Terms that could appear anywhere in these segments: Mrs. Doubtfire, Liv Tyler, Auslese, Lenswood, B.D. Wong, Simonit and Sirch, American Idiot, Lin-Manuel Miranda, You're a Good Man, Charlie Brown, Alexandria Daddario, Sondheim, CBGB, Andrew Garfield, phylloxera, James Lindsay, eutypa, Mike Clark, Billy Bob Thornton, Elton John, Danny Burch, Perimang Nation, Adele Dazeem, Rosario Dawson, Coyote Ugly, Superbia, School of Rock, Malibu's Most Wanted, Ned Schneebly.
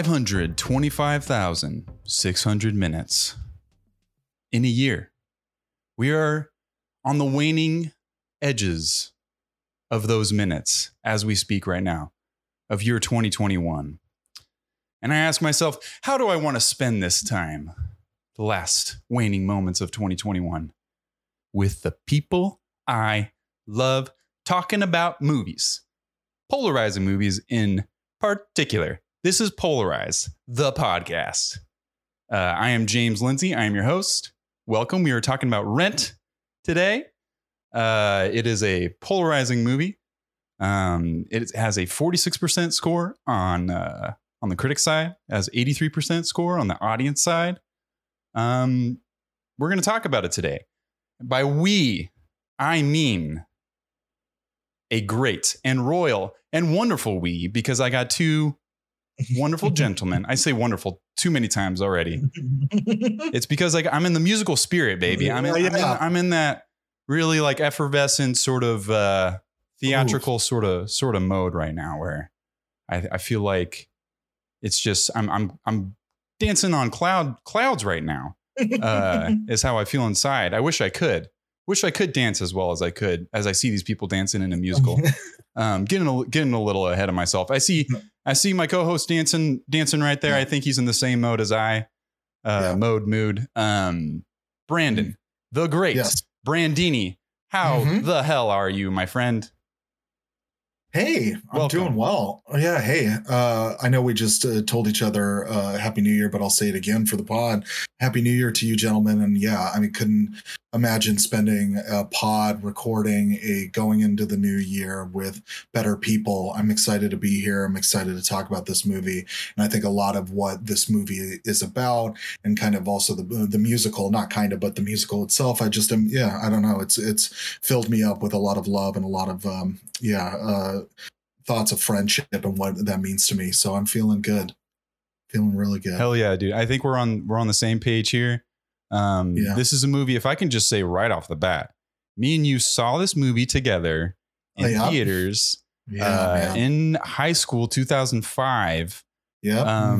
525,600 minutes in a year. We are on the waning edges of those minutes as we speak right now of year 2021. And I ask myself, how do I want to spend this time, the last waning moments of 2021, with the people I love, talking about movies, polarizing movies in particular. This is Polarize, the podcast. I am James Lindsay. I am your host. Welcome. We are talking about Rent today. It is a polarizing movie. It has a 46% score on the critic side, has 83% score on the audience side. We're going to talk about it today. By we, I mean a great and royal and wonderful we, because I got two wonderful gentlemen. I say wonderful too many times already. It's because like I'm in the musical spirit, baby. I'm in that really like effervescent sort of theatrical sort of mode right now where I feel like it's just I'm dancing on clouds right now is how I feel inside. I wish I could dance as well as I could as I see these people dancing in a musical. Getting a little ahead of myself. I see my co-host dancing right there. I think he's in the same mode as I mood. Brandon, the great Brandini. How the hell are you, my friend? Hey, Welcome. I'm doing well. Oh, yeah. Hey, I know we just told each other Happy New Year, but I'll say it again for the pod. Happy New Year to you, gentlemen. And yeah, I mean, couldn't imagine spending a pod recording a going into the new year with better people. I'm excited to be here. I'm excited to talk about this movie. And I think a lot of what this movie is about and kind of also the musical, not kind of, but the musical itself. I just am. Yeah, I don't know. It's filled me up with a lot of love and a lot of thoughts of friendship and what that means to me. So I'm feeling good. Feeling really good. Hell yeah, dude. I think we're on the same page here. This is a movie, if I can just say right off the bat, me and you saw this movie together in theaters in high school, 2005. Yeah.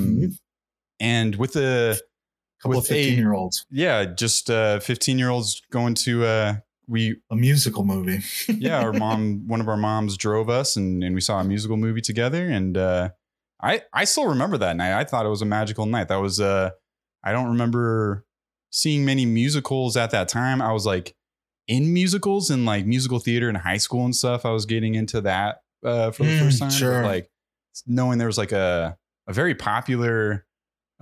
And with a couple of 15-year-olds. Yeah, just 15-year-olds going to a musical movie. Yeah, our mom, one of our moms drove us and we saw a musical movie together. And I still remember that night. I thought it was a magical night. That was I don't remember seeing many musicals at that time. I was like in musicals and like musical theater in high school and stuff. I was getting into that for the first time. Sure. But, like knowing there was like a very popular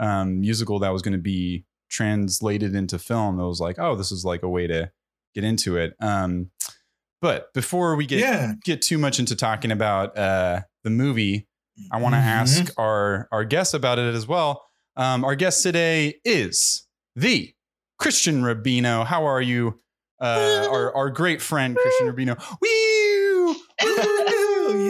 musical that was going to be translated into film. It was like, oh, this is like a way to get into it. But before we get too much into talking about the movie, I want to ask our guest about it as well. Our guest today is the Christian Rubino. How are you? Our great friend, Christian Rubino. Woo!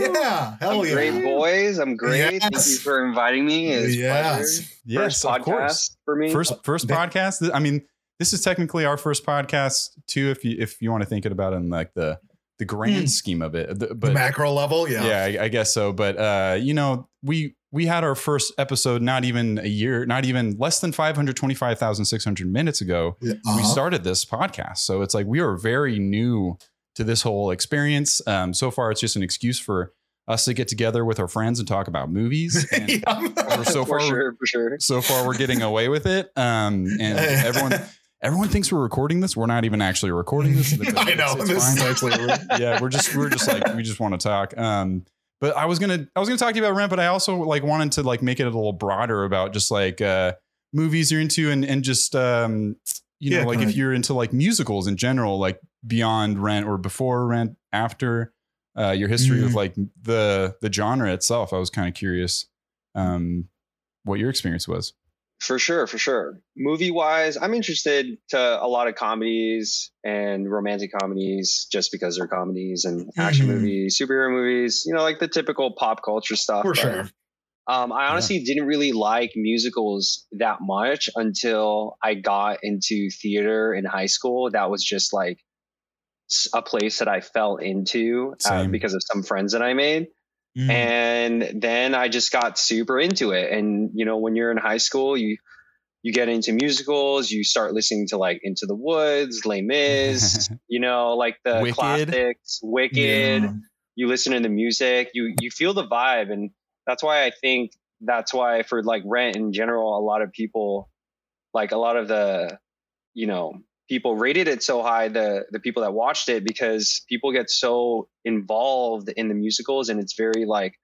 Yeah. Hell yeah. Great boys. I'm great. Yes. Thank you for inviting me. It's pleasure. Yes, first podcast of course. For me. First podcast. I mean, this is technically our first podcast too, if you want to think about it in like the grand scheme of it, but the macro level. Yeah, I guess so. But, you know, we had our first episode, not even less than 525,600 minutes ago. We started this podcast. So it's like, we are very new to this whole experience. So far it's just an excuse for us to get together with our friends and talk about movies. And so far we're getting away with it. And everyone thinks we're recording this. We're not even actually recording this. I know. We just want to talk. But I was gonna talk to you about Rent, but I also like wanted to like make it a little broader about just like movies you're into and just like if you're into like musicals in general, like beyond Rent or before Rent, after your history with like the genre itself. I was kind of curious what your experience was. For sure. Movie wise, I'm interested to a lot of comedies and romantic comedies just because they're comedies and action movies, superhero movies, you know, like the typical pop culture stuff. For sure. I honestly didn't really like musicals that much until I got into theater in high school. That was just like a place that I fell into because of some friends that I made. And then I just got super into it. And, you know, when you're in high school, you get into musicals, you start listening to like Into the Woods, Les Mis, you know, like the Wicked. Classics, Wicked. Yeah. You listen to the music, you feel the vibe. And that's why I think that's why for like Rent in general, a lot of people, like a lot of the, you know, people rated it so high, the people that watched it, because people get so involved in the musicals, and it's very like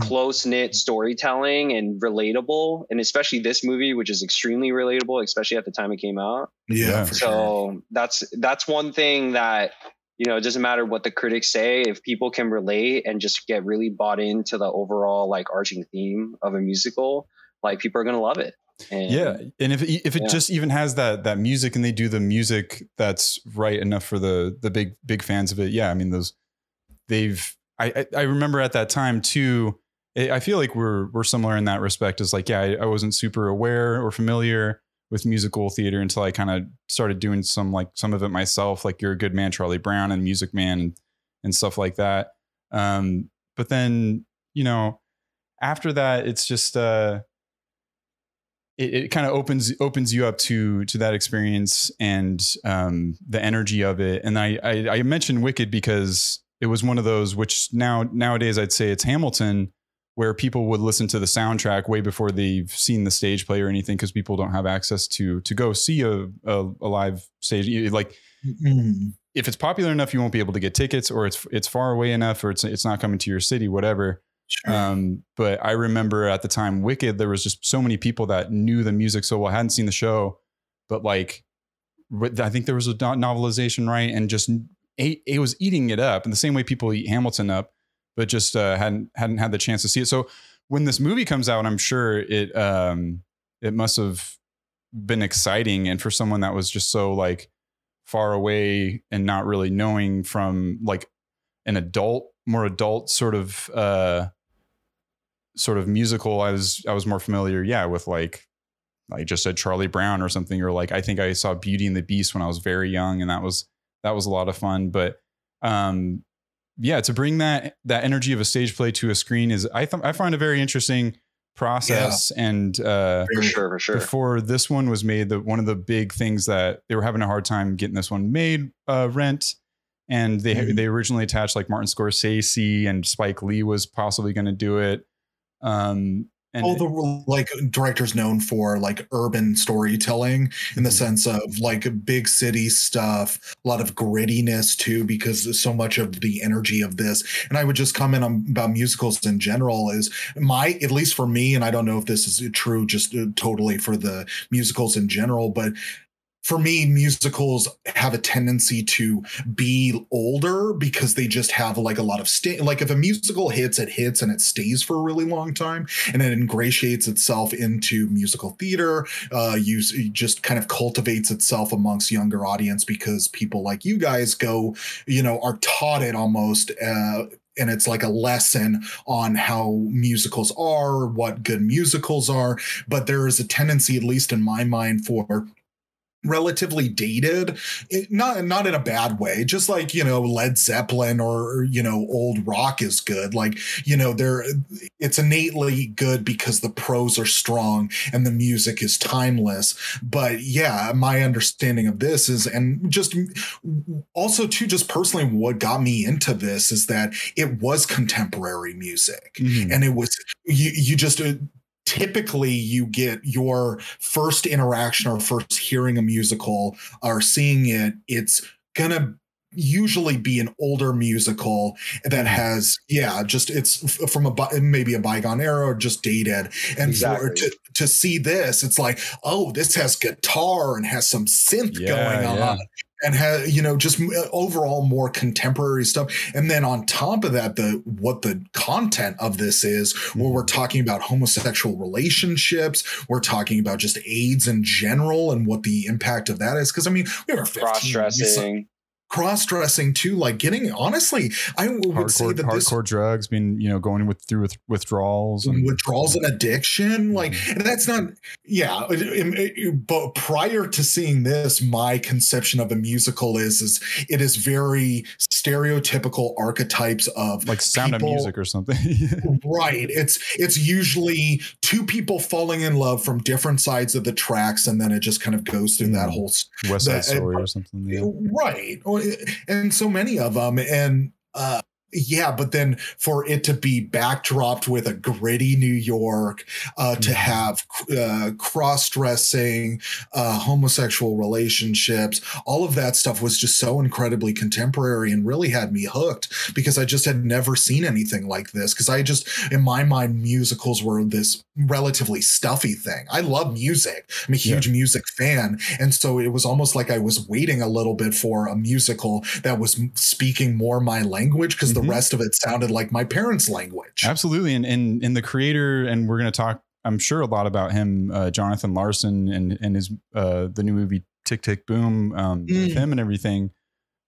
close-knit storytelling and relatable, and especially this movie, which is extremely relatable, especially at the time it came out. Yeah, so sure. That's one thing that, you know, it doesn't matter what the critics say, if people can relate and just get really bought into the overall like arching theme of a musical, like people are gonna love it. And, and if it just even has that music, and they do the music that's right enough for the big fans of it. Yeah, I mean, I remember at that time too. I feel like we're similar in that respect. It's like, I wasn't super aware or familiar with musical theater until I kind of started doing some of it myself, like You're a Good Man, Charlie Brown, and Music Man, and stuff like that. But then, you know, after that, it's just It kind of opens you up to that experience and the energy of it. And I mentioned Wicked because it was one of those, which nowadays I'd say it's Hamilton, where people would listen to the soundtrack way before they've seen the stage play or anything, because people don't have access to go see a live stage. Like if it's popular enough, you won't be able to get tickets, or it's far away enough, or it's not coming to your city, whatever. Sure. But I remember at the time Wicked, there was just so many people that knew the music so well, hadn't seen the show, but like, I think there was a novelization, right? And just it was eating it up in the same way people eat Hamilton up, but just hadn't had the chance to see it. So when this movie comes out, I'm sure it must have been exciting, and for someone that was just so like far away and not really knowing from like an more adult sort of musical. I was more familiar, with like, I just said Charlie Brown or something, or like, I think I saw Beauty and the Beast when I was very young, and that was a lot of fun. But to bring that energy of a stage play to a screen is, I find a very interesting process. Yeah. And for sure. Before this one was made, one of the big things that they were having a hard time getting this one made, Rent. And they originally attached like Martin Scorsese, and Spike Lee was possibly going to do it. And all the like directors known for like urban storytelling in the sense of like big city stuff, a lot of grittiness too, because so much of the energy of this. And I would just comment about musicals in general is at least for me, and I don't know if this is true just totally for the musicals in general, but for me, musicals have a tendency to be older because they just have like a lot of like if a musical hits, it hits and it stays for a really long time, and it ingratiates itself into musical theater. It just kind of cultivates itself amongst younger audience because people like you guys go, you know, are taught it almost. And it's like a lesson on how musicals are, what good musicals are. But there is a tendency, at least in my mind, for relatively dated, not in a bad way, just like, you know, Led Zeppelin or, you know, old rock is good, like, you know, it's innately good because the prose are strong and the music is timeless. But my understanding of this is, and just also too, just personally what got me into this is that it was contemporary music. And it was you just typically you get your first interaction or first hearing a musical or seeing it, it's going to usually be an older musical that has, just it's from maybe a bygone era or just dated. And exactly. to see this, it's like, oh, this has guitar and has some synth going on. And have, you know, just overall more contemporary stuff. And then on top of that, the content of this is where we're talking about homosexual relationships. We're talking about just AIDS in general and what the impact of that is. Because I mean, we were cross dressing. cross-dressing too, like getting, honestly, I would say that hardcore drugs, being, you know, going through withdrawals and addiction, like, and that's not, yeah. But prior to seeing this, my conception of a musical is it is very stereotypical archetypes of like Sound of Music or something, right? It's usually two people falling in love from different sides of the tracks, and then it just kind of goes through that whole West Side Story or something, yeah. Right? And so many of them. And yeah, but then for it to be backdropped with a gritty New York, to have cross-dressing, homosexual relationships, all of that stuff was just so incredibly contemporary and really had me hooked, because I just had never seen anything like this. Because I just, in my mind, musicals were this relatively stuffy thing. I love music. I'm a huge music fan. And so it was almost like I was waiting a little bit for a musical that was speaking more my language, because the rest of it sounded like my parents' language. Absolutely. And the creator, and we're going to talk, I'm sure, a lot about him, Jonathan Larson, and his the new movie Tick Tick Boom, with him and everything.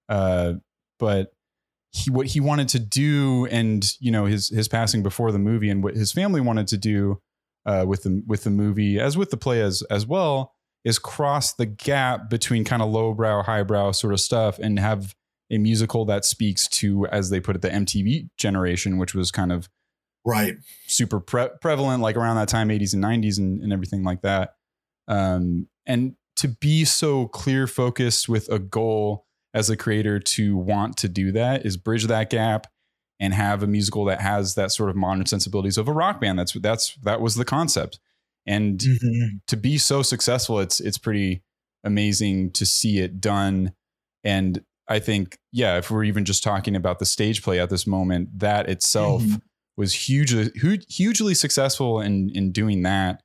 But what he wanted to do, and, you know, his passing before the movie, and what his family wanted to do with the movie, as with the play as well, is cross the gap between kind of lowbrow, highbrow sort of stuff, and have a musical that speaks to, as they put it, the MTV generation, which was kind of right super prevalent, like around that time, 80s and 90s and everything like that. And to be so clear focused with a goal as a creator to want to do that is bridge that gap and have a musical that has that sort of modern sensibilities of a rock band. That was the concept. And to be so successful, it's pretty amazing to see it done. And I think, yeah, if we're even just talking about the stage play at this moment, that itself was hugely successful in doing that.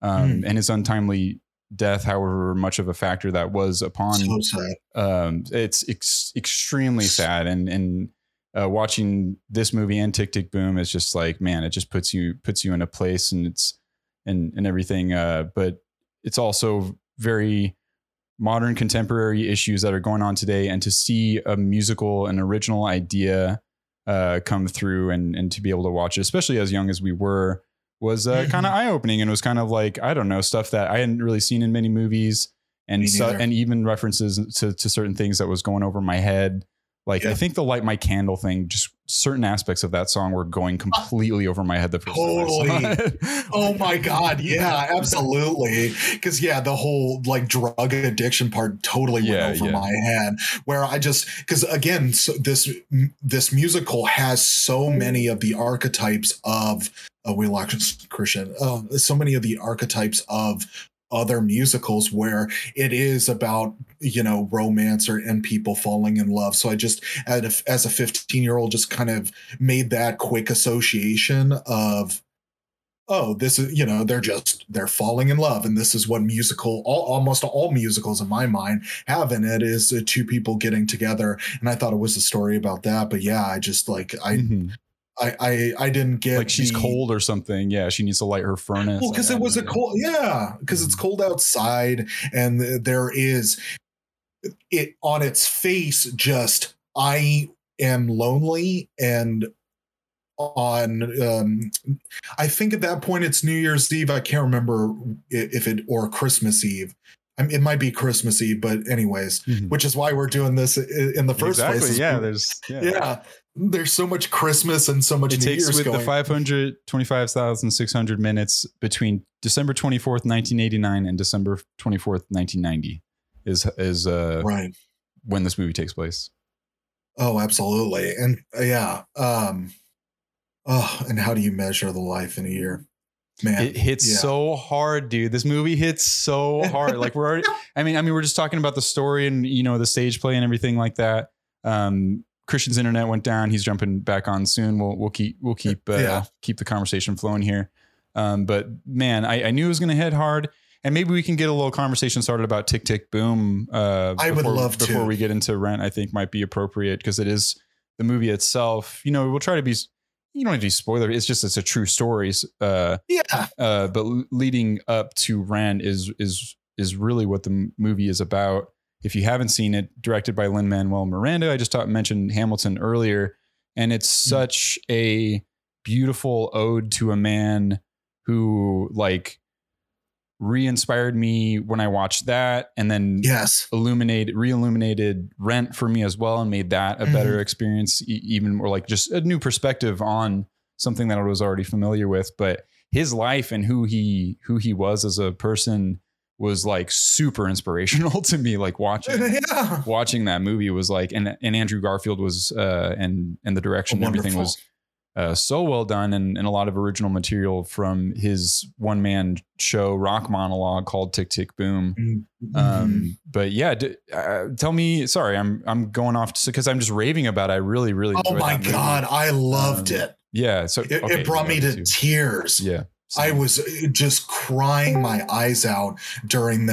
And his untimely death, however much of a factor that was upon, it's extremely sad. And watching this movie and Tick Tick Boom is just like, man, it just puts you in a place, and it's and everything. But it's also very modern contemporary issues that are going on today, and to see a musical, an original idea come through, and to be able to watch it, especially as young as we were, was kind of eye opening. And it was kind of like, I don't know, stuff that I hadn't really seen in many movies, and even references to certain things that was going over my head. Like, I think the Light My Candle thing, just certain aspects of that song were going completely over my head the first time. Oh my God. Yeah, absolutely. Because, yeah, the whole like drug addiction part totally went over my head, where I just, because again, so this musical has so many of the archetypes of so many of the archetypes of other musicals, where it is about, you know, romance and people falling in love. So I just, as a 15-year-old, just kind of made that quick association of, oh, this is, you know, they're falling in love. And this is what almost all musicals in my mind have in it, is two people getting together. And I thought it was a story about that. But yeah, I just like, I didn't get, like, she's cold or something. Yeah, she needs to light her furnace. Well, because it was cold. Yeah, because it's cold outside, and there is it on its face. Just, I am lonely, and on I think at that point it's New Year's Eve. I can't remember if it or Christmas Eve. It might be Christmas Eve, but anyways, which is why we're doing this in the first place. Yeah, there's so much Christmas and so much New Year's going. It takes with the 525,600 minutes between December 24th, 1989 and December 24th, 1990 is right when this movie takes place. Oh, absolutely. And yeah. And how do you measure the life in a year? Man, it hits so hard, dude. This movie hits so hard. Like, we're already, I mean, we're just talking about the story and, you know, the stage play and everything like that. Christian's internet went down. He's jumping back on soon. We'll keep the conversation flowing here. But man, I knew it was going to hit hard, and maybe we can get a little conversation started about Tick Tick Boom. Before we get into Rent, I think might be appropriate, because it is the movie itself. You know, we'll try to be, you don't have to be spoiler. It's just, it's a true story. But leading up to Rent is really what the movie is about. if you haven't seen it, directed by Lin-Manuel Miranda. I just mentioned Hamilton earlier, and it's such a beautiful ode to a man who like re-inspired me when I watched that, and then re-illuminated Rent for me as well, and made that a better experience, even more, like just a new perspective on something that I was already familiar with. But his life and who he was as a person was like super inspirational to me. Like watching that movie was like, and Andrew Garfield was, and the direction and everything was so well done, and a lot of original material from his one man show rock monologue called Tick Tick Boom. Mm-hmm. But yeah, tell me, sorry, I'm going off because I'm just raving about it. I really, really enjoyed it. Oh my God, I loved it. Yeah. So it brought me to tears. Yeah. Same. I was just crying my eyes out during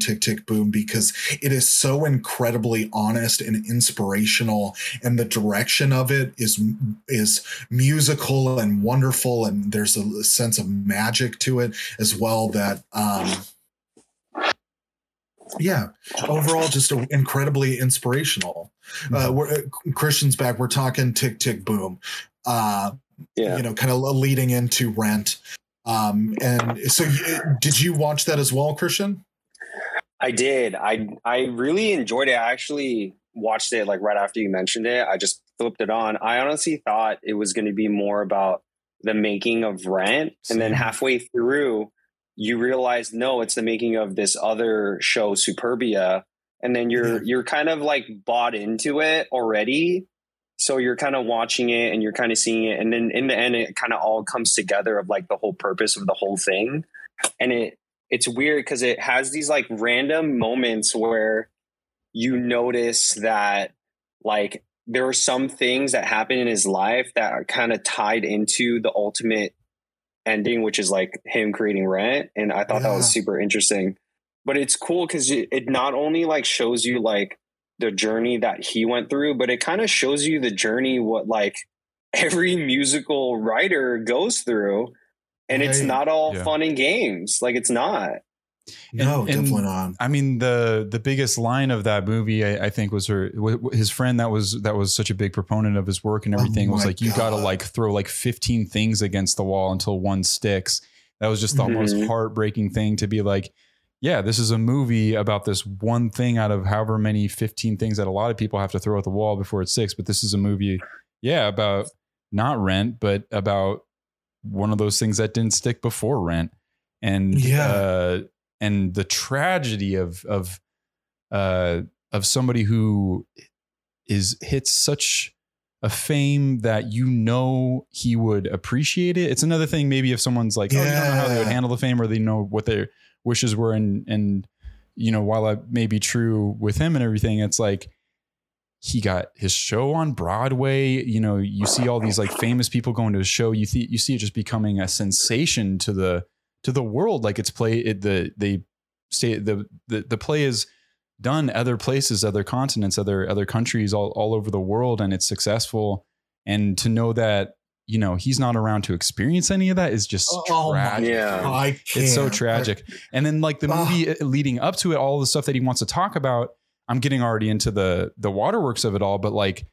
Tick Tick Boom, because it is so incredibly honest and inspirational, and the direction of it is musical and wonderful, and there's a sense of magic to it as well that overall just incredibly inspirational. Christian's back, we're talking Tick Tick Boom. Yeah. You know, kind of leading into Rent. And so did you watch that as well, Christian? I did. I really enjoyed it. I actually watched it like right after you mentioned it. I just flipped it on. I honestly thought it was going to be more about the making of Rent. And then halfway through, you realize, no, it's the making of this other show, Superbia. And then you're kind of like bought into it already. So you're kind of watching it and you're kind of seeing it. And then in the end, it kind of all comes together of like the whole purpose of the whole thing. And it's weird because it has these like random moments where you notice that like there were some things that happened in his life that are kind of tied into the ultimate ending, which is like him creating Rent. And I thought that was super interesting. But it's cool because it not only like shows you like the journey that he went through, but it kind of shows you the journey what like every musical writer goes through, and it's not all fun and games. Like it's not. Definitely not. I mean, the biggest line of that movie, I think, was his friend that was such a big proponent of his work and everything was like, you gotta like throw like 15 things against the wall until one sticks. That was just the most heartbreaking thing to be like, yeah, this is a movie about this one thing out of however many 15 things that a lot of people have to throw at the wall before it's six. But this is a movie, about not Rent, but about one of those things that didn't stick before Rent. And and the tragedy of somebody who hits such a fame that, you know, he would appreciate it. It's another thing maybe if someone's like, you don't know how they would handle the fame, or they know what they're wishes were. And, you know, while that may be true with him and everything, it's like, he got his show on Broadway. You know, you see all these like famous people going to a show. You see it just becoming a sensation to the world. Like it's play. The play is done other places, other continents, other countries, all over the world. And it's successful. And to know that, you know, he's not around to experience any of that is just tragic. It's so tragic. And then like the movie leading up to it, all the stuff that he wants to talk about, I'm getting already into the waterworks of it all, but like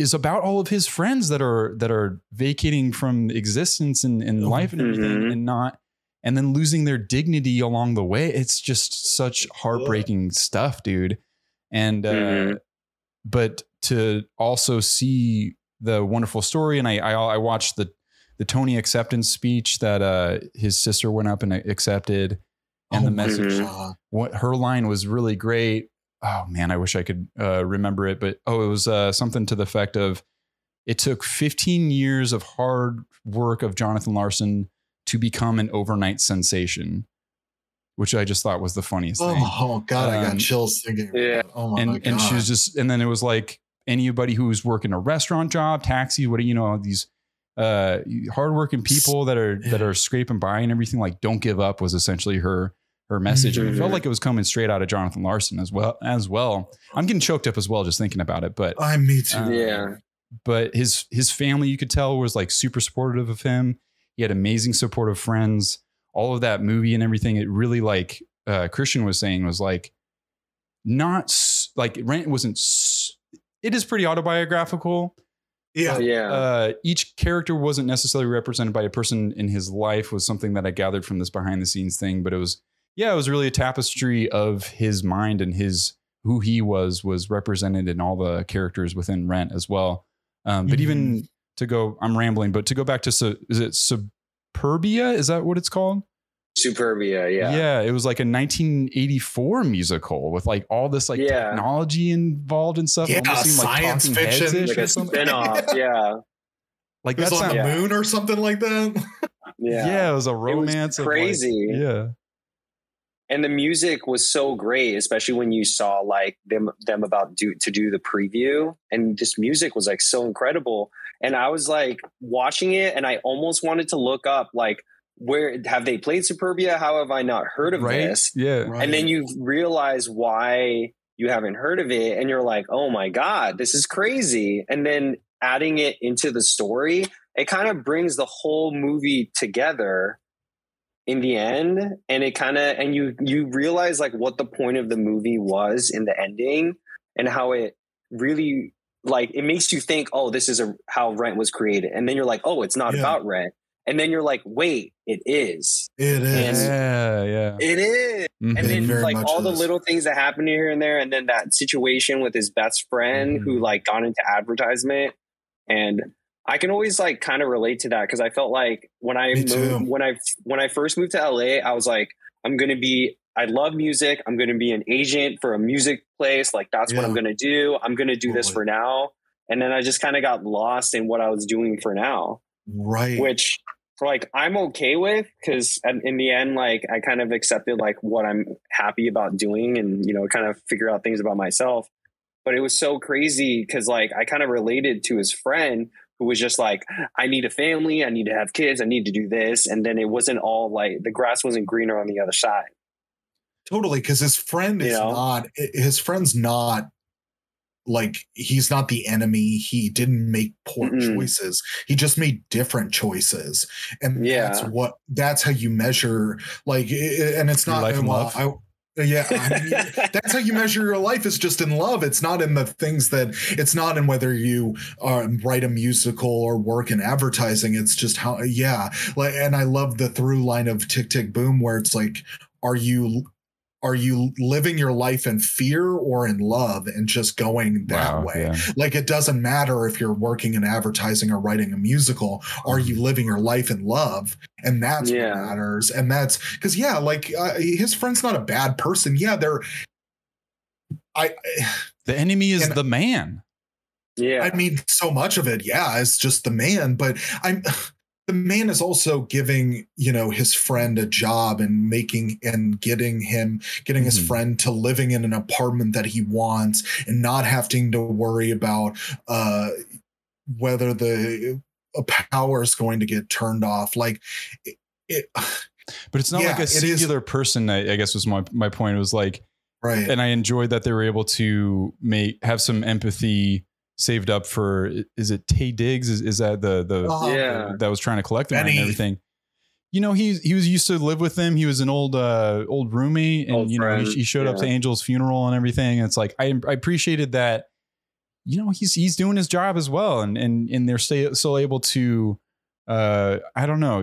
is about all of his friends that are vacating from existence and life and everything and then losing their dignity along the way. It's just such heartbreaking stuff, dude. And, but to also see the wonderful story. And I watched the Tony acceptance speech that his sister went up and accepted, and the message, what her line was really great. Oh man, I wish I could remember it, but it was something to the effect of, it took 15 years of hard work of Jonathan Larson to become an overnight sensation, which I just thought was the funniest thing. Oh God, I got chills thinking. Yeah. Oh my God. And she was just, and then it was like, anybody who's working a restaurant job, taxi, what do you know, these hardworking people that are scraping by and everything, like don't give up was essentially her message. And it felt like it was coming straight out of Jonathan Larson as well. I'm getting choked up as well just thinking about it, but me too. But his family, you could tell, was like super supportive of him. He had amazing supportive friends. All of that movie and everything, it really, like Christian was saying, was like, not like Rent wasn't. It is pretty autobiographical. Yeah. Each character wasn't necessarily represented by a person in his life, was something that I gathered from this behind the scenes thing. But it was really a tapestry of his mind, and his who he was represented in all the characters within Rent as well. But even to go, I'm rambling, but to go back to, is it Superbia? Is that what it's called? Superbia. Yeah. Yeah. It was like a 1984 musical with like all this like technology involved and stuff. Yeah. Science fiction. Like a spinoff. Yeah. Like that's on the moon or something like that. Yeah. Yeah. It was a romance. It was crazy. Of like, yeah. And the music was so great, especially when you saw like them about to do the preview, and this music was like so incredible. And I was like watching it, and I almost wanted to look up like, where have they played Superbia? How have I not heard of this? Yeah, right. And then you realize why you haven't heard of it, and you're like, oh my God, this is crazy. And then adding it into the story, it kind of brings the whole movie together in the end. And it kind of, and you realize like what the point of the movie was in the ending, and how it really like, it makes you think, oh, this is how Rent was created. And then you're like, oh, it's not about Rent. And then you're like, wait, it is. It is. And yeah. It is. Mm-hmm. And then like all the little things that happened here and there. And then that situation with his best friend who like got into advertisement. And I can always like kind of relate to that, because I felt like when I moved, when I first moved to LA, I was like, I love music. I'm going to be an agent for a music place. Like that's what I'm going to do. I'm going to do this for now. And then I just kind of got lost in what I was doing for now. Right. Which like I'm okay with, because in the end, like I kind of accepted like what I'm happy about doing, and, you know, kind of figure out things about myself. But it was so crazy, because like I kind of related to his friend who was just like, I need a family. I need to have kids. I need to do this. And then it wasn't all like the grass wasn't greener on the other side. Totally. Because his friend is not like, he's not the enemy. He didn't make poor choices. He just made different choices. And that's how you measure like, and it's not life and love. That's how you measure your life, is just in love. It's not in the things it's not in whether you write a musical or work in advertising. It's just how, Like, and I love the through line of Tick Tick Boom, where it's like, are you living your life in fear or in love, and just going that way? Yeah. Like, it doesn't matter if you're working in advertising or writing a musical. Are you living your life in love? And that's what matters. And that's because, his friend's not a bad person. Yeah, the enemy is the man. Yeah. I mean, so much of it. Yeah, it's just the man. But the man is also giving, you know, his friend a job, and getting his friend to living in an apartment that he wants, and not having to worry about whether the power is going to get turned off. Like, but it's not like a singular person. I guess was my point. It was like, right. And I enjoyed that they were able to have some empathy saved up for, is it Taye Diggs? Is that the that was trying to collect him and everything? You know, he was used to live with them. He was an old roommate, and friend. He showed up to Angel's funeral and everything. And it's like, I appreciated that. You know, he's doing his job as well, and they're still able to I don't know,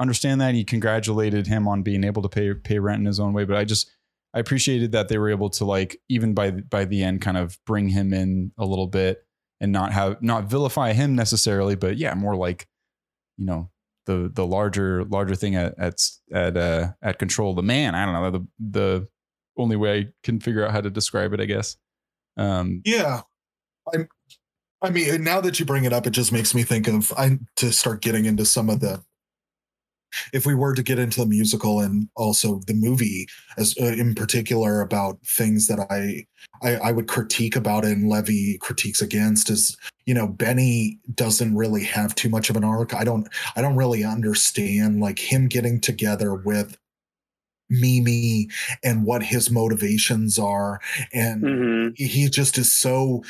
understand that. He congratulated him on being able to pay rent in his own way, but I appreciated that they were able to, like, even by the end, kind of bring him in a little bit, and not vilify him necessarily, but more like, you know, the larger thing at control, the man. I don't know, the only way I can figure out how to describe it, I guess. I mean, now that you bring it up, it just makes me think of to start getting into some of the. If we were to get into the musical and also the movie, as in particular, about things that I would critique about it, and Levy critiques against, is, you know, Benny doesn't really have too much of an arc. I don't really understand, like, him getting together with Mimi and what his motivations are. And he just is so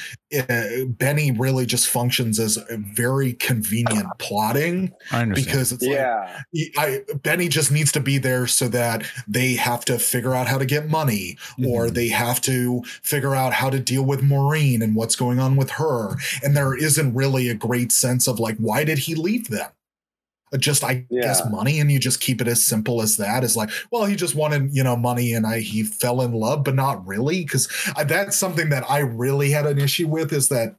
Benny really just functions as a very convenient plotting, because it's Benny just needs to be there so that they have to figure out how to get money, or they have to figure out how to deal with Maureen and what's going on with her. And there isn't really a great sense of like, why did he leave them? Just, I guess, money, and you just keep it as simple as that. It's like, well, he just wanted, money, and he fell in love, but not really, because that's something that I really had an issue with, is that,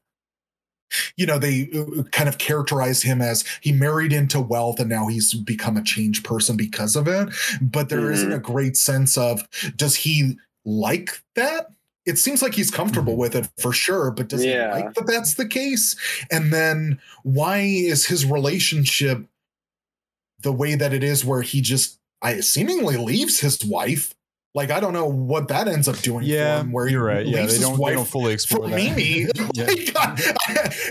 they kind of characterized him as he married into wealth and now he's become a changed person because of it. But there isn't a great sense of, does he like that? It seems like he's comfortable with it for sure, but does he like that that's the case? And then why is his relationship the way that it is, where he just seemingly leaves his wife? Like, I don't know what that ends up doing for him, where you're right. Yeah, they don't fully explore that. Mimi.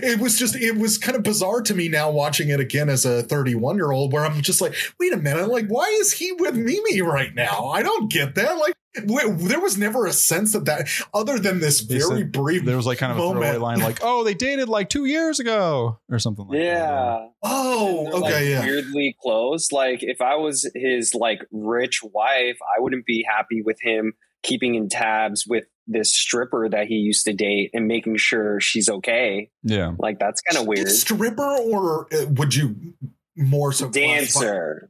It was kind of bizarre to me now watching it again as a 31-year-old, where I'm just like, wait a minute, like, why is he with Mimi right now? I don't get that. Like, there was never a sense of that, other than this very brief. There was like kind of a throwaway line, like, "Oh, they dated like 2 years ago" or something like that. Yeah. Oh, okay. Like, weirdly close. Like, if I was his like rich wife, I wouldn't be happy with him keeping in tabs with this stripper that he used to date and making sure she's okay. Yeah. Like, that's kind of weird. Stripper, or would you more so dancer?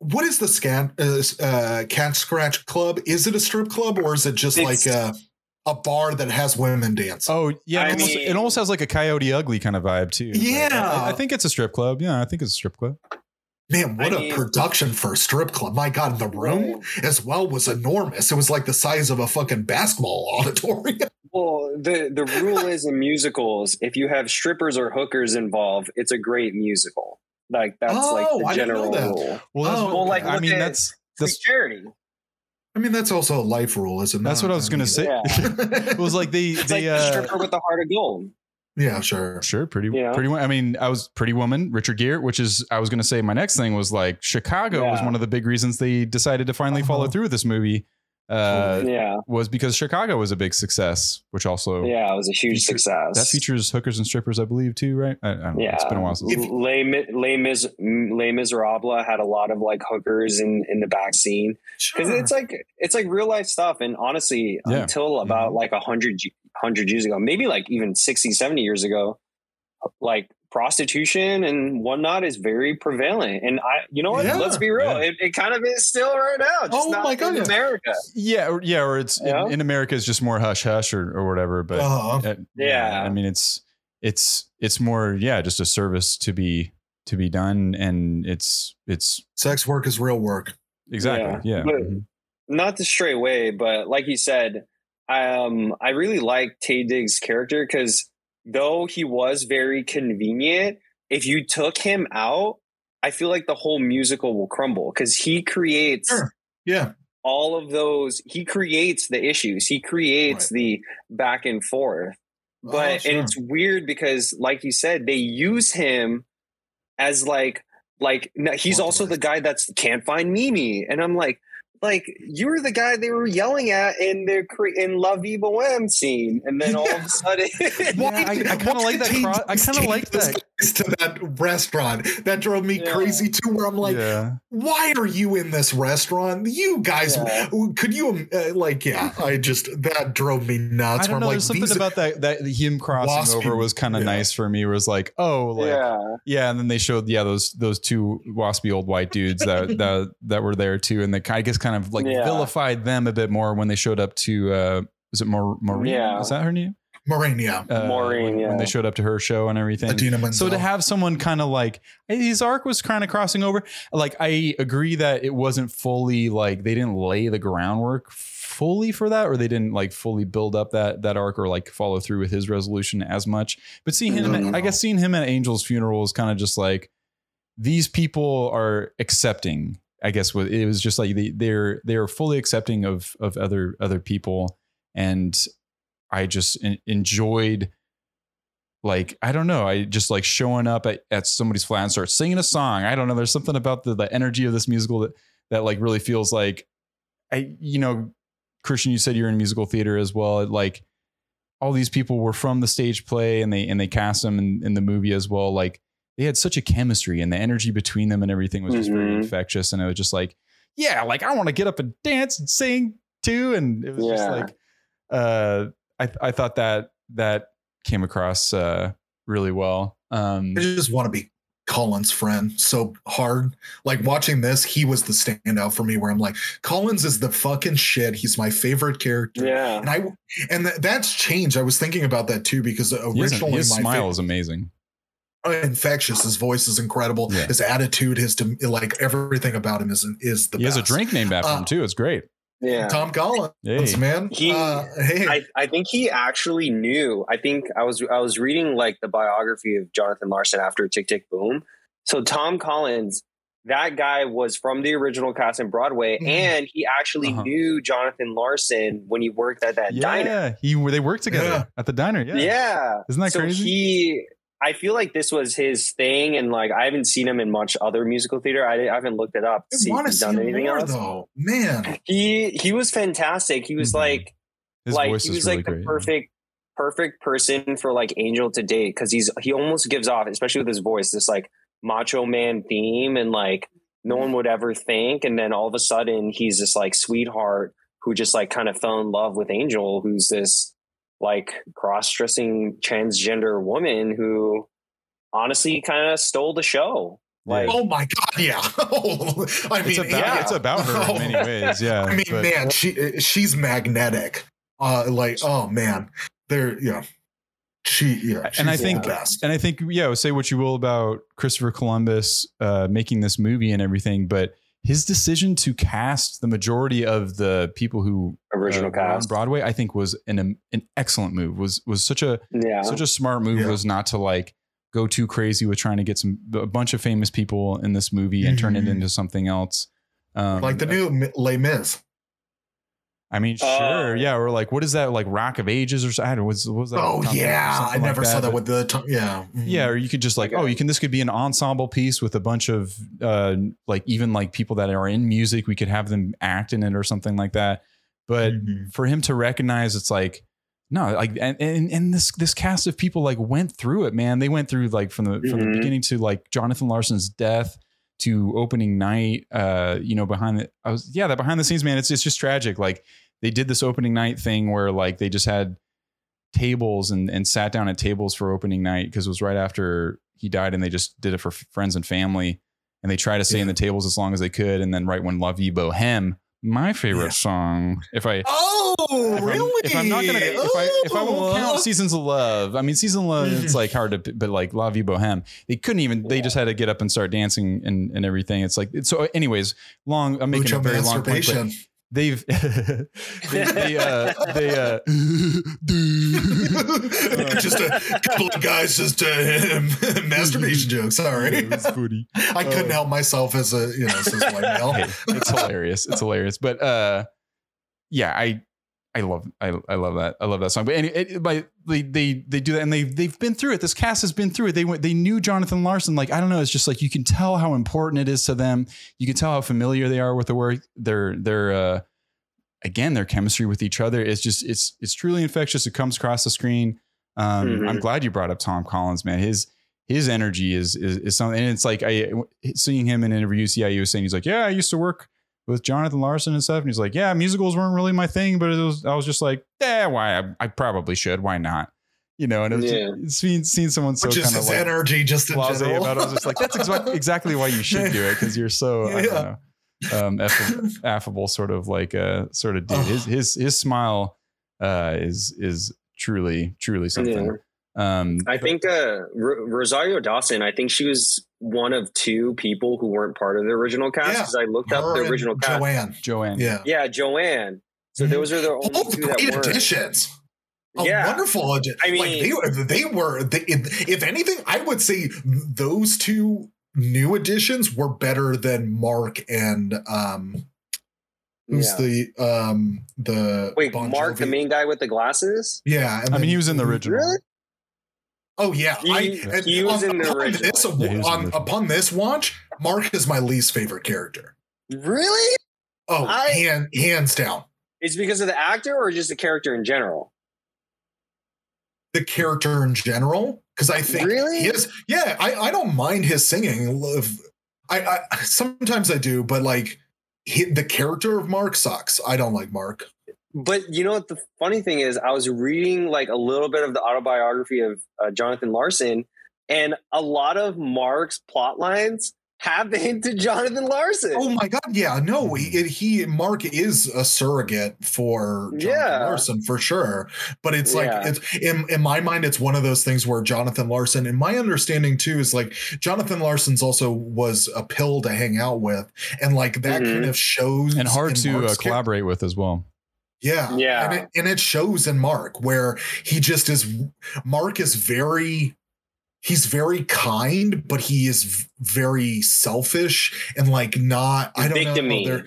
What is the Cat Scratch Club? Is it a strip club, or is it just like a bar that has women dance? Oh, yeah. It almost has like a Coyote Ugly kind of vibe, too. Yeah. I think it's a strip club. Yeah, I think it's a strip club. Man, what a production for a strip club. My God, the room as well was enormous. It was like the size of a fucking basketball auditorium. Well, the rule is in musicals, if you have strippers or hookers involved, it's a great musical. Like, that's like the general rule. That's charity. I mean, that's also a life rule, isn't it? That's what I was gonna say. Yeah. It was like the stripper with the heart of gold. Yeah, sure. Pretty. I was Pretty Woman, Richard Gere, which is, I was gonna say, my next thing was like Chicago was one of the big reasons they decided to finally follow through with this movie. Was because Chicago was a big success, which also it was a huge success. That features hookers and strippers, I believe, too, right? I don't know. It's been a while since Les Miserables had a lot of like hookers in the back scene, because it's like real life stuff. And honestly, until about like 100 years ago, maybe like even 60, 70 years ago, like prostitution and whatnot is very prevalent, and let's be real, it kind of is still right now, just in America. Or it's in America it's just more hush hush or whatever, but it's more just a service to be done, and it's sex work is real work. Exactly. Not the straight way, but like you said, I really like Taye Diggs' character, because though he was very convenient, if you took him out, I feel like the whole musical will crumble, because he creates all of those. He creates the issues. He creates the back and forth. But and it's weird, because like you said, they use him as like he's also the guy that's can't find Mimi. And I'm like you were the guy they were yelling at in La Vie Bohème scene, and then all of a sudden, I kind of like that. I kind of like that to that restaurant that drove me crazy too. Where I'm like, why are you in this restaurant? You guys, could you I just that drove me nuts. I don't know. There's something about that him crossing over was kind of nice for me. It was like, and then they showed those two waspy old white dudes that were there too, and I guess kind of like vilified them a bit more when they showed up to was it Maureen? Yeah. Is that her name? Maureen, when they showed up to her show and everything. Idina Menzel. So to have someone kind of like, his arc was kind of crossing over. Like, I agree that it wasn't fully like, they didn't lay the groundwork fully for that, or they didn't like fully build up that arc, or like follow through with his resolution as much. But seeing him at Angel's funeral is kind of just like, these people are accepting. I guess it was just like they're fully accepting of other people, and I just enjoyed, like, I don't know, I just like showing up at somebody's flat and start singing a song. I don't know. There's something about the energy of this musical that that like really feels like, Christian, you said you're in musical theater as well. Like all these people were from the stage play and they cast them in the movie as well. Like they had such a chemistry and the energy between them and everything was just very infectious. And it was just like, yeah, like I want to get up and dance and sing too. And it was just like, I thought that came across really well. I just want to be Colin's friend so hard. Like watching this, he was the standout for me where I'm like, Collins is the fucking shit. He's my favorite character. Yeah. And that's changed. I was thinking about that too, because originally his smile is amazing. Infectious. His voice is incredible. Yeah. His attitude, like everything about him is the best. He has a drink named after him too. It's great. Yeah. Tom Collins, hey. Man. I think he actually knew. I think I was reading like the biography of Jonathan Larson after Tick Tick Boom. So Tom Collins, that guy was from the original cast in Broadway, and he actually knew Jonathan Larson when he worked at that diner. They worked together at the diner. Yeah. Yeah. Isn't that crazy? I feel like this was his thing, and like I haven't seen him in much other musical theater. I haven't looked it up. I want to see anything more, else. Though. Man, he was fantastic. He was really the perfect person for like Angel to date because he almost gives off, especially with his voice, this like macho man theme, and like no one would ever think. And then all of a sudden, he's this like sweetheart who just like kind of fell in love with Angel, who's this like cross-dressing transgender woman who honestly kind of stole the show. Like, oh my God. Yeah. I mean, it's about her in many ways. Yeah. I mean, man, she's magnetic. I think, say what you will about Christopher Columbus making this movie and everything, but his decision to cast the majority of the people who original cast on Broadway, I think, was an excellent move. Was such a smart move was not to like go too crazy with trying to get a bunch of famous people in this movie and turn it into something else. Like the new Les Mis. I mean, sure. Yeah. Or like, what is that? Like Rock of Ages or something? What was that? Oh, yeah. I never saw that with the tongue. Yeah. Yeah. Or you could just like, this could be an ensemble piece with a bunch of even people that are in music. We could have them act in it or something like that. But for him to recognize it's like, no, like and this cast of people like went through it, man. They went through like from the beginning to like Jonathan Larson's death to opening night. That behind the scenes, man, it's just tragic. Like, they did this opening night thing where like they just had tables and sat down at tables for opening night because it was right after he died, and they just did it for friends and family, and they tried to stay in the tables as long as they could. And then right when La Vie Bohème, my favorite song, if I won't count Seasons of Love, I mean Seasons of Love, it's like hard to, but like La Vie Bohème, they couldn't even, they just had to get up and start dancing and everything. It's like, so anyways, long, I'm making a very long point, but They just a couple of guys just masturbation jokes. Sorry, it was funny. I couldn't help myself as a white male. Hey, it's hilarious. It's hilarious. But I love that song. But they do that, and they've been through it. This cast has been through it. They knew Jonathan Larson. Like, I don't know. It's just like you can tell how important it is to them. You can tell how familiar they are with the work. Their chemistry with each other is just it's truly infectious. It comes across the screen. I'm glad you brought up Tom Collins, man. His energy is something. And it's like seeing him in interviews. Yeah, he was saying, he's like, yeah, I used to work with Jonathan Larson and stuff. And he's like, yeah, musicals weren't really my thing, but I was just like, yeah, why? I probably should. Why not? You know, and it's seeing someone so kind of like energy, just blasé about it. I was just like, that's exactly why you should do it. 'Cause you're so, I don't know, affable sort of like a sort of dude. His smile is truly something. I think Rosario Dawson, I think she was one of two people who weren't part of the original cast, because I looked up the original cast. Joanne. Yeah, Joanne. So those are the only two that were additions. Wonderful addition. I mean, like they were, if anything, I would say those two new additions were better than Mark and Mark, the main guy with the glasses. Yeah, and he was in the original. Really? Oh yeah, he was in the original. Upon this watch, Mark is my least favorite character. Really? Oh, hands down. It's because of the actor or just the character in general? The character in general, because I think I don't mind his singing. I sometimes I do, but like the character of Mark sucks. I don't like Mark. But you know what? The funny thing is, I was reading like a little bit of the autobiography of Jonathan Larson, and a lot of Mark's plot lines have the hint to Jonathan Larson. Oh my God! Yeah, no, Mark is a surrogate for Jonathan Larson for sure. But it's like it's in my mind, it's one of those things where Jonathan Larson, and my understanding too, is like Jonathan Larson's also was a pill to hang out with, and like that kind of shows, and hard to collaborate with as well. Yeah, yeah, and it shows in Mark, where he just is. Mark is very. He's very kind, but he is very selfish and like not. I don't victim-y. Know.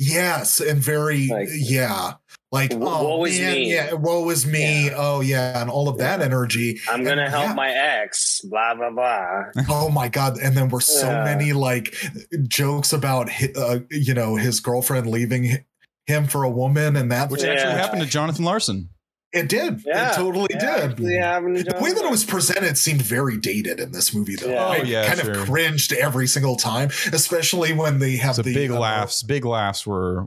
Yes, and very like, yeah, like woe is me. Yeah, woe is me. Yeah. Oh yeah, and all of that energy. I'm gonna help my ex. Blah blah blah. Oh my God! And then were so many like jokes about his girlfriend leaving him for a woman and that, which actually happened to Jonathan Larson. It did. Yeah, it totally did. The way that it was presented seemed very dated in this movie, though. Yeah. I kind of cringed every single time, especially when they have the big laughs. Big laughs were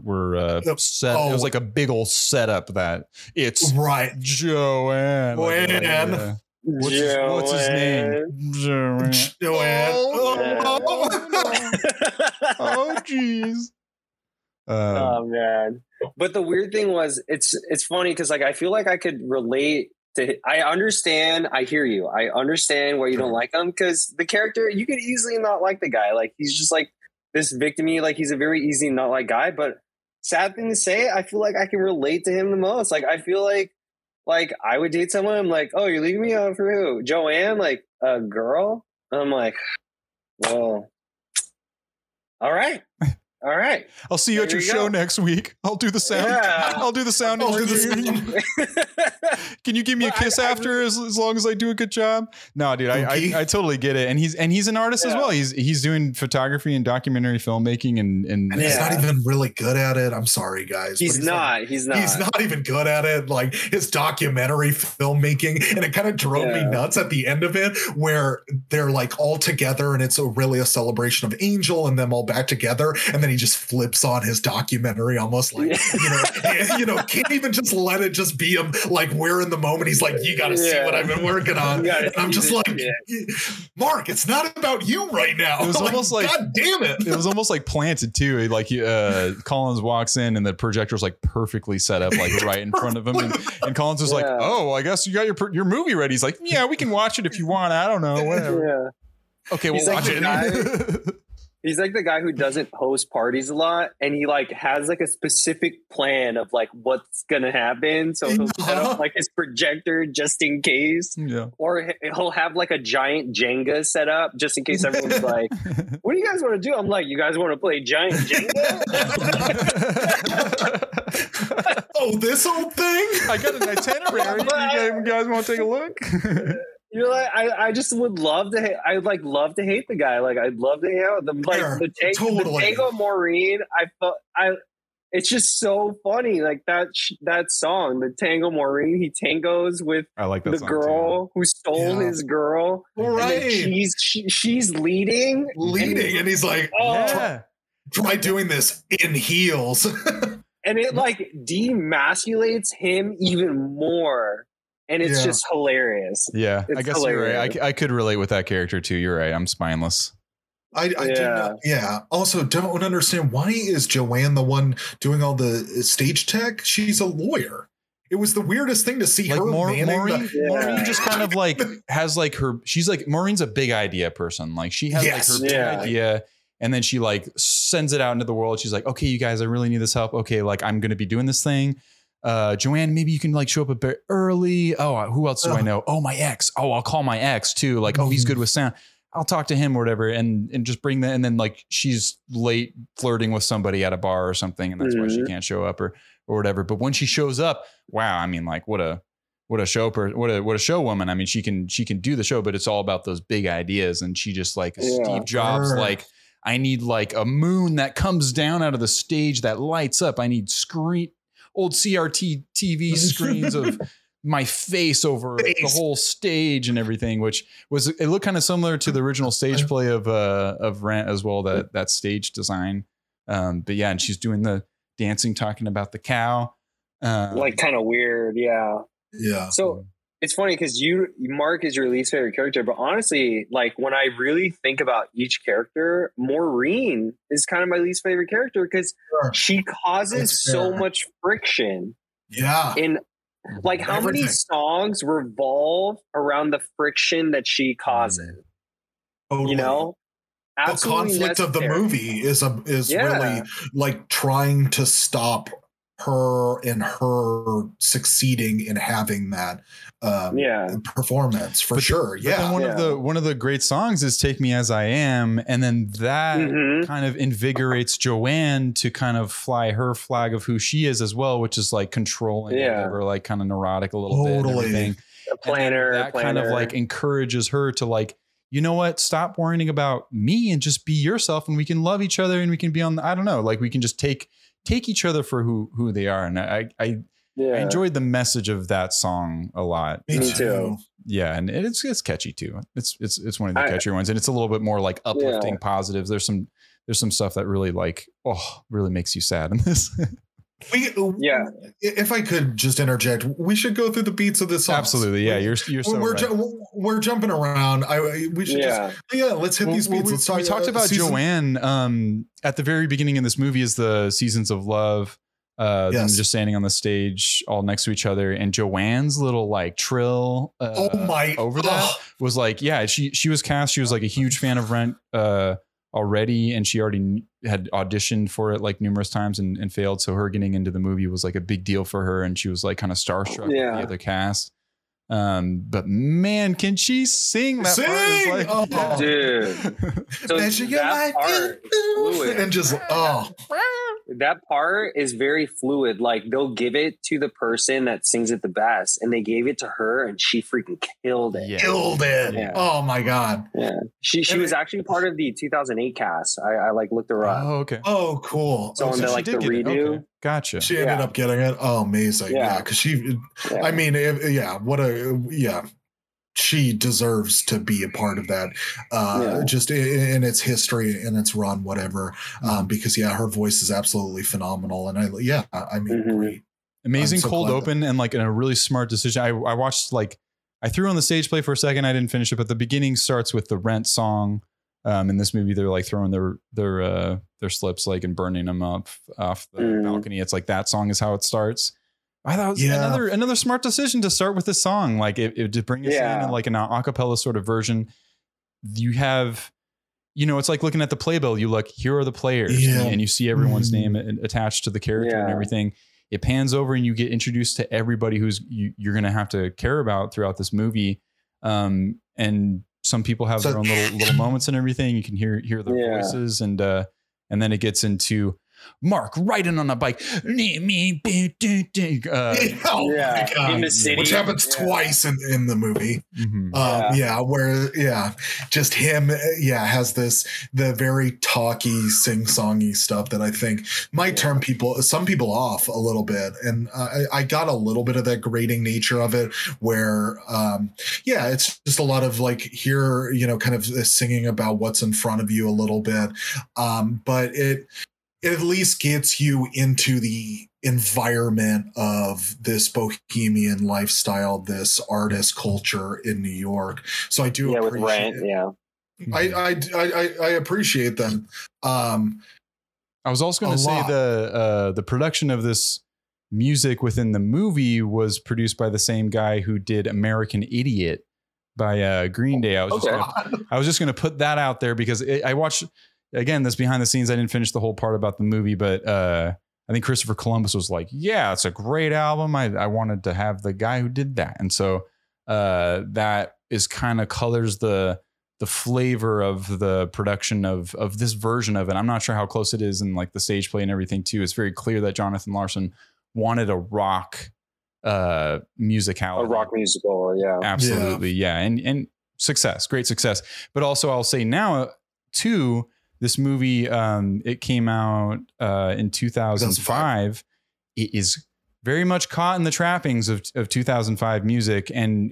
set. Oh. It was like a big old setup that it's right. Joanne. What's his name? Joanne. Joanne. Oh, jeez. Oh man. But the weird thing was it's funny because like I feel like I could relate to I understand why you don't like him, because the character, you could easily not like the guy. Like he's just like this victim-y, like he's a very easy not like guy. But sad thing to say, I feel like I can relate to him the most. Like I feel like I would date someone, I'm like, oh, you're leaving me out for who? Joanne, like a girl? And I'm like, well, all right. I'll see you at your show next week. I'll do the sound. Yeah. I'll do the sound. Can you give me a kiss after as long as I do a good job? No, dude, I totally get it. And he's an artist as well. He's doing photography and documentary filmmaking and he's not even really good at it. I'm sorry, guys. He's not even good at it. Like his documentary filmmaking, and it kind of drove me nuts at the end of it where they're like all together and it's really a celebration of Angel and them all back together, and then he just flips on his documentary almost like can't even just let it just be him, like we're in the moment. He's like, you gotta see what I've been working on. I'm just like, Mark, it's not about you right now. It was like, almost like, God damn it. It was almost like planted too. Like Collins walks in and the projector's like perfectly set up, like right in front of him. And Collins is like, oh, I guess you got your movie ready. He's like, yeah, we can watch it if you want. I don't know. Whatever. Yeah. Okay, we'll watch it. He's like the guy who doesn't host parties a lot, and he like has like a specific plan of like what's gonna happen. So he'll set up like his projector just in case, or he'll have like a giant Jenga set up just in case everyone's like, "What do you guys want to do?" I'm like, "You guys want to play giant Jenga?" Oh, this whole thing! I got an itinerary. You guys want to take a look? You're like, I just would love to. I'd like love to hate the guy. Like I'd love to hang out with him. Like the Tango Maureen. It's just so funny. Like that song, the Tango Maureen. He tangos with the girl who stole his girl. Right. And she's leading, and he's like, oh, try doing this in heels. And it like demasculates him even more. And it's just hilarious. Yeah, it's I guess hilarious. You're right. I could relate with that character too. You're right. I'm spineless. I do not. Yeah. Also, don't understand why is Joanne the one doing all the stage tech? She's a lawyer. It was the weirdest thing to see like her. Maureen just kind of like has like her. She's like Maureen's a big idea person. Like she has like her big idea. And then she like sends it out into the world. She's like, okay, you guys, I really need this help. Okay, like I'm going to be doing this thing. Joanne, maybe you can like show up a bit early. Oh, who else do I know? Oh, my ex. Oh, I'll call my ex too. Like, oh, he's good with sound. I'll talk to him or whatever. And just bring that. And then like, she's late flirting with somebody at a bar or something. And that's why she can't show up or whatever. But when she shows up, wow. I mean, like what a show, what a show woman. I mean, she can do the show, but it's all about those big ideas. And she just like Steve Jobs, like, I need like a moon that comes down out of the stage that lights up. I need old CRT TV screens of my face over the whole stage and everything, which was, it looked kind of similar to the original stage play of Rent as well, that stage design. But yeah, and she's doing the dancing, talking about the cow. Like kind of weird. Yeah. Yeah. So it's funny because Mark is your least favorite character, but honestly, like when I really think about each character, Maureen is kind of my least favorite character because she causes so much friction. Yeah. And like how many songs revolve around the friction that she causes? Totally. You know? Absolutely. The conflict of the movie is really like trying to stop her and her succeeding in having that performance for sure. Yeah. Then one of the great songs is Take Me As I Am. And then that kind of invigorates Joanne to kind of fly her flag of who she is as well, which is like controlling or like kind of neurotic a little bit. And everything. That kind of like encourages her to like, you know what? Stop worrying about me and just be yourself, and we can love each other, and we can be on the, I don't know, like we can just take each other for who they are. And I enjoyed the message of that song a lot. Me too. Yeah. And it's catchy too. It's one of the catchier ones, and it's a little bit more like uplifting positives. There's some stuff that really like, really makes you sad in this. If I could just interject, we should go through the beats of this song. Absolutely, yeah. You're so right. We're jumping around. Let's hit these beats. We talked about Joanne at the very beginning in this movie is the Seasons of Love. Them just standing on the stage all next to each other, and Joanne's little like trill was like, yeah, she was cast. She was like a huge fan of Rent already, and she already had auditioned for it like numerous times and failed, so her getting into the movie was like a big deal for her, and she was like kind of starstruck with the other cast. But man, can she sing that part? Is like, dude. So that part fluid. And just that part is very fluid. Like they'll give it to the person that sings it the best, and they gave it to her, and she freaking killed it. Yeah. Killed it. Yeah. Oh my god. Yeah. She was actually part of the 2008 cast. I like looked her up. Oh okay. Oh cool. So when they like the redo. Okay. Gotcha. She ended up getting it. Oh, amazing. Yeah. Because she deserves to be a part of that. Just in its history and its run, whatever. Because her voice is absolutely phenomenal. And great. Amazing cold open and like in a really smart decision. I watched like, I threw on the stage play for a second. I didn't finish it, but the beginning starts with the Rent song. In this movie, they're like throwing their slips like and burning them up off the balcony. It's like that song is how it starts. I thought it was another smart decision to start with this song. Like it to bring us in like an acapella sort of version. You have, it's like looking at the playbill. You look, here are the players, and you see everyone's name attached to the character and everything. It pans over and you get introduced to everybody who's you're going to have to care about throughout this movie. And some people have their own little moments and everything. You can hear their voices, and then it gets into Mark riding on a bike. In the city, which happens twice in the movie. Mm-hmm. Just him. Yeah, has the very talky, sing-songy stuff that I think might turn some people off a little bit, and I got a little bit of that grating nature of it, where it's just a lot of like here, kind of singing about what's in front of you a little bit, but it at least gets you into the environment of this bohemian lifestyle, this artist culture in New York. So I do appreciate with Rent, I appreciate them. I was also going to say the production of this music within the movie was produced by the same guy who did American Idiot by Green Day. I was just going to put that out there because I watched. Again, this behind the scenes, I didn't finish the whole part about the movie, but I think Christopher Columbus was like, yeah, it's a great album. I wanted to have the guy who did that. And so that is kind of colors the flavor of the production of this version of it. I'm not sure how close it is in like the stage play and everything, too. It's very clear that Jonathan Larson wanted a rock musicality. A rock musical, yeah. Absolutely, yeah. And success, great success. But also I'll say now, too, This movie, it came out in 2005. It is very much caught in the trappings of 2005 music. And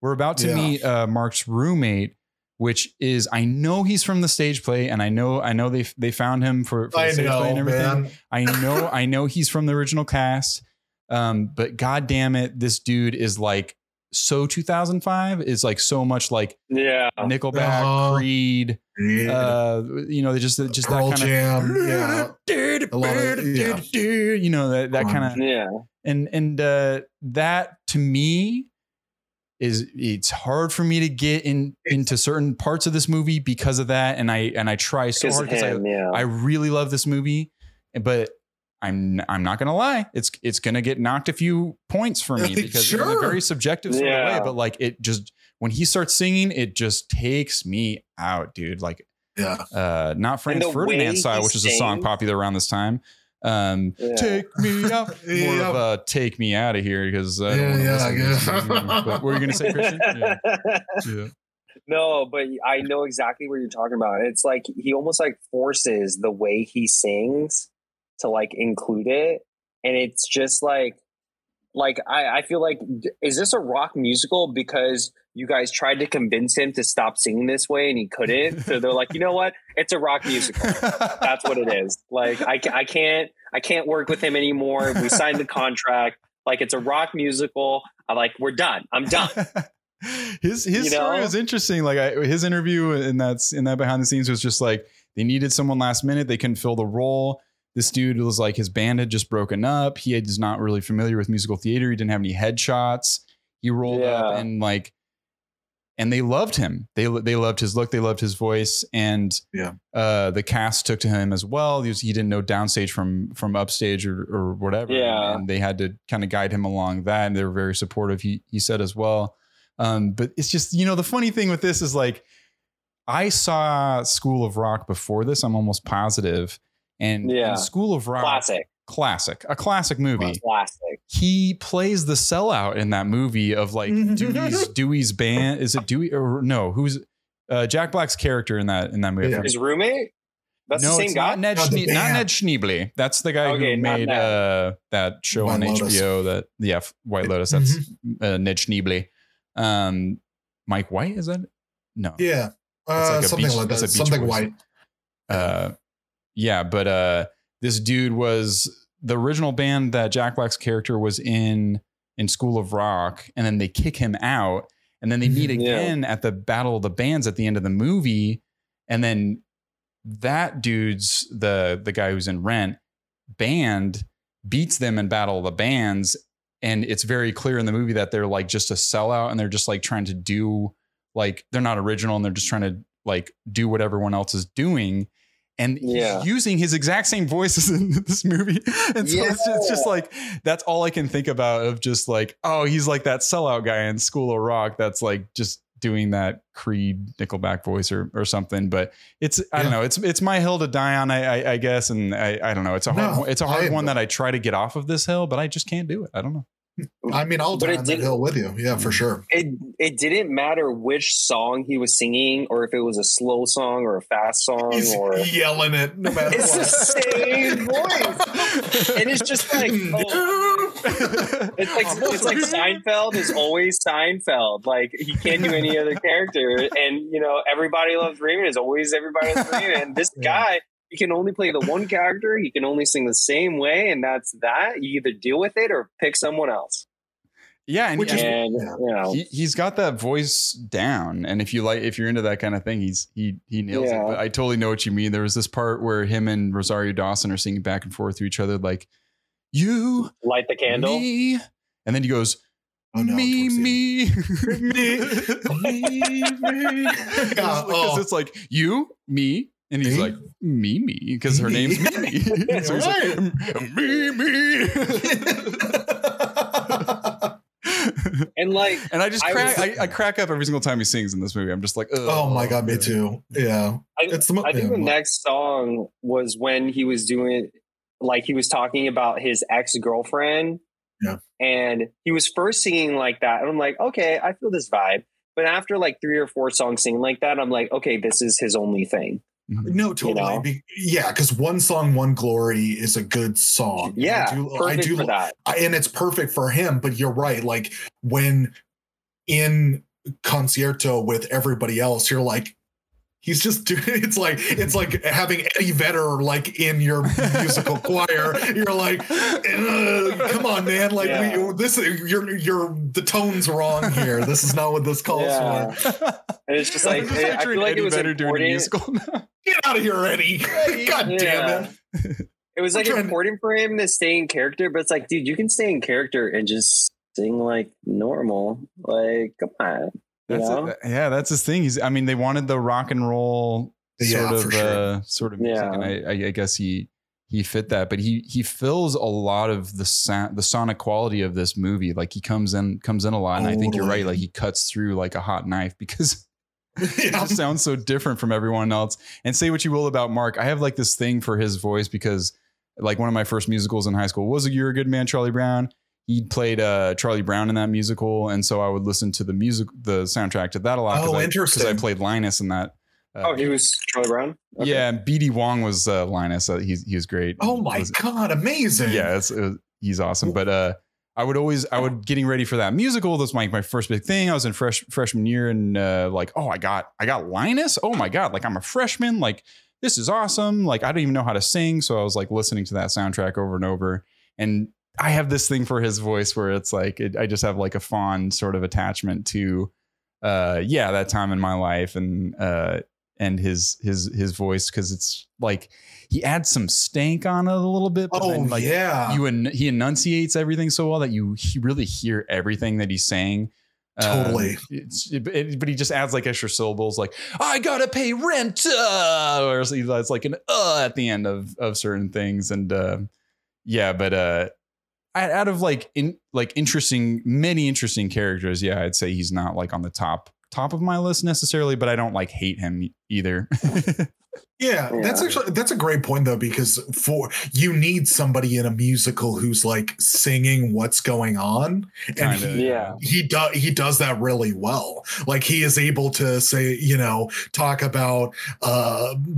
we're about to meet Mark's roommate, which is, I know he's from the stage play, and I know they found him for the stage play and everything. Man. I know he's from the original cast. But God damn it, this dude is like, so 2005 is like so much like Nickelback, Creed, you know, just Pearl that kind Jam, of, you know, that kind of, and that to me is, it's hard for me to get into certain parts of this movie because of that. And I try so hard because I really love this movie, but I'm not going to lie. It's going to get knocked a few points for me because it's a very subjective sort of way, but like it just, when he starts singing, it just takes me out, dude. Like, not Franz Ferdinand style, which is a song popular around this time. Take me out, more of a take me out of here. Cause what were you going to say, Christian? No, but I know exactly what you're talking about. It's like, he almost like forces the way he sings to like include it, and it's just like I feel like, is this a rock musical because you guys tried to convince him to stop singing this way and he couldn't, so they're like, you know what, it's a rock musical, that's what it is. Like I can't work with him anymore, we signed the contract, like it's a rock musical, I'm like, we're done, I'm done. His story was interesting. Like his interview in that behind the scenes was just like, they needed someone last minute, they couldn't fill the role. This dude was like, his band had just broken up. He was not really familiar with musical theater. He didn't have any headshots. He rolled up and like, and they loved him. They loved his look. They loved his voice. And the cast took to him as well. He didn't know downstage from upstage or whatever. Yeah. And they had to kind of guide him along that. And they were very supportive. He said as well. But it's just, you know, the funny thing with this is like, I saw School of Rock before this. I'm almost positive. And School of Rock, a classic movie. Classic. He plays the sellout in that movie of like Dewey's band. Is it Dewey or no? Who's Jack Black's character in that movie? Yeah. His roommate. That's the same guy. Not Ned Schneebly. That's the guy who made that show on HBO. That White Lotus. That's Ned Schneebly. Mike White, is that? No. Yeah. Like something beach, like that. Something white. Yeah, but this dude was the original band that Jack Black's character was in School of Rock, and then they kick him out, and then they meet again at the Battle of the Bands at the end of the movie, and then that dude's the guy who's in Rent band beats them in Battle of the Bands, and it's very clear in the movie that they're like just a sellout, and they're just like trying to do like they're not original, and they're just trying to like do what everyone else is doing. And he's using his exact same voices in this movie. And so it's just like, that's all I can think about of just like, oh, he's like that sellout guy in School of Rock. That's like just doing that Creed Nickelback voice or something. But it's, I don't know, it's my hill to die on, I guess. And I don't know. It's a hard one that I try to get off of this hill, but I just can't do it. I don't know. I mean, I'll die on that hill with you. Yeah, for sure. It didn't matter which song he was singing, or if it was a slow song or a fast song. He's or yelling it. No matter it's what. The same voice, and it's just like it's like Seinfeld is always Seinfeld. Like he can't do any other character, and you know, Everybody Loves Raymond is always Everybody Loves Raymond. And this guy, he can only play the one character. He can only sing the same way. And that's that. You either deal with it or pick someone else. Yeah. And he's got that voice down. And if you're into that kind of thing, he nails it. But I totally know what you mean. There was this part where him and Rosario Dawson are singing back and forth to each other. Like, you light the candle. Me. And then he goes, oh, no, me. Because it's like you, me. And he's like, Mimi, because her name's Mimi. So he's like, Mimi. And like, and I just I crack up every single time he sings in this movie. I'm just like, oh my God, me too. Yeah. I think the next song was when he was doing, like, he was talking about his ex-girlfriend. Yeah. And he was first singing like that. And I'm like, okay, I feel this vibe. But after like 3 or 4 songs singing like that, I'm like, okay, this is his only thing. No, totally. You know? Yeah, because One Song, One Glory is a good song. Yeah, I do for that. And it's perfect for him, but you're right. Like, when in Concierto with everybody else, you're like, he's just doing, it's like having Eddie Vedder like in your musical choir. You're like, come on, man! Like, yeah. You're the tone's wrong here. This is not what this calls for. And it's just like, hey, I feel like Eddie it was Vedder doing a musical. Get out of here, Eddie! God damn it! It was like important for him to stay in character, but it's like, dude, you can stay in character and just sing like normal. Like, come on. That's his thing. They wanted the rock and roll sort of music, and I guess he fit that. But he fills a lot of the sonic quality of this movie. Like, he comes in a lot, and I think you're right. Like, he cuts through like a hot knife because it just sounds so different from everyone else. And say what you will about Mark, I have like this thing for his voice because like one of my first musicals in high school was You're a Good Man, Charlie Brown. He played Charlie Brown in that musical, and so I would listen to the soundtrack to that a lot. Oh, interesting. Because I played Linus in that. He was Charlie Brown? Okay. Yeah, and B.D. Wong was Linus. He was great. Oh my God, amazing! Yeah, he's awesome. But I would getting ready for that musical. That's my first big thing. I was in freshman year, and I got Linus. Oh my God, like I'm a freshman. Like this is awesome. Like I don't even know how to sing, so I was like listening to that soundtrack over and over, and I have this thing for his voice where it's like, I just have like a fond sort of attachment to, that time in my life and his voice. Cause it's like, he adds some stank on it a little bit, but he enunciates everything so well that he really hear everything that he's saying. Totally. But he just adds like extra syllables, like I gotta pay rent. Or it's like an, at the end of certain things. And, out of many interesting characters, I'd say he's not like on the top of my list necessarily, but I don't like hate him either. That's a great point though, because you need somebody in a musical who's like singing what's going on, and he does that really well. Like he is able to say, talk about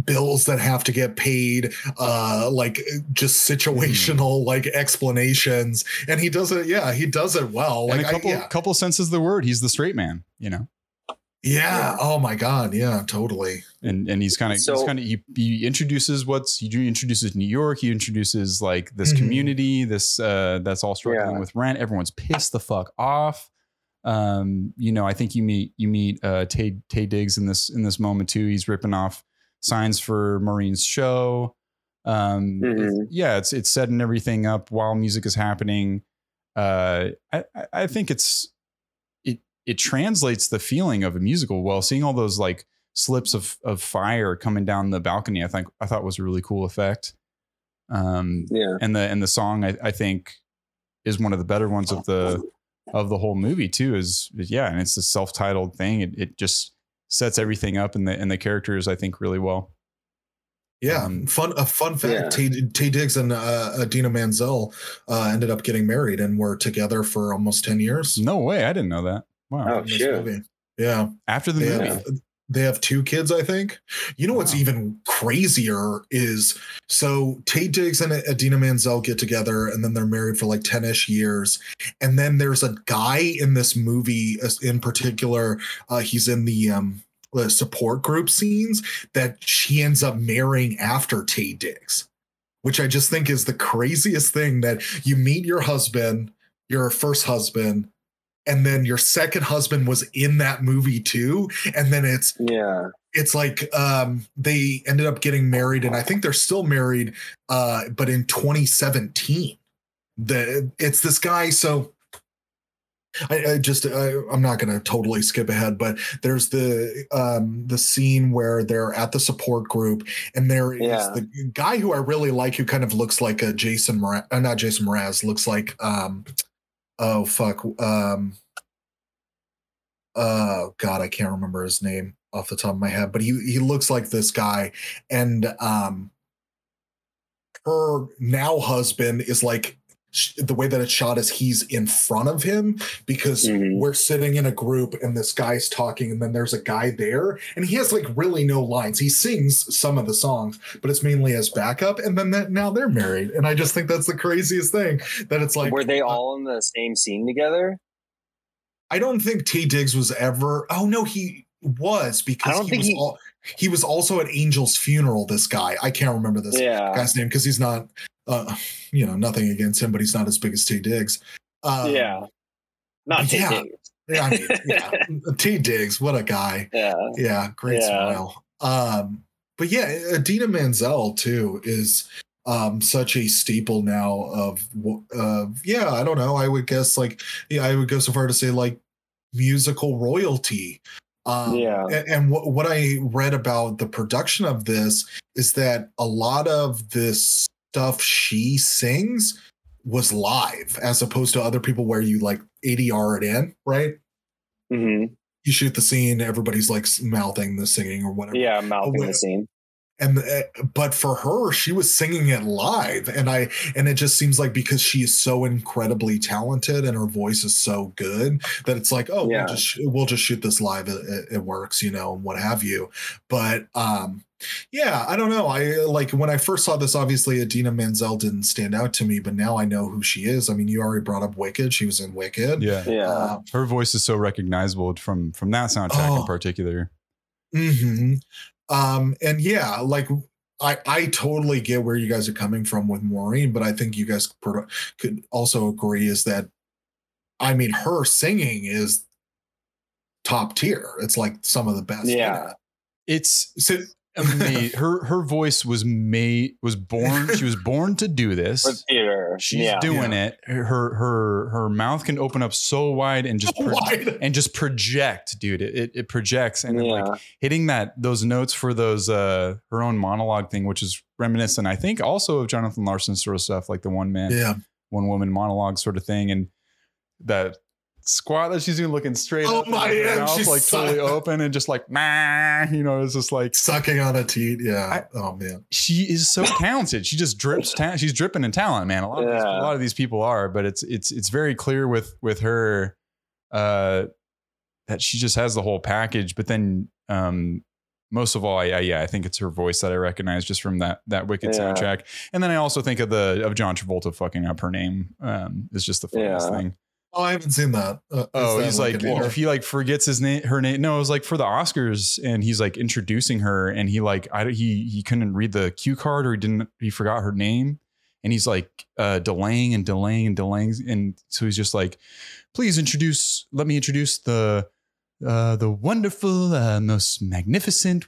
bills that have to get paid, like just situational like explanations, and he does it. Yeah, he does it well. Like, in a couple senses of the word, he's the straight man. Yeah. Oh my God. Yeah, totally. And he's kind of, he introduces New York. He introduces like this community, that's all struggling with rent. Everyone's pissed the fuck off. I think you meet Taye Diggs in this moment too. He's ripping off signs for Maureen's show. It's setting everything up while music is happening. I think it translates the feeling of a musical well. Seeing all those like slips of fire coming down the balcony, I thought was a really cool effect. And the song I think is one of the better ones of the whole movie too. And it's a self-titled thing. It just sets everything up and the characters I think really well. Yeah, fun fact. Yeah. Taye Diggs and Idina Menzel ended up getting married and were together for almost 10 years. No way, I didn't know that. Wow. Oh, shit. Yeah. After the movie. They have 2 kids, I think. What's even crazier is, so Taye Diggs and Idina Menzel get together and then they're married for like 10-ish years. And then there's a guy in this movie in particular. He's in the support group scenes that she ends up marrying after Taye Diggs, which I just think is the craziest thing, that you meet your husband, your first husband, and then your second husband was in that movie too. And then it's like they ended up getting married, and I think they're still married, but in 2017. It's this guy. So I'm not going to totally skip ahead, but there's the scene where they're at the support group, and there is the guy who I really like, who kind of looks like a Jason Mraz, not Jason Mraz, looks like, I can't remember his name off the top of my head, but he looks like this guy, and her now husband is like the way that it's shot is he's in front of him, because we're sitting in a group and this guy's talking and then there's a guy there and he has like really no lines. He sings some of the songs, but it's mainly as backup. And then now they're married. And I just think that's the craziest thing, that it's like, were they all in the same scene together? I don't think Taye Diggs was ever. Oh no, he was, because he was also at Angel's funeral. This guy, I can't remember this guy's name, because he's not, nothing against him, but he's not as big as Taye Diggs. Not Taye Diggs. Taye Diggs, what a guy. Great smile. But Idina Menzel too is such a staple now of I don't know. I would guess I would go so far to say like musical royalty. And what I read about the production of this is that a lot of this stuff she sings was live, as opposed to other people where you like ADR it in, right? Mm-hmm. You shoot the scene, everybody's like mouthing the singing or whatever. Yeah, mouthing the scene. And but for her, she was singing it live, and it just seems like, because she is so incredibly talented and her voice is so good, that it's like, we'll just shoot this live. It works, and what have you. But I don't know. I like, when I first saw this, obviously Idina Menzel didn't stand out to me, but now I know who she is. I mean, you already brought up Wicked. She was in Wicked. Her voice is so recognizable from that soundtrack in particular. Mm-hmm. I totally get where you guys are coming from with Maureen, but I think you guys could also agree is that, I mean, her singing is top tier. It's like some of the best. Yeah. Her voice was born to do this. She's doing it. Her mouth can open up so wide and just project, dude. It projects, and like hitting those notes for those her own monologue thing, which is reminiscent, I think, also of Jonathan Larson's sort of stuff, like the one woman monologue sort of thing, and that squat that she's doing, looking straight up, mouth like totally open and just like it's just like sucking on a teat. She is so talented. She just drips talent. She's dripping in talent, man. A lot of these people are, but it's very clear with her that she just has the whole package. But then most of all, I think it's her voice that I recognize just from that Wicked soundtrack. And then I also think of John Travolta fucking up her name. Is just the funniest thing. Oh, I haven't seen that. He's like, if he like forgets her name. No, it was like for the Oscars, and he's like introducing her, and he like he couldn't read the cue card, or he forgot her name, and he's like delaying, and so he's just like, please let me introduce the wonderful, most magnificent,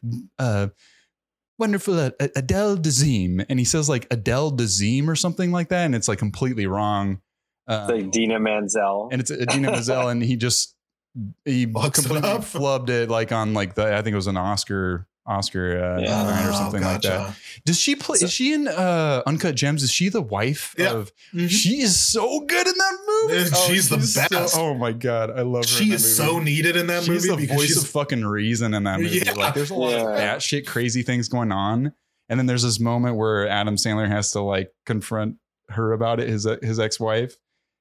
wonderful Adele Dazeem, and he says like Adele Dazeem or something like that, and it's like completely wrong. It's Idina Menzel, and it's Idina Menzel, and he completely flubbed it, like on like the, I think it was an Oscar or something like that. Does she play? Is she in Uncut Gems? Is she the wife of? Mm-hmm. She is so good in that movie. She's the best. So, oh my god, I love her. She is so needed in that movie. She's the voice of fucking reason in that movie. Yeah. Like, there's a lot of batshit crazy things going on, and then there's this moment where Adam Sandler has to like confront her about it, his ex-wife.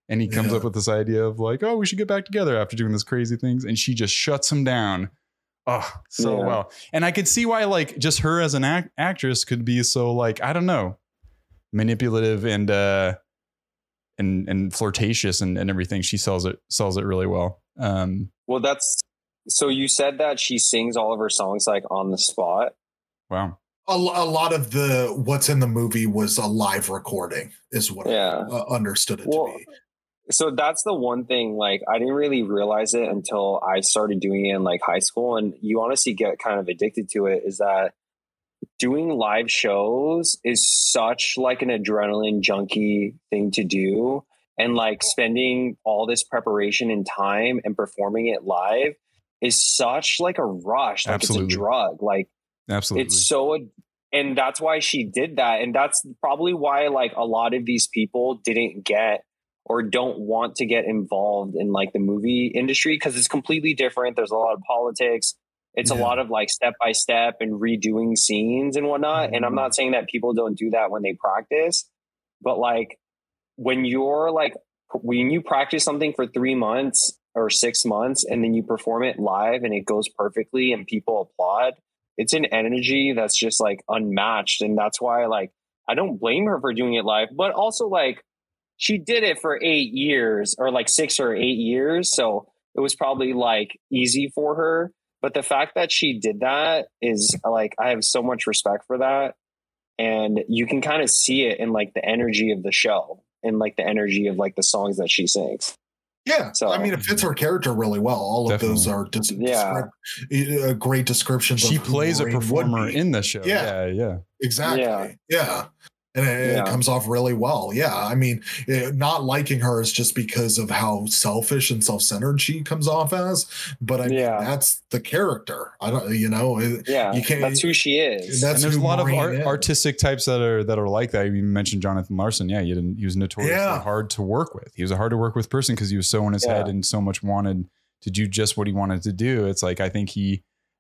And he comes up with this idea of like, oh, we should get back together after doing these crazy things. And she just shuts him down. Oh, so well. And I could see why like just her as an actress could be so like, I don't know, manipulative and flirtatious and everything. She sells it really well. So you said that she sings all of her songs like on the spot. Wow. A lot of the what's in the movie was a live recording is what I understood it to be. So that's the one thing, like, I didn't really realize it until I started doing it in like high school. And you honestly get kind of addicted to it, is that doing live shows is such like an adrenaline junkie thing to do. And like spending all this preparation and time and performing it live is such like a rush. Like It's a drug. Like, absolutely. It's so, and that's why she did that. And that's probably why like a lot of these people didn't get, or don't want to get involved in like the movie industry, because it's completely different. There's a lot of politics. It's a lot of like step by step and redoing scenes and whatnot. Mm-hmm. And I'm not saying that people don't do that when they practice, but like when you practice something for 3 months or 6 months and then you perform it live and it goes perfectly and people applaud, it's an energy that's just like unmatched. And that's why I don't blame her for doing it live, but also she did it for 8 years or 6 or 8 years. So it was probably easy for her. But the fact that she did that is I have so much respect for that. And you can kind of see it in the energy of the show and the energy of the songs that she sings. Yeah. So, I mean, it fits her character really well. All definitely. Of those are great descriptions. She plays a performer in the show. Yeah. Exactly. Yeah. And it comes off really well. Yeah. I mean, not liking her is just because of how selfish and self-centered she comes off as, but I mean, that's the character. I don't, you can't, that's who she is. That's and there's a lot of artistic types that are like that. You mentioned Jonathan Larson. Yeah. He was notoriously hard to work with. He was a hard to work with person because he was so in his head and so much wanted to do just what he wanted to do. It's I think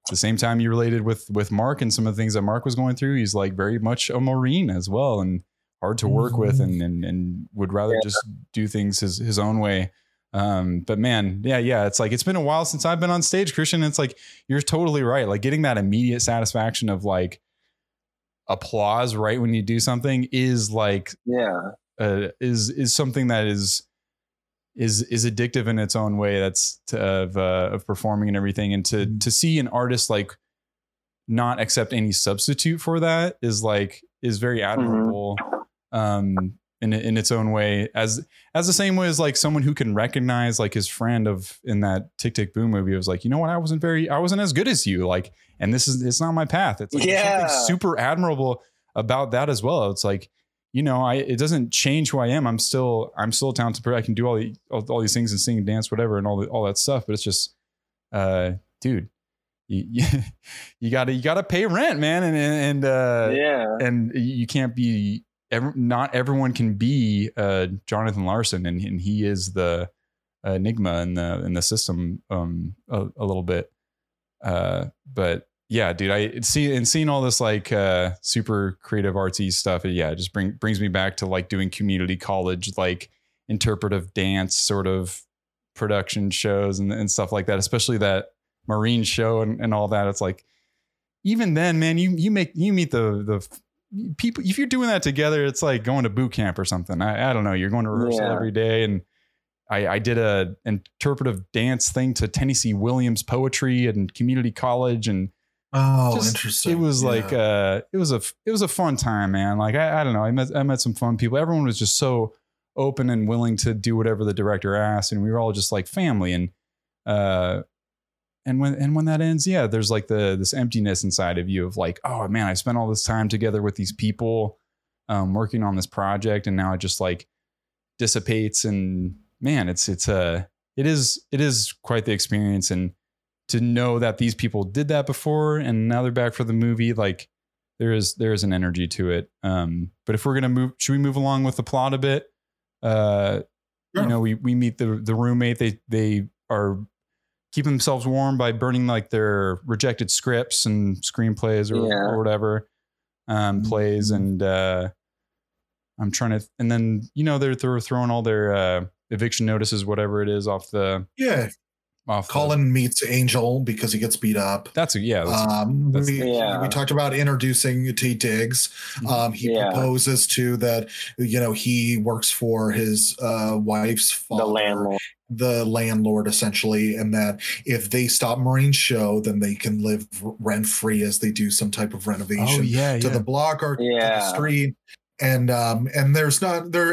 the same time you related with Mark and some of the things that Mark was going through, he's very much a Marine as well and hard to work with and would rather just do things his own way. But man, it's it's been a while since I've been on stage, Christian. It's you're totally right. Getting that immediate satisfaction of applause right when you do something is is something that is addictive in its own way. That's of performing and everything. And to see an artist not accept any substitute for that is very admirable in its own way, as the same way as someone who can recognize his friend in that Tick Tick Boom movie. It was I wasn't as good as you. And this is, it's not my path. It's something super admirable about that as well. It's it doesn't change who I am. I'm still a talented person. I can do all these things and sing and dance, whatever, and all that stuff. But it's just, dude, you gotta pay rent, man. And you can't be, not everyone can be Jonathan Larson. And he is the enigma in the system a little bit. But yeah, dude, I see and seeing all this super creative artsy stuff. Yeah, it just brings me back to doing community college, interpretive dance sort of production shows and stuff like that, especially that Marine show and all that. It's even then, man, you meet the people. If you're doing that together, it's like going to boot camp or something. I don't know. You're going to rehearsal every day. And I did a interpretive dance thing to Tennessee Williams poetry and community college and. Oh, interesting. It was it was a fun time, man. I don't know. I met some fun people. Everyone was just so open and willing to do whatever the director asked. And we were all just family. And when that ends, there's this emptiness inside of you of oh man, I spent all this time together with these people working on this project. And now it just dissipates and man, it is quite the experience. And to know that these people did that before and now they're back for the movie, there is an energy to it. But if we're going to should we move along with the plot a bit? Sure. We meet the roommate. They are keeping themselves warm by burning their rejected scripts and screenplays or whatever, plays. And, I'm trying to, and then, they're throwing all their, eviction notices, whatever it is off the, Colin meets Angel because he gets beat up. We talked about introducing Taye Diggs. He proposes to that. He works for his wife's father, the landlord essentially, and that if they stop Marine's show, then they can live rent free as they do some type of renovation to the block or to the street. And there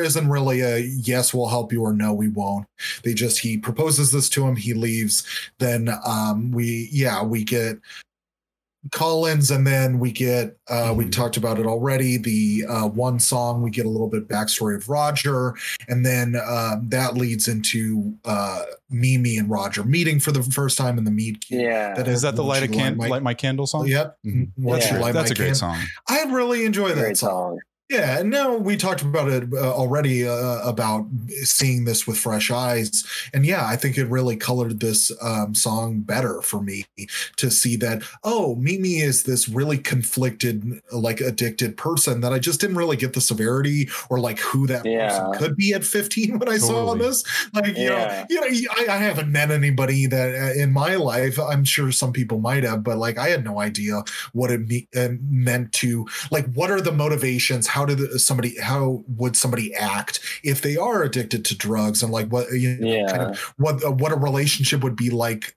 isn't really a yes, we'll help you or no, we won't. He proposes this to him. He leaves. Then, we get Collins and then we get, we talked about it already. The, one song, we get a little bit backstory of Roger. And then, that leads into, Mimi and Roger meeting for the first time in the meet cute. Yeah. That is that the Light My Candle song? Yep. Mm-hmm. That's a great song. I really enjoy that song. Yeah, and now we talked about it already about seeing this with fresh eyes. And yeah, I think it really colored this song better for me to see that, oh, Mimi is this really conflicted, like addicted person that I just didn't really get the severity or like who that person could be at 15 when I saw this. Like, you know, I haven't met anybody that in my life, I'm sure some people might have, but like I had no idea what it meant to, like, what are the motivations? How would somebody act if they are addicted to drugs, and like what kind of what a relationship would be like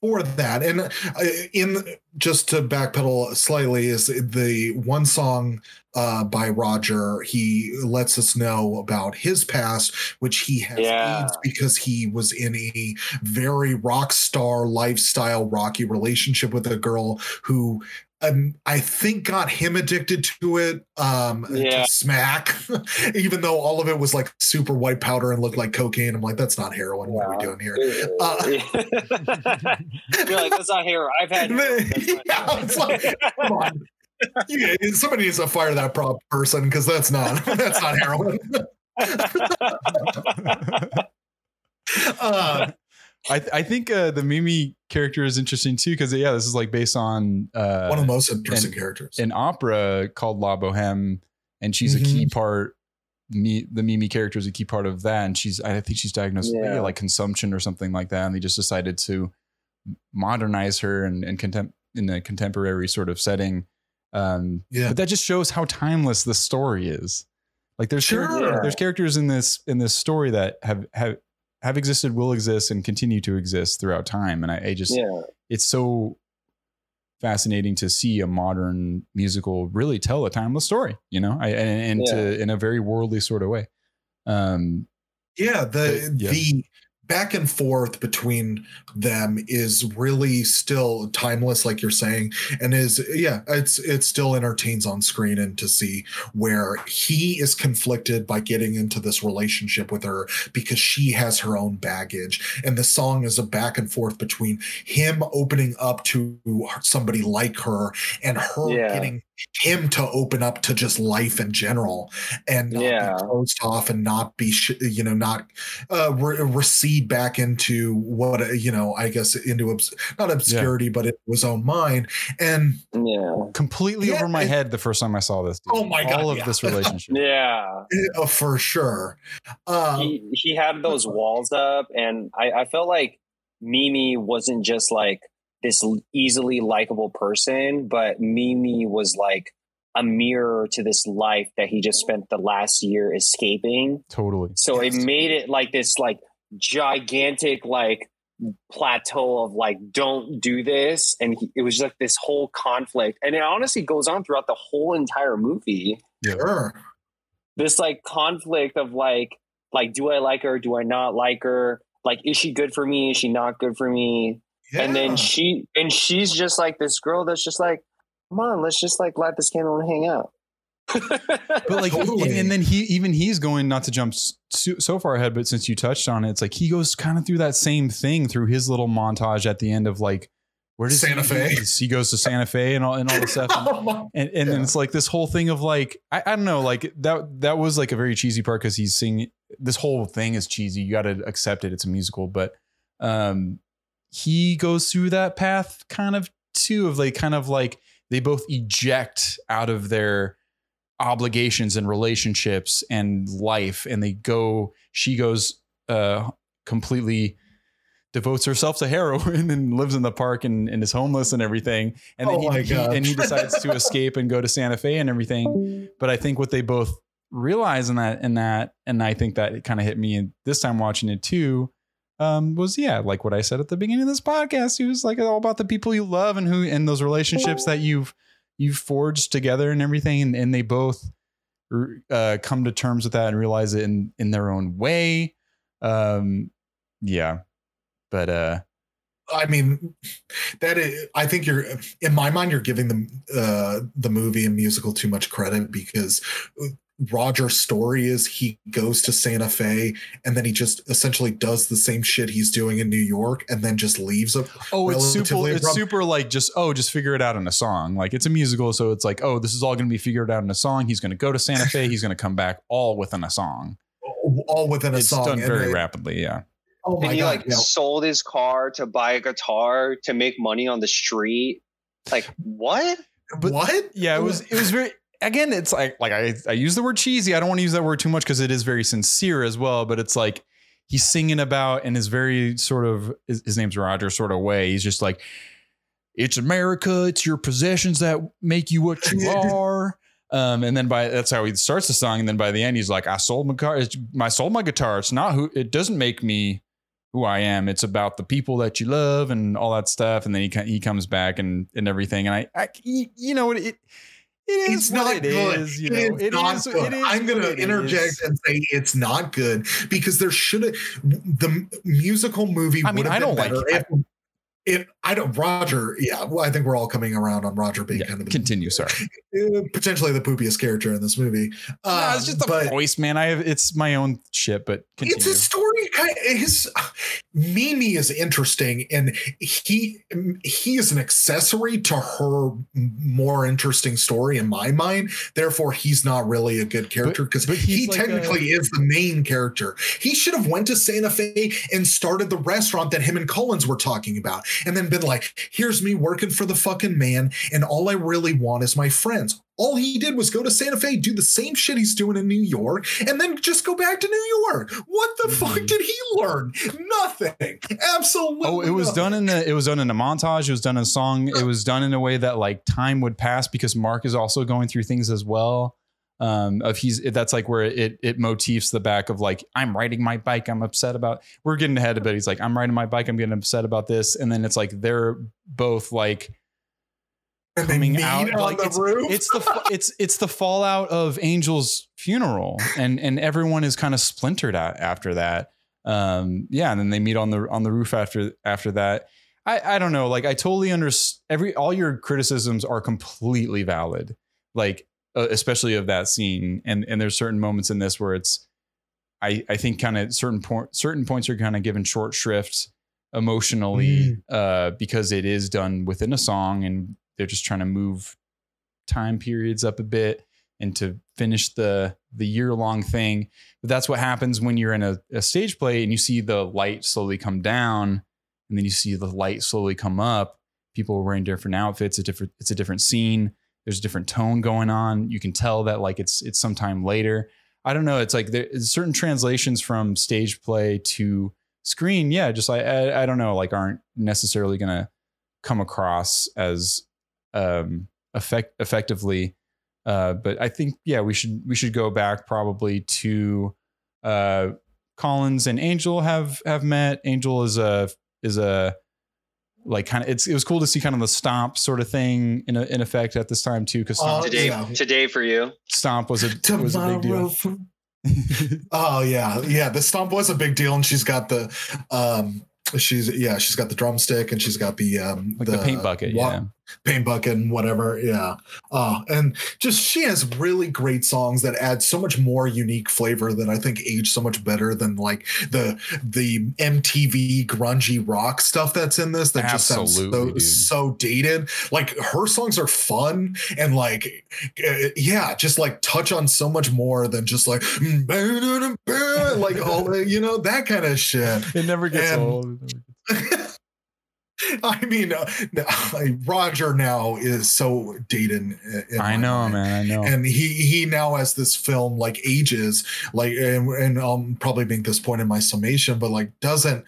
for that. And just to backpedal slightly, is the one song by Roger, he lets us know about his past, which he has AIDS because he was in a very rock star lifestyle, rocky relationship with a girl who I think got him addicted to it, to smack, even though all of it was like super white powder and looked like cocaine. I'm like, that's not heroin. What are we doing here? You're like, that's not heroin. I've had heroin. It's like, come on. Yeah, somebody needs to fire that prop person because that's not heroin. I think the Mimi character is interesting too, because this is like based on one of the most interesting characters, an opera called La Bohème, and she's a key part. The Mimi character is a key part of that, and I think she's diagnosed with like consumption or something like that, and they just decided to modernize her in a contemporary sort of setting. But that just shows how timeless the story is. Like there's characters in this story that have existed, will exist, and continue to exist throughout time. And I just it's so fascinating to see a modern musical really tell a timeless story, you know, and in a very worldly sort of way. The back and forth between them is really still timeless, like you're saying, and it still entertains on screen, and to see where he is conflicted by getting into this relationship with her because she has her own baggage. And the song is a back and forth between him opening up to somebody like her and her getting him to open up to just life in general and not be closed off and not be, you know, not recede back into what, you know, I guess into not obscurity, but it was on mine. And completely over my head the first time I saw this. Dude. Oh my God. All of this relationship. For sure. He had those walls up, and I felt like Mimi wasn't just like this easily likable person, but Mimi was like a mirror to this life that he just spent the last year escaping. Totally. So it made it like this, like gigantic, like plateau of like, don't do this. And it was like this whole conflict. And it honestly goes on throughout the whole entire movie. Sure. This like conflict of like, do I like her? Do I not like her? Like, is she good for me? Is she not good for me? Yeah. And then she's just like this girl that's just like, come on, let's just like light this candle and hang out. But like, and then he's going, not to jump so far ahead, but since you touched on it, it's like he goes kind of through that same thing through his little montage at the end of like, where does Santa Fe? He goes to Santa Fe and all this stuff, and then it's like this whole thing of like, I don't know, like that was like a very cheesy part because he's singing. This whole thing is cheesy. You got to accept it. It's a musical, but he goes through that path kind of too, of like kind of like they both eject out of their obligations and relationships and life. And she goes completely devotes herself to heroin and lives in the park and is homeless and everything. And then he decides to escape and go to Santa Fe and everything. But I think what they both realize in that, and I think that it kind of hit me this time watching it too, was like what I said at the beginning of this podcast. It was like all about the people you love and who, and those relationships that you've forged together and everything. And they both come to terms with that and realize it in their own way. But I mean, that is, I think you're, in my mind, you're giving the movie and musical too much credit because Roger's story is he goes to Santa Fe and then he just essentially does the same shit he's doing in New York and then just leaves. It's super like just figure it out in a song. Like, it's a musical, so it's like, oh, this is all going to be figured out in a song. He's going to go to Santa Fe. He's going to come back all within a song. It's done very rapidly. Yeah. Oh my God. He sold his car to buy a guitar to make money on the street. Like, what? But, what? Yeah, it was very. Again, it's like I use the word cheesy. I don't want to use that word too much because it is very sincere as well. But it's like he's singing about in his very sort of his name's Roger sort of way. He's just like, it's America. It's your possessions that make you what you are. And then that's how he starts the song. And then by the end, he's like, I sold my car. I sold my guitar. It's not who it doesn't make me who I am. It's about the people that you love and all that stuff. And then he comes back and everything. And It's not good. I'm going to interject and say it's not good because there should have the musical movie. I mean, I don't like it. Roger. Yeah. Well, I think we're all coming around on Roger being kind of continue. Sorry. Potentially the poopiest character in this movie. No, it's just a voice, man. It's my own shit, but continue. It's a story. His Mimi is interesting, and he is an accessory to her more interesting story in my mind. Therefore, he's not really a good character because he technically is the main character. He should have went to Santa Fe and started the restaurant that him and Collins were talking about, and then been like, "Here's me working for the fucking man, and all I really want is my friends." All he did was go to Santa Fe, do the same shit he's doing in New York, and then just go back to New York. What the fuck did he learn? Nothing. Absolutely. Oh, it was done in a montage. It was done in a song. It was done in a way that like time would pass because Mark is also going through things as well. That's like where it motifs the back of like, I'm riding my bike. I'm upset about, we're getting ahead of it. He's like, I'm riding my bike. I'm getting upset about this. And then it's like, they're both like, coming out like it's the fallout of Angel's funeral and everyone is kind of splintered out after that. And then they meet on the roof after that. I don't know, like I totally understand all your criticisms are completely valid, like especially of that scene, and there's certain moments in this where it's I think kind of certain points are kind of given short shrift emotionally because it is done within a song and they're just trying to move time periods up a bit and to finish the year long thing. But that's what happens when you're in a stage play and you see the light slowly come down and then you see the light slowly come up. People are wearing different outfits. It's a different scene. There's a different tone going on. You can tell that like it's sometime later. I don't know. It's like there's certain translations from stage play to screen. Yeah. Just like, I don't know, like aren't necessarily going to come across as, effectively. But I think, yeah, we should go back probably to, Collins and Angel have met. Angel is a like kind of, it was cool to see kind of the Stomp sort of thing in effect at this time too. Cause today for you, Stomp was a big deal. Oh yeah. Yeah. The Stomp was a big deal. And she's got the, she's got the drumstick and she's got the paint bucket, paint bucket and whatever. Yeah. And just, she has really great songs that add so much more unique flavor that I think age so much better than like the MTV grungy rock stuff that's in this. That just sounds so dated. Like her songs are fun and like, just like touch on so much more than just like, like all that kind of shit. It never gets old. I mean, Roger now is so dated. I know, man. And he now has this film like ages, like, and I'll probably make this point in my summation, but like doesn't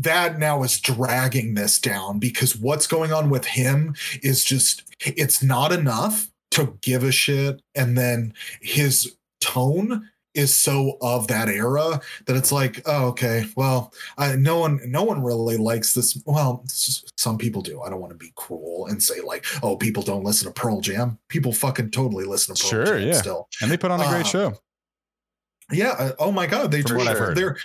that now is dragging this down because what's going on with him is just it's not enough to give a shit, and then his tone is so of that era that it's like, oh, okay, well, no one really likes this. Well, some people do. I don't want to be cruel and say like, oh, people don't listen to Pearl Jam. People fucking totally listen to Pearl Jam still. And they put on a great show. Yeah. Oh my God. They do. They're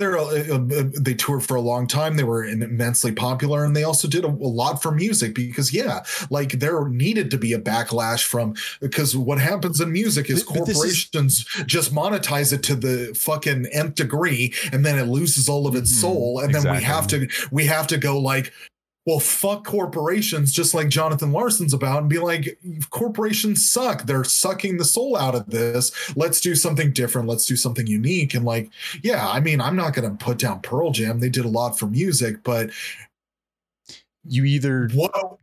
They toured for a long time. They were immensely popular, and they also did a lot for music because, yeah, like there needed to be a backlash from, because what happens in music is corporations just monetize it to the fucking nth degree, and then it loses all of its soul, and then we have to go like, well, fuck corporations, just like Jonathan Larson's about, and be like, corporations suck. They're sucking the soul out of this. Let's do something different. Let's do something unique. And like, yeah, I mean, I'm not going to put down Pearl Jam. They did a lot for music, but you either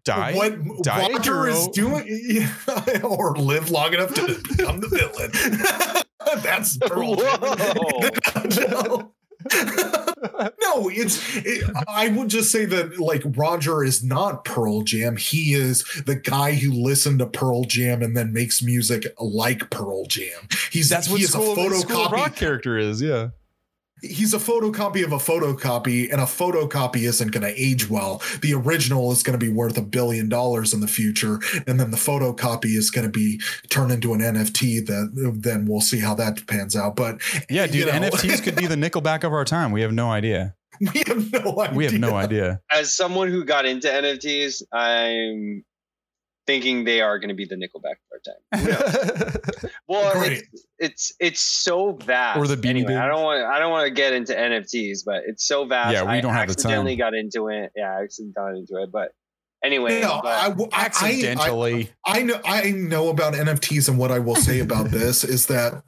die Roger is doing, yeah, or live long enough to become the villain. That's Pearl Jam. No, I would just say that like Roger is not Pearl Jam. He is the guy who listened to Pearl Jam and then makes music like Pearl Jam. School of Rock character is, yeah. He's a photocopy of a photocopy, and a photocopy isn't going to age well. The original is going to be worth $1 billion in the future, and then the photocopy is going to be turned into an NFT. Then we'll see how that pans out. But yeah, dude, NFTs could be the Nickelback of our time. We have no idea. As someone who got into NFTs, I'm thinking they are going to be the Nickelback of our time. No. Well, it's so vast. Or the Beanie Babies. I don't want to get into NFTs, but it's so vast. Yeah, we don't have the time. I accidentally got into it, but anyway. No, accidentally. I know about NFTs, and what I will say about this is that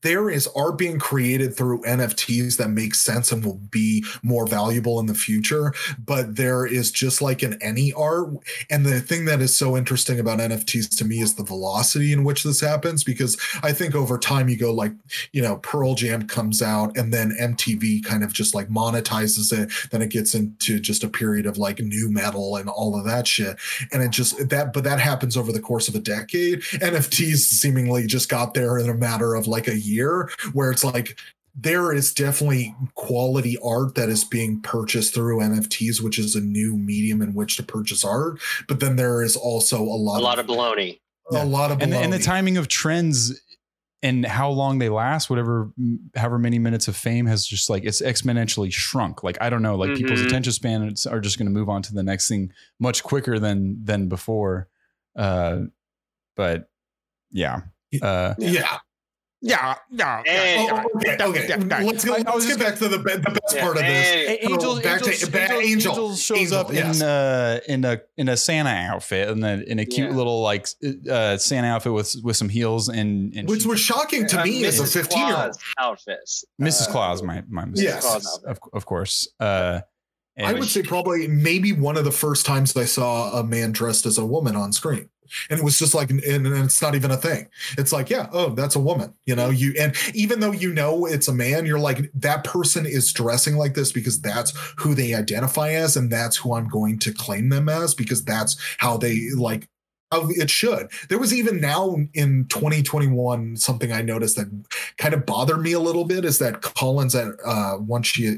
there is art being created through NFTs that makes sense and will be more valuable in the future. But there is, just like in any art, and the thing that is so interesting about NFTs to me is the velocity in which this happens, because I think over time you go like, you know, Pearl Jam comes out and then MTV kind of just like monetizes it. Then it gets into just a period of like new metal and all of that shit. And it just but that happens over the course of a decade. NFTs seemingly just got there in a matter of like a year, where it's like there is definitely quality art that is being purchased through NFTs, which is a new medium in which to purchase art. But then there is also a lot of baloney, and the timing of trends and how long they last, however many minutes of fame has just like, it's exponentially shrunk. Like, I don't know, like people's attention span are just going to move on to the next thing much quicker than before. Let's get back to the best part of this. Angel shows up in a Santa outfit, and in a cute little like Santa outfit with some heels and which was shocking to me as a 15-year-old outfit. Mrs. Claus, my Mrs. Claus, of course. I would say probably maybe one of the first times I saw a man dressed as a woman on screen. And it was just like, and it's not even a thing. It's like, yeah, oh, that's a woman, you know, and even though, you know, it's a man, you're like, that person is dressing like this because that's who they identify as. And that's who I'm going to claim them as, because that's how they like. It should. There was even now in 2021 something I noticed that kind of bothered me a little bit, is that Collins, once she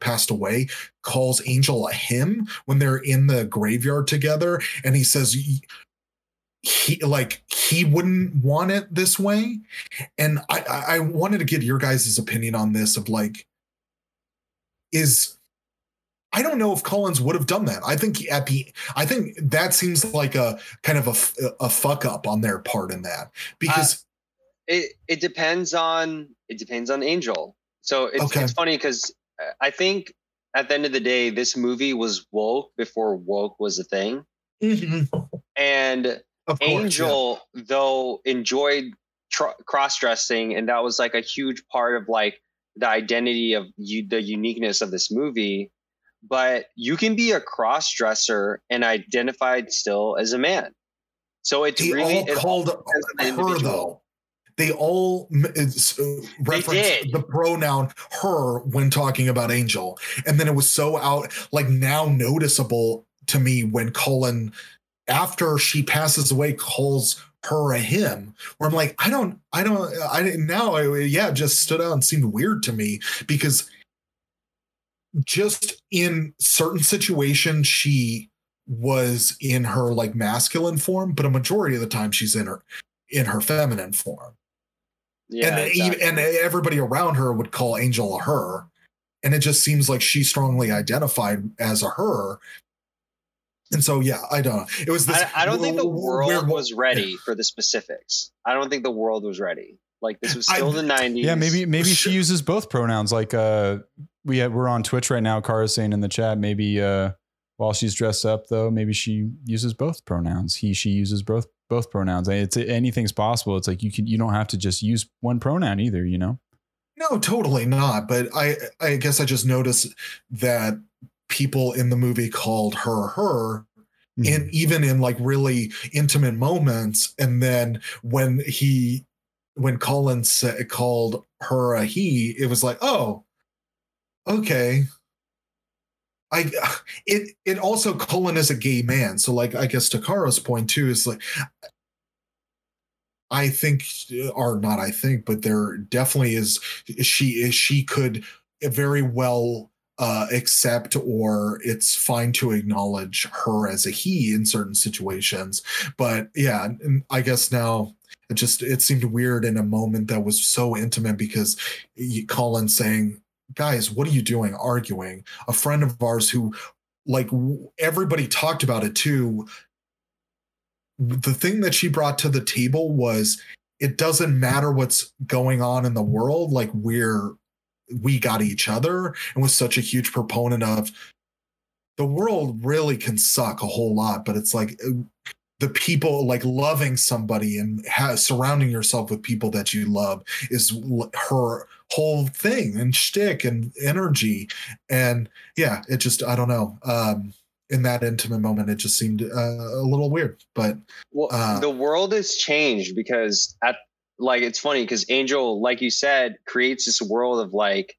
passed away, calls Angel a him when they're in the graveyard together, and he says he wouldn't want it this way. And I wanted to get your guys' opinion on this, of like, I don't know if Collins would have done that. I think that seems like a kind of a fuck up on their part in that, because it depends on Angel. So it's funny, because I think at the end of the day, this movie was woke before woke was a thing, and course, Angel though enjoyed cross-dressing, and that was like a huge part of like the identity of the uniqueness of this movie. But you can be a cross-dresser and identified still as a man. So it's called her, though. They all referenced the pronoun her when talking about Angel. And then it was so out, like now noticeable to me when Colin, after she passes away, calls her a him, where I'm like, it just stood out and seemed weird to me, because just in certain situations she was in her like masculine form, but a majority of the time she's in her feminine form. Yeah, and exactly. And everybody around her would call Angel a her, and it just seems like she strongly identified as a her. And so, yeah, I don't know. It was this. I don't think the world was ready for the specifics. I don't think the world was ready. Like, this was still the 90s. Yeah, maybe she uses both pronouns. Like, we're on Twitch right now. Kara's saying in the chat, maybe while she's dressed up, though, maybe she uses both pronouns. She uses both pronouns. It's anything's possible. It's like you don't have to just use one pronoun either, you know? No, totally not. But I guess I just noticed that people in the movie called her mm-hmm. and even in like really intimate moments. And then when Colin called her a he, it was like, oh, okay. It also, Colin is a gay man. So like, I guess Takara's point too is like, but there definitely is, she could very well accept, or it's fine to acknowledge her as a he in certain situations. But yeah, I guess now it seemed weird in a moment that was so intimate, because Colin saying, guys, what are you doing? Arguing. A friend of ours who, like, everybody talked about it too. The thing that she brought to the table was, it doesn't matter what's going on in the world. Like, we got each other, and was such a huge proponent of the world really can suck a whole lot, but it's like the people, like loving somebody and surrounding yourself with people that you love is her whole thing and shtick and energy. And yeah, it just, I don't know. In that intimate moment, it just seemed a little weird, but the world has changed because like, it's funny because Angel, like you said, creates this world of like,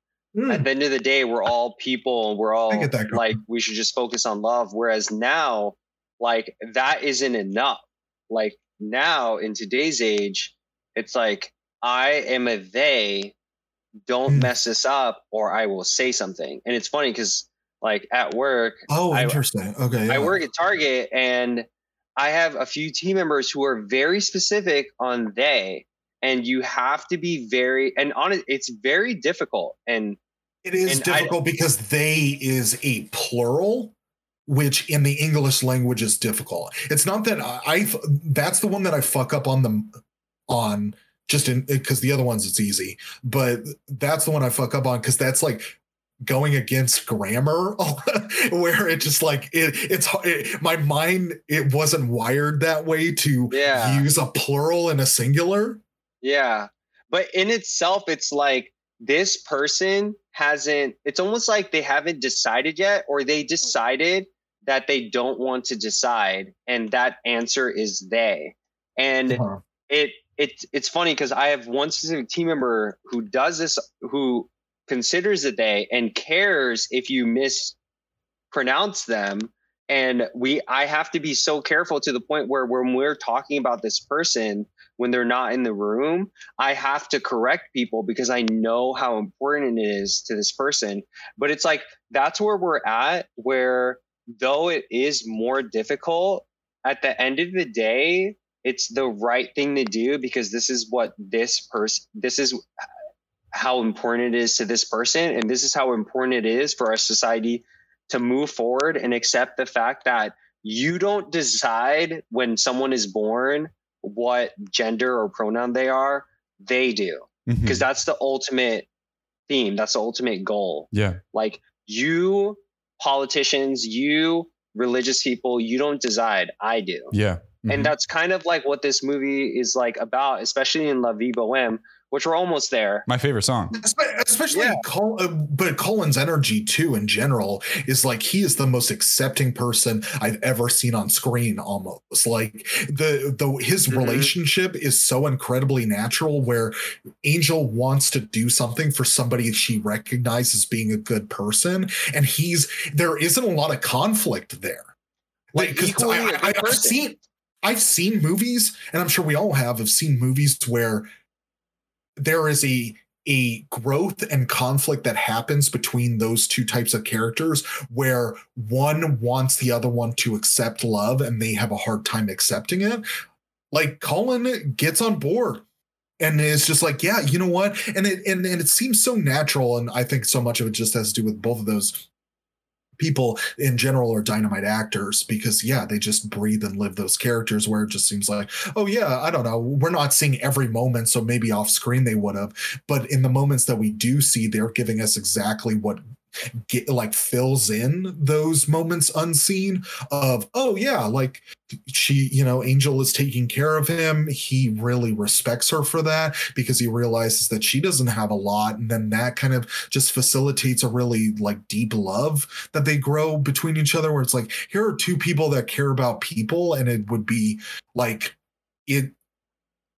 at the end of the day, we're all people and we're all like, we should just focus on love. Whereas now, like, that isn't enough. Like, now in today's age, it's like, I am a they, don't mess this up or I will say something. And it's funny because like at work, interesting. Okay, yeah. I work at Target and I have a few team members who are very specific on they. And you have to be it's very difficult. And it is difficult because they is a plural, which in the English language is difficult. It's not that that's the one that I fuck up on just because the other ones it's easy, but that's the one I fuck up on because that's like going against grammar where it just like my mind, it wasn't wired that way to use a plural and a singular. Yeah. But in itself, it's like this person it's almost like they haven't decided yet, or they decided that they don't want to decide. And that answer is they. And it's funny because I have one specific team member who does this, who considers a they and cares if you mispronounce them. And I have to be so careful to the point where when we're talking about this person, when they're not in the room, I have to correct people because I know how important it is to this person. But it's like, that's where we're at, where though it is more difficult, at the end of the day, it's the right thing to do because this is what this is how important it is to this person. And this is how important it is for our society to move forward and accept the fact that you don't decide when someone is born what gender or pronoun they are. They do, because that's the ultimate theme, that's the ultimate goal. Yeah, like you politicians, you religious people, you don't decide. I do. Yeah. And that's kind of like what this movie is like about, especially in La Vie Bohème, which we're almost there. My favorite song, especially, but Colin's energy too, in general, is like, he is the most accepting person I've ever seen on screen. Almost like his relationship is so incredibly natural, where Angel wants to do something for somebody she recognizes being a good person. And there isn't a lot of conflict there. Like, because I've seen movies, and I'm sure we all have seen movies where there is a growth and conflict that happens between those two types of characters, where one wants the other one to accept love and they have a hard time accepting it. Like, Colin gets on board And it's just like, yeah, you know what? And it seems so natural. And I think so much of it just has to do with both of those people in general are dynamite actors because, yeah, they just breathe and live those characters where it just seems like, oh, yeah, I don't know. We're not seeing every moment. So maybe off screen they would have. But in the moments that we do see, they're giving us exactly what fills in those moments unseen of, oh yeah, like she, you know, Angel is taking care of him. He really respects her for that because he realizes that she doesn't have a lot. And then that kind of just facilitates a really like deep love that they grow between each other where it's like, here are two people that care about people. And it would be like,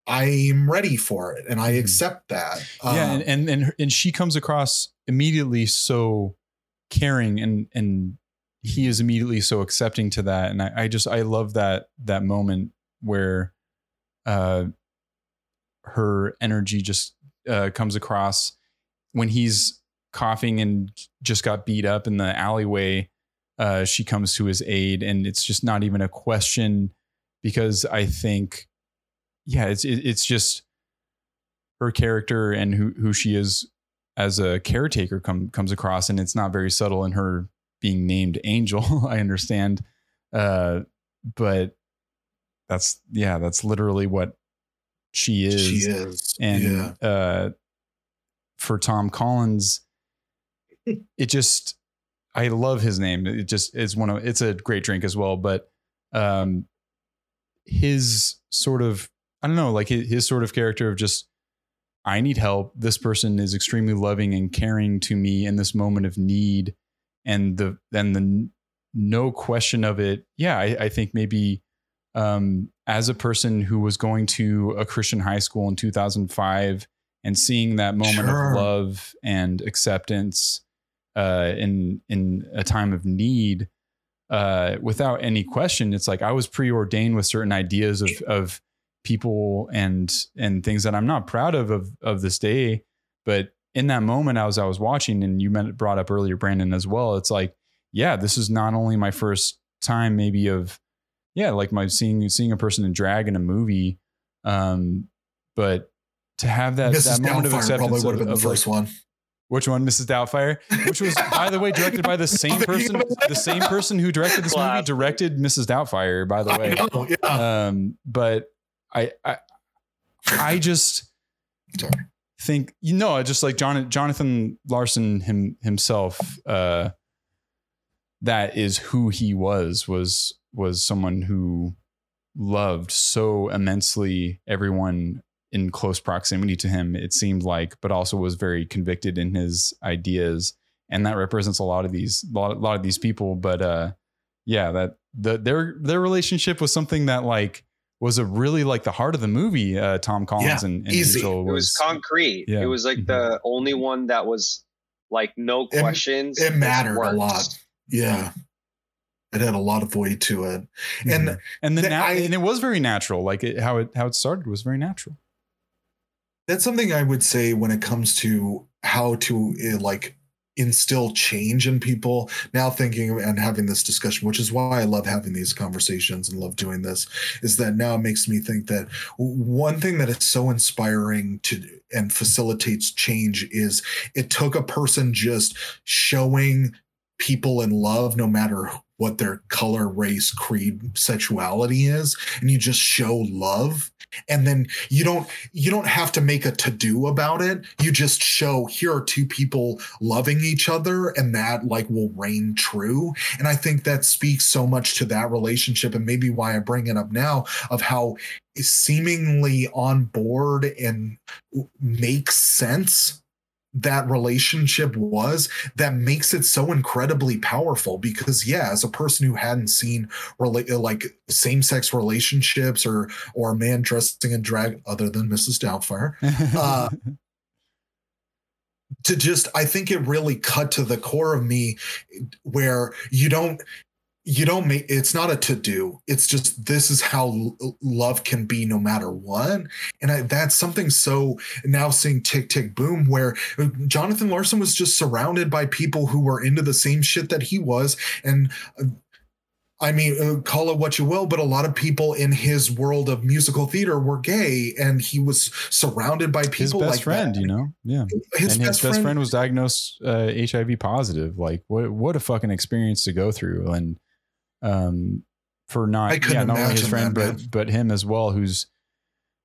I'm ready for it and I accept that. Yeah, and she comes across immediately so caring and he is immediately so accepting to that. And I love that moment where her energy just comes across when he's coughing and just got beat up in the alleyway. She comes to his aid and it's just not even a question because I think, yeah, it's just her character and who she is as a caretaker comes across, and it's not very subtle in her being named Angel. I understand, but that's literally what she is. She is, and yeah. For Tom Collins, it just I love his name. It just is it's a great drink as well, but his sort of. I don't know, like his sort of character of just, I need help. This person is extremely loving and caring to me in this moment of need. And the no question of it. Yeah, I think maybe as a person who was going to a Christian high school in 2005 and seeing that moment of love and acceptance in a time of need without any question, it's like I was preordained with certain ideas of people and things that I'm not proud of this day. But in that moment I was watching, and you brought up earlier, Brandon, as well. It's like, yeah, this is not only my first time maybe of, yeah, like my seeing a person in drag in a movie. But to have that moment of acceptance probably would have been the first one. Which one? Mrs. Doubtfire, which was, by the way, directed by the same person who directed this movie, directed Mrs. Doubtfire, by the way. I know, yeah. But I just think, you know, just like Jonathan Larson himself, that is who he was someone who loved so immensely everyone in close proximity to him, it seemed like, but also was very convicted in his ideas. And that represents a lot of these people. But yeah, that their relationship was something that like was a really like the heart of the movie. Tom Collins and Angel was concrete. Yeah. It was like the only one that was like no questions. It mattered a lot. Yeah. It had a lot of weight to it. And it was very natural. Like how it started was very natural. That's something I would say when it comes to how to like instill change in people. Now thinking and having this discussion, which is why I love having these conversations and love doing this, is that now it makes me think that one thing that is so inspiring to and facilitates change is it took a person just showing people in love, no matter what their color, race, creed, sexuality is, and you just show love. And then you don't have to make a to-do about it. You just show here are two people loving each other, and that like will reign true. And I think that speaks so much to that relationship, and maybe why I bring it up now of how seemingly on board and makes sense that relationship was, that makes it so incredibly powerful. Because yeah, as a person who hadn't seen like same-sex relationships or a man dressing in drag other than Mrs. Doubtfire, to just, I think it really cut to the core of me where you don't make, it's not a to-do. It's just, this is how love can be no matter what. And that's something. So now seeing Tick, Tick, Boom, where Jonathan Larson was just surrounded by people who were into the same shit that he was. And I mean, call it what you will, but a lot of people in his world of musical theater were gay, and he was surrounded by people like his best friend, you know? Yeah. His best friend was diagnosed HIV positive. Like, what a fucking experience to go through. And not only his friend, but him as well, who's,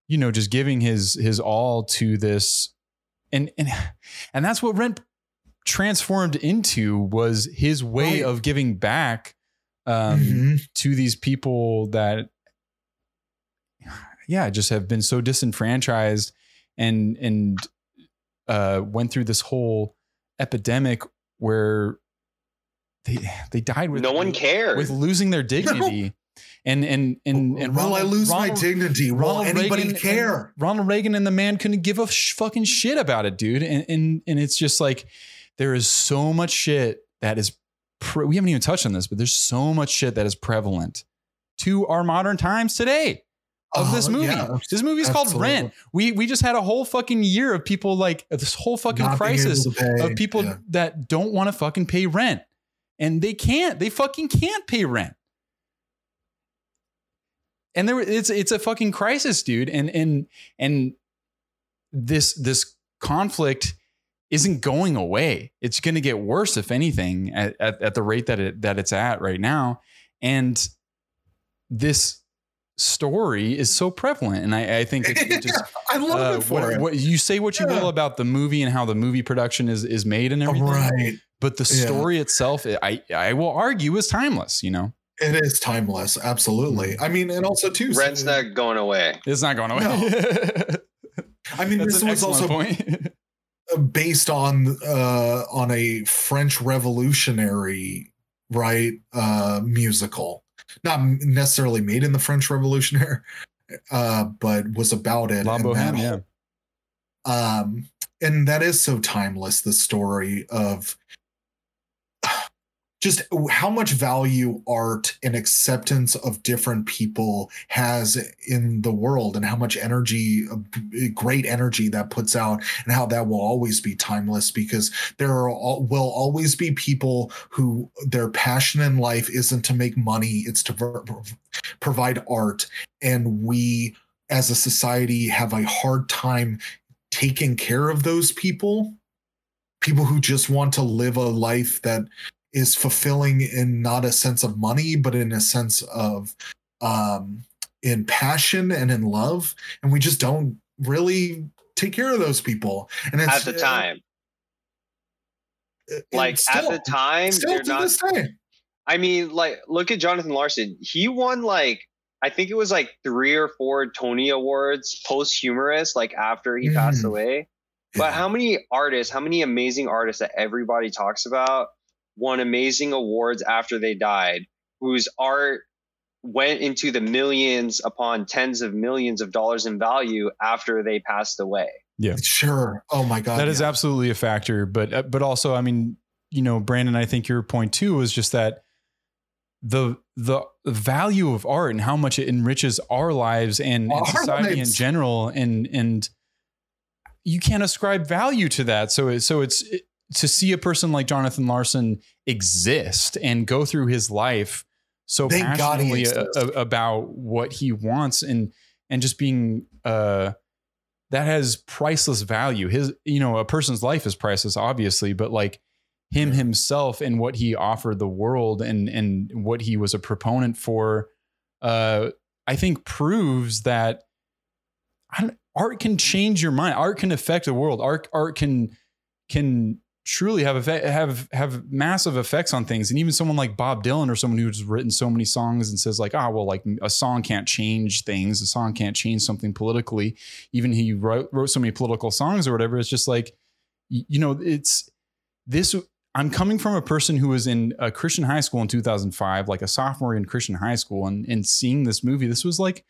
you know, just giving his all to this. And that's what Rent transformed into, was his way of giving back to these people that, just have been so disenfranchised and went through this whole epidemic where they died with no one cared with losing their dignity. No. And will I lose my dignity? Will anybody care? Ronald Reagan and the man couldn't give a fucking shit about it, dude. And it's just like, there is so much shit that is, we haven't even touched on this, but there's so much shit that is prevalent to our modern times today of this movie. Yeah, this movie is called Rent. We just had a whole fucking year of people like this whole fucking crisis of people that don't want to fucking pay rent, and they fucking can't pay rent. And it's a fucking crisis, dude. And this conflict isn't going away. It's going to get worse, if anything, at the rate that it's at right now. And this story is so prevalent. And I think it just, I love it for it. What you say what you will about the movie and how the movie production is made and everything, right? But the story itself, I will argue, is timeless, you know. It is timeless, absolutely. I mean, and also too, Rent's not going away. It's not going away. No. I mean, this was also based on a French Revolutionary musical, not necessarily made in the French Revolutionary, but was about it. La Bohème, and that is so timeless. The story of just how much value art and acceptance of different people has in the world, and how much energy, great energy, that puts out, and how that will always be timeless, because will always be people who their passion in life isn't to make money. It's to provide art. And we as a society have a hard time taking care of those people who just want to live a life that is fulfilling in not a sense of money, but in a sense of in passion and in love. And we just don't really take care of those people. And it's, at the time, still to this day. I mean, like, look at Jonathan Larson. He won I think it was 3 or 4 Tony Awards posthumous, after he passed away. Yeah. But how many amazing artists that everybody talks about won amazing awards after they died, whose art went into the millions upon tens of millions of dollars in value after they passed away. Yeah, sure. Oh my God. That is absolutely a factor. But also, I mean, you know, Brandon, I think your point too was just that the value of art and how much it enriches our lives and society in general. And you can't ascribe value to that. So to see a person like Jonathan Larson exist and go through his life so passionately about what he wants and just being, that has priceless value. A person's life is priceless, obviously, but him himself and what he offered the world and what he was a proponent for, I think proves that art can change your mind. Art can affect the world. Art can truly have massive effects on things. And even someone like Bob Dylan, or someone who's written so many songs and says a song can't change things. A song can't change something politically. Even he wrote so many political songs or whatever. It's just it's this. I'm coming from a person who was in a Christian high school in 2005, like a sophomore in Christian high school, and seeing this movie, this was like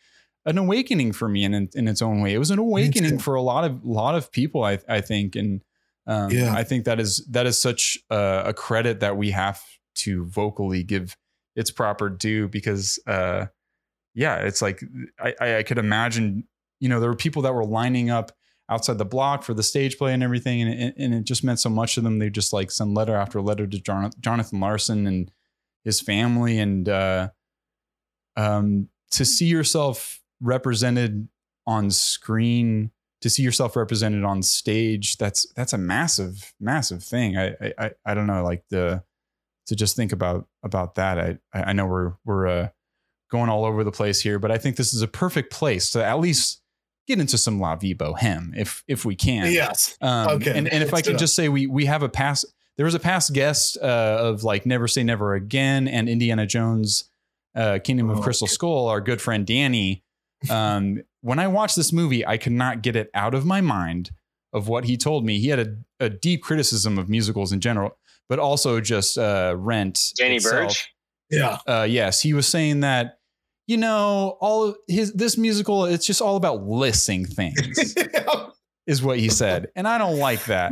an awakening for me in its own way. It was an awakening for a lot of people, I think. And, I think that is such a credit that we have to vocally give its proper due, because it's I could imagine, you know, there were people that were lining up outside the block for the stage play and everything. And it just meant so much to them. They just send letter after letter to Jonathan Larson and his family, and to see yourself represented on screen, to see yourself represented on stage, that's a massive, massive thing. I don't know, like to just think about that. I know we're going all over the place here, but I think this is a perfect place to at least get into some La Vie Bohème if we can. Yes. Okay. And if I can just say we have a past, there was a past guest of like Never Say Never Again and Indiana Jones, Kingdom of Crystal Skull, our good friend Danny. When I watched this movie, I could not get it out of my mind of what he told me. He had a deep criticism of musicals in general, but also just Rent. Danny Burch. Yeah. Yes. He was saying that, you know, all of this musical, it's just all about listing things is what he said. And I don't like that.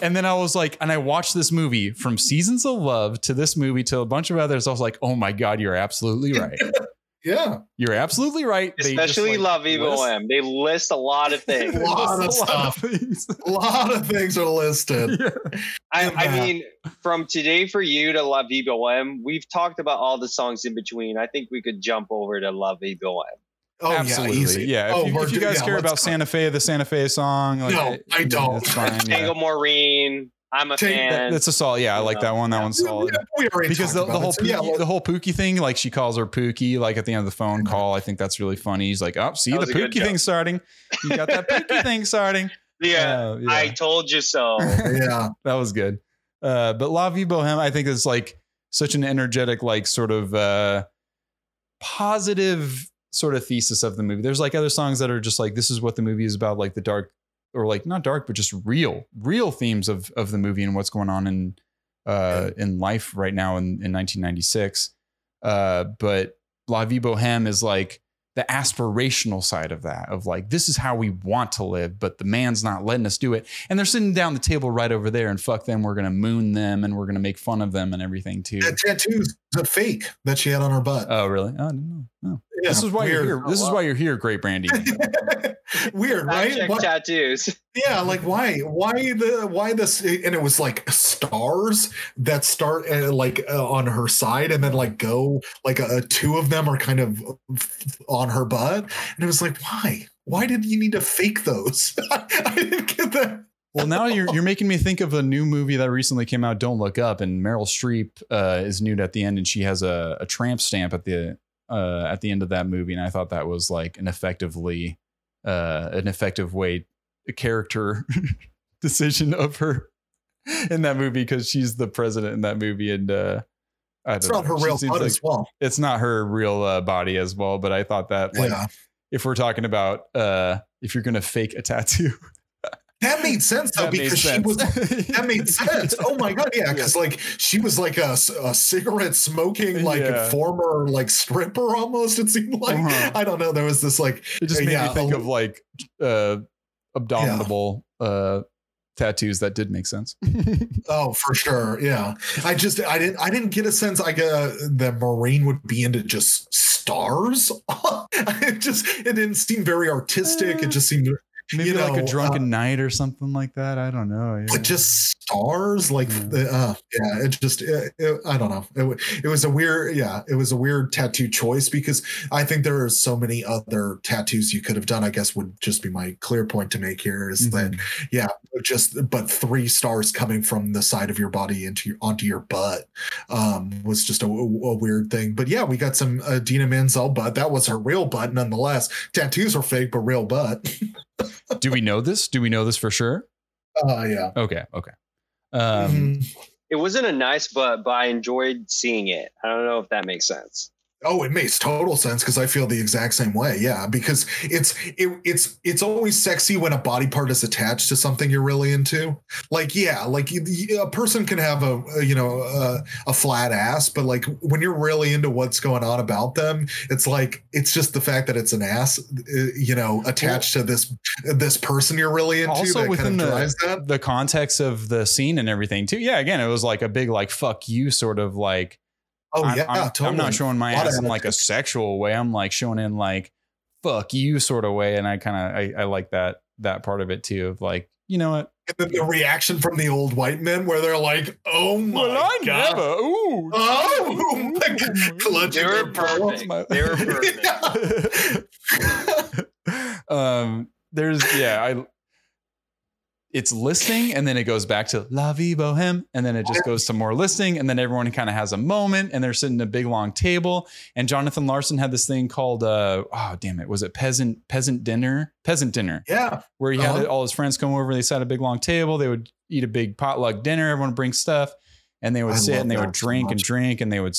And then I was like, and I watched this movie from Seasons of Love to this movie to a bunch of others. I was like, oh my God, you're absolutely right. Yeah, you're absolutely right. Especially La Vie Bohème. They list a lot of things. A lot of stuff. A lot of things are listed. Yeah. I mean, from Today For You to La Vie Bohème, we've talked about all the songs in between. I think we could jump over to La Vie Bohème. Oh, absolutely. Yeah, easy. Yeah. If you guys care about Santa Fe, the Santa Fe song. Like, no, I don't. Fine, Tango Maureen. I'm a fan. That's a solid. Yeah, I like that one. That one's solid. We already because the whole Pookie thing, like she calls her Pookie, like at the end of the phone call. I think that's really funny. He's like, oh, see the Pookie thing starting. You got that Pookie thing starting. Yeah, yeah, I told you so. Yeah, that was good. But La Vie Bohème, I think, is like such an energetic, like sort of positive sort of thesis of the movie. There's like other songs that are just like, this is what the movie is about, like the dark. Or like not dark, but just real themes of the movie and what's going on in life right now in 1996. But La Vie Bohème is like the aspirational side of that, of like, this is how we want to live, but the man's not letting us do it. And they're sitting down the table right over there and fuck them. We're going to moon them and we're going to make fun of them and everything too. That tattoo's a fake that she had on her butt. Oh, really? Oh, no. Yeah, this is why you're here. This is why you're here. Great Brandy. Weird, right? Why, tattoos. Yeah, like why this? And it was like stars that start like on her side, and then like go like two of them are kind of on her butt, and it was like why did you need to fake those? I didn't get that. Well, now you're making me think of a new movie that recently came out, Don't Look Up, and Meryl Streep is nude at the end, and she has a tramp stamp at the end of that movie, and I thought that was like an effective way, a character decision of her in that movie, because she's the president in that movie, and it's not her real body as well. But I thought that, like, if we're talking about if you're gonna fake a tattoo, that made sense though, because she was. That made sense. Oh my god, yeah, because like she was like a cigarette smoking like former like stripper almost. It seemed like I don't know. There was this like it just made me think of like abominable tattoos that did make sense. Oh, for sure, yeah. I didn't get a sense. I that Maureen would be into just stars. It didn't seem very artistic. It just seemed. Maybe like a drunken night or something like that. I don't know. Yeah. But just stars, like, it just, I don't know. It was a weird, it was a weird tattoo choice, because I think there are so many other tattoos you could have done, I guess would just be my clear point to make here is that, but three stars coming from the side of your body onto your butt was just a weird thing. But yeah, we got some Idina Menzel butt. That was her real butt. Nonetheless, tattoos are fake, but real butt. Do we know this? Do we know this for sure? Yeah. Okay. It wasn't a nice butt, but I enjoyed seeing it. I don't know if that makes sense. Oh, it makes total sense, because I feel the exact same way. Yeah, because it's always sexy when a body part is attached to something you're really into. Like, like a person can have a flat ass, but like when you're really into what's going on about them, it's like it's just the fact that it's an ass, attached to this person you're really into. Also that within kind of drives the context of the scene and everything too. Yeah, again, it was like a big like fuck you sort of like. Oh, I'm not showing my ass in like a sexual way. I'm like showing in like fuck you sort of way. And I kind of I like that part of it, too, of like, you know what? And then the reaction from the old white men where they're like, oh my God. Never. Ooh. Oh, my God. They were perfect. They were perfect. It's listening, and then it goes back to La Vie Bohème, and then it just goes to more listening, and then everyone kind of has a moment, and they're sitting at a big long table. And Jonathan Larson had this thing called peasant dinner, yeah, where he had all his friends come over. They sat at a big long table. They would eat a big potluck dinner. Everyone would bring stuff, and they would sit and they would drink, and they would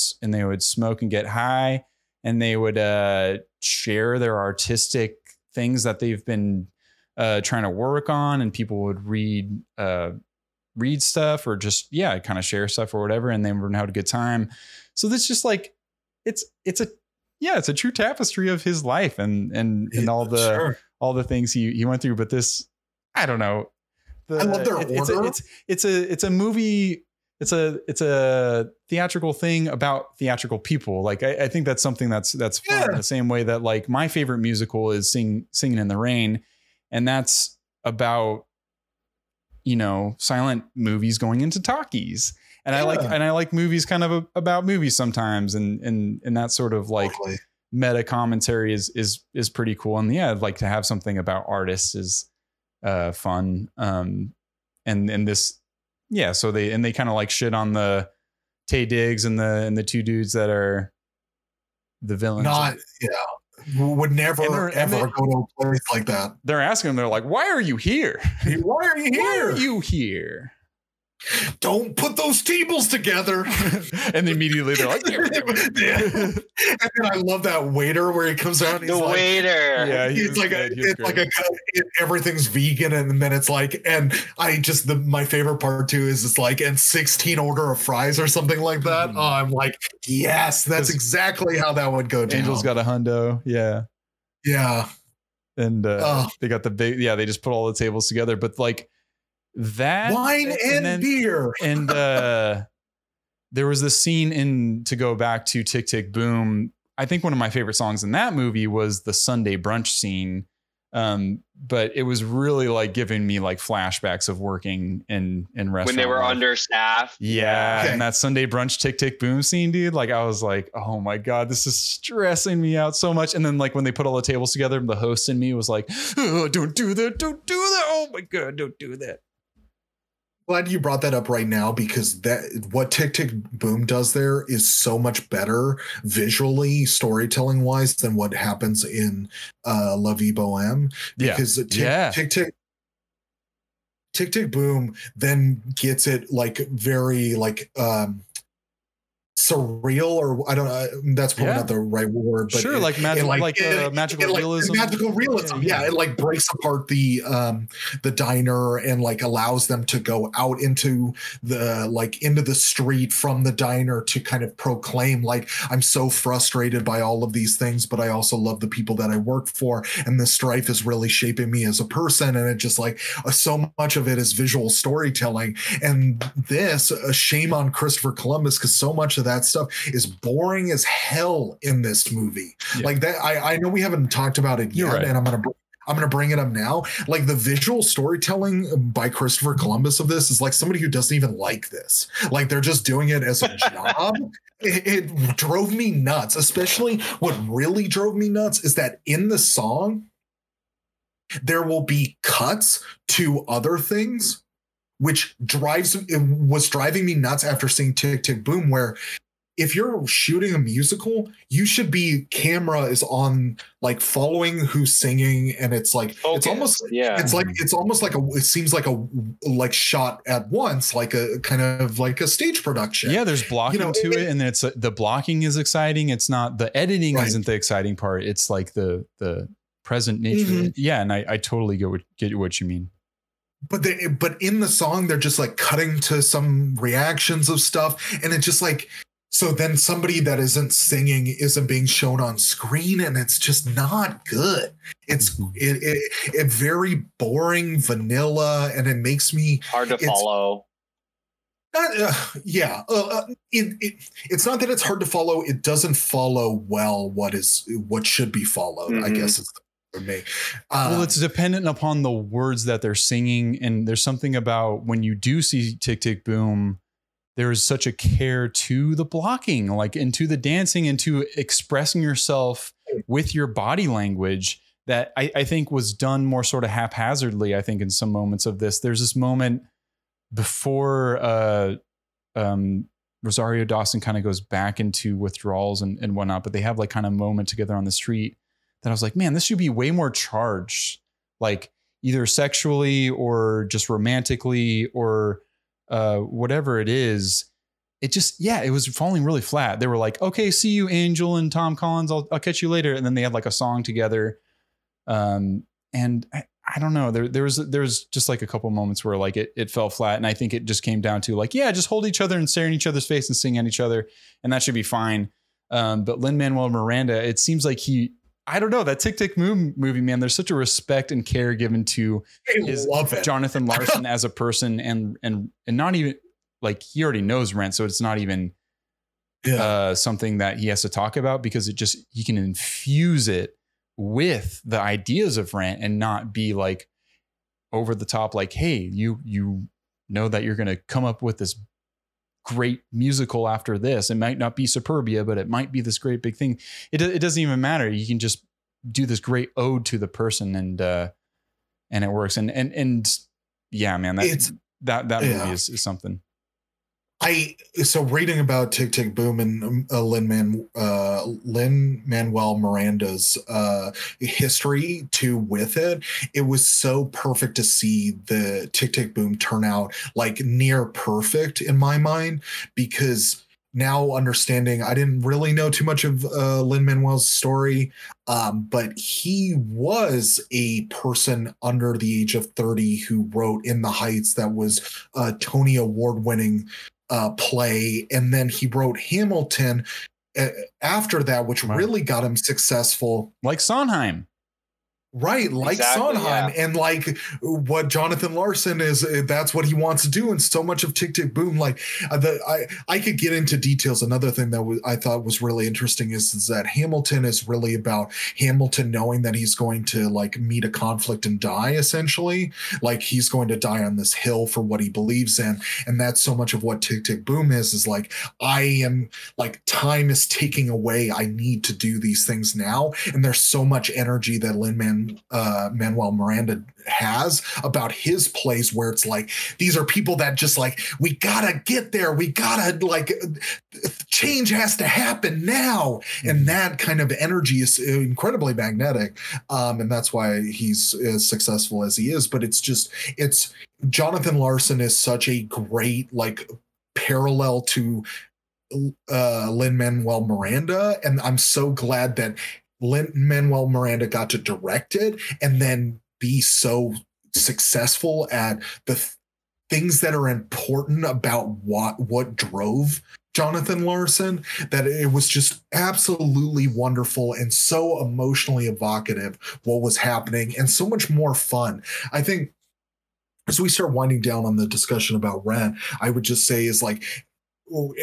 smoke and get high, and they would share their artistic things that they've been trying to work on, and people would read stuff or just, kind of share stuff or whatever. And they would have a good time. So this just like, it's a true tapestry of his life and all the things he went through. But this, I don't know. I love their order. It's a movie. It's a theatrical thing about theatrical people. Like, I think that's something that's fun. The same way that like my favorite musical is Singing in the Rain. And that's about, silent movies going into talkies. And I like movies kind of about movies sometimes. And that sort of like meta commentary is pretty cool. And yeah, I'd like to have something about artists is fun. So they kind of like shit on the Taye Diggs and the two dudes that are the villains. Would never go to a place like that. They're asking him, they're like, why are you here? Don't put those tables together. And immediately they're like, yeah. And then I love that waiter where he comes out. And waiter. Yeah, everything's vegan. And then it's like, and my favorite part too is it's like, and 16 order of fries or something like that. Mm. Oh, I'm like, yes, that's exactly how that would go down. Angel's got a hundo. Yeah. Yeah. And they got the big, they just put all the tables together. But like, that wine and beer. And there was this scene to go back to Tick Tick Boom. I think one of my favorite songs in that movie was the Sunday brunch scene. But it was really like giving me like flashbacks of working in restaurants when they were understaffed. Yeah. Okay. And that Sunday brunch Tick Tick Boom scene, dude, like I was like, oh my God, this is stressing me out so much. And then like when they put all the tables together, the host in me was like, oh, don't do that. Oh my God, don't do that. Glad you brought that up right now, because what Tick Tick Boom does there is so much better visually, storytelling wise, than what happens in La Vie Bohème. Because Tick Tick Boom then gets it like very like surreal, or I don't know, that's probably not the right word, but magical realism. Yeah. It like breaks apart the diner and like allows them to go out into the street from the diner to kind of proclaim like, I'm so frustrated by all of these things, but I also love the people that I work for, and the strife is really shaping me as a person. And it just like so much of it is visual storytelling. And this, a shame on Christopher Columbus, because so much of that stuff is boring as hell in this movie. Yeah. Like that, I know we haven't talked about it yet, and I'm gonna bring it up now. Like the visual storytelling by Christopher Columbus of this is like somebody who doesn't even like this. Like they're just doing it as a job. It drove me nuts. Especially what really drove me nuts is that in the song there will be cuts to other things, which was driving me nuts after seeing Tick Tick Boom, where if you're shooting a musical, you should be, camera is on like following who's singing, and it's like it seems like shot at once, like a kind of like a stage production. Yeah, there's blocking to it, and it's the blocking is exciting. It's not the editing isn't the exciting part. It's like the present nature. Mm-hmm. Yeah, and I totally get what you mean. But in the song, they're just like cutting to some reactions of stuff. And it's just like, so then somebody that isn't singing isn't being shown on screen, and it's just not good. It's very boring, vanilla, and it makes me hard to follow. It's not that it's hard to follow. It doesn't follow well what should be followed, I guess. for me. Well, it's dependent upon the words that they're singing. And there's something about when you do see Tick, Tick, Boom, there is such a care to the blocking, like into the dancing, into expressing yourself with your body language that I think was done more sort of haphazardly. I think in some moments of this, there's this moment before Rosario Dawson kind of goes back into withdrawals and whatnot, but they have like kind of moment together on the street that I was like, man, this should be way more charged, like either sexually or just romantically or whatever it is. It just, yeah, it was falling really flat. They were like, okay, see you, Angel and Tom Collins. I'll catch you later. And then they had like a song together. And I don't know. There was just like a couple moments where like it fell flat. And I think it just came down to like, yeah, just hold each other and stare in each other's face and sing at each other. And that should be fine. But Lin-Manuel Miranda, it seems like he, I don't know, that Tick Tick Boom movie, man, there's such a respect and care given to his Jonathan Larson as a person and not even like he already knows Rent. So it's not even something that he has to talk about because it just, he can infuse it with the ideas of Rent and not be like over the top, like, hey, you know that you're going to come up with this great musical after this. It might not be Superbia, but it might be this great big thing. It doesn't even matter. You can just do this great ode to the person and it works. And yeah, man, that movie is something. So reading about Tick, Tick, Boom and Lin-Manuel Miranda's history too with it, it was so perfect to see the Tick, Tick, Boom turn out like near perfect in my mind, because now understanding, I didn't really know too much of Lin-Manuel's story, but he was a person under the age of 30 who wrote In the Heights, that was a Tony Award-winning play, and then he wrote Hamilton after that, which really got him successful, like Sondheim, right? Like exactly, Sondheim. Yeah. And like what Jonathan Larson is, that's what he wants to do. And so much of Tick, Tick, Boom, like I could get into details. Another thing that I thought was really interesting is that Hamilton is really about Hamilton knowing that he's going to like meet a conflict and die, essentially. Like he's going to die on this hill for what he believes in. And that's so much of what Tick, Tick, Boom is like, I am like, time is taking away. I need to do these things now. And there's so much energy that Lin-Manuel Miranda has about his plays where it's like, these are people that just like, we gotta get there. We gotta like, change has to happen now. And that kind of energy is incredibly magnetic. And that's why he's as successful as he is. But it's just, Jonathan Larson is such a great like parallel to Lin-Manuel Miranda. And I'm so glad that Lin-Manuel Miranda got to direct it and then be so successful at the things that are important about what drove Jonathan Larson, that it was just absolutely wonderful and so emotionally evocative what was happening and so much more fun. I think as we start winding down on the discussion about Rent, I would just say is like,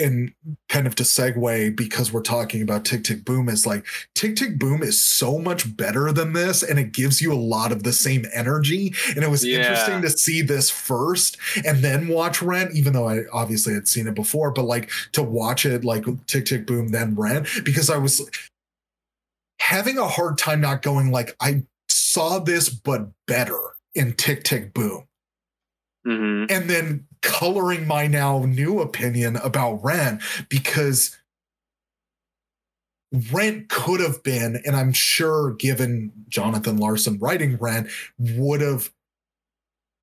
and kind of to segue, because we're talking about Tick, Tick, Boom, is like Tick, Tick, Boom is so much better than this, and it gives you a lot of the same energy. And it was interesting to see this first and then watch Rent, even though I obviously had seen it before, but like to watch it like Tick, Tick, Boom, then Rent, because I was having a hard time not going like, I saw this, but better in Tick, Tick, Boom. Mm-hmm. And then coloring my now new opinion about Rent, because Rent could have been, and I'm sure given Jonathan Larson writing Rent, would have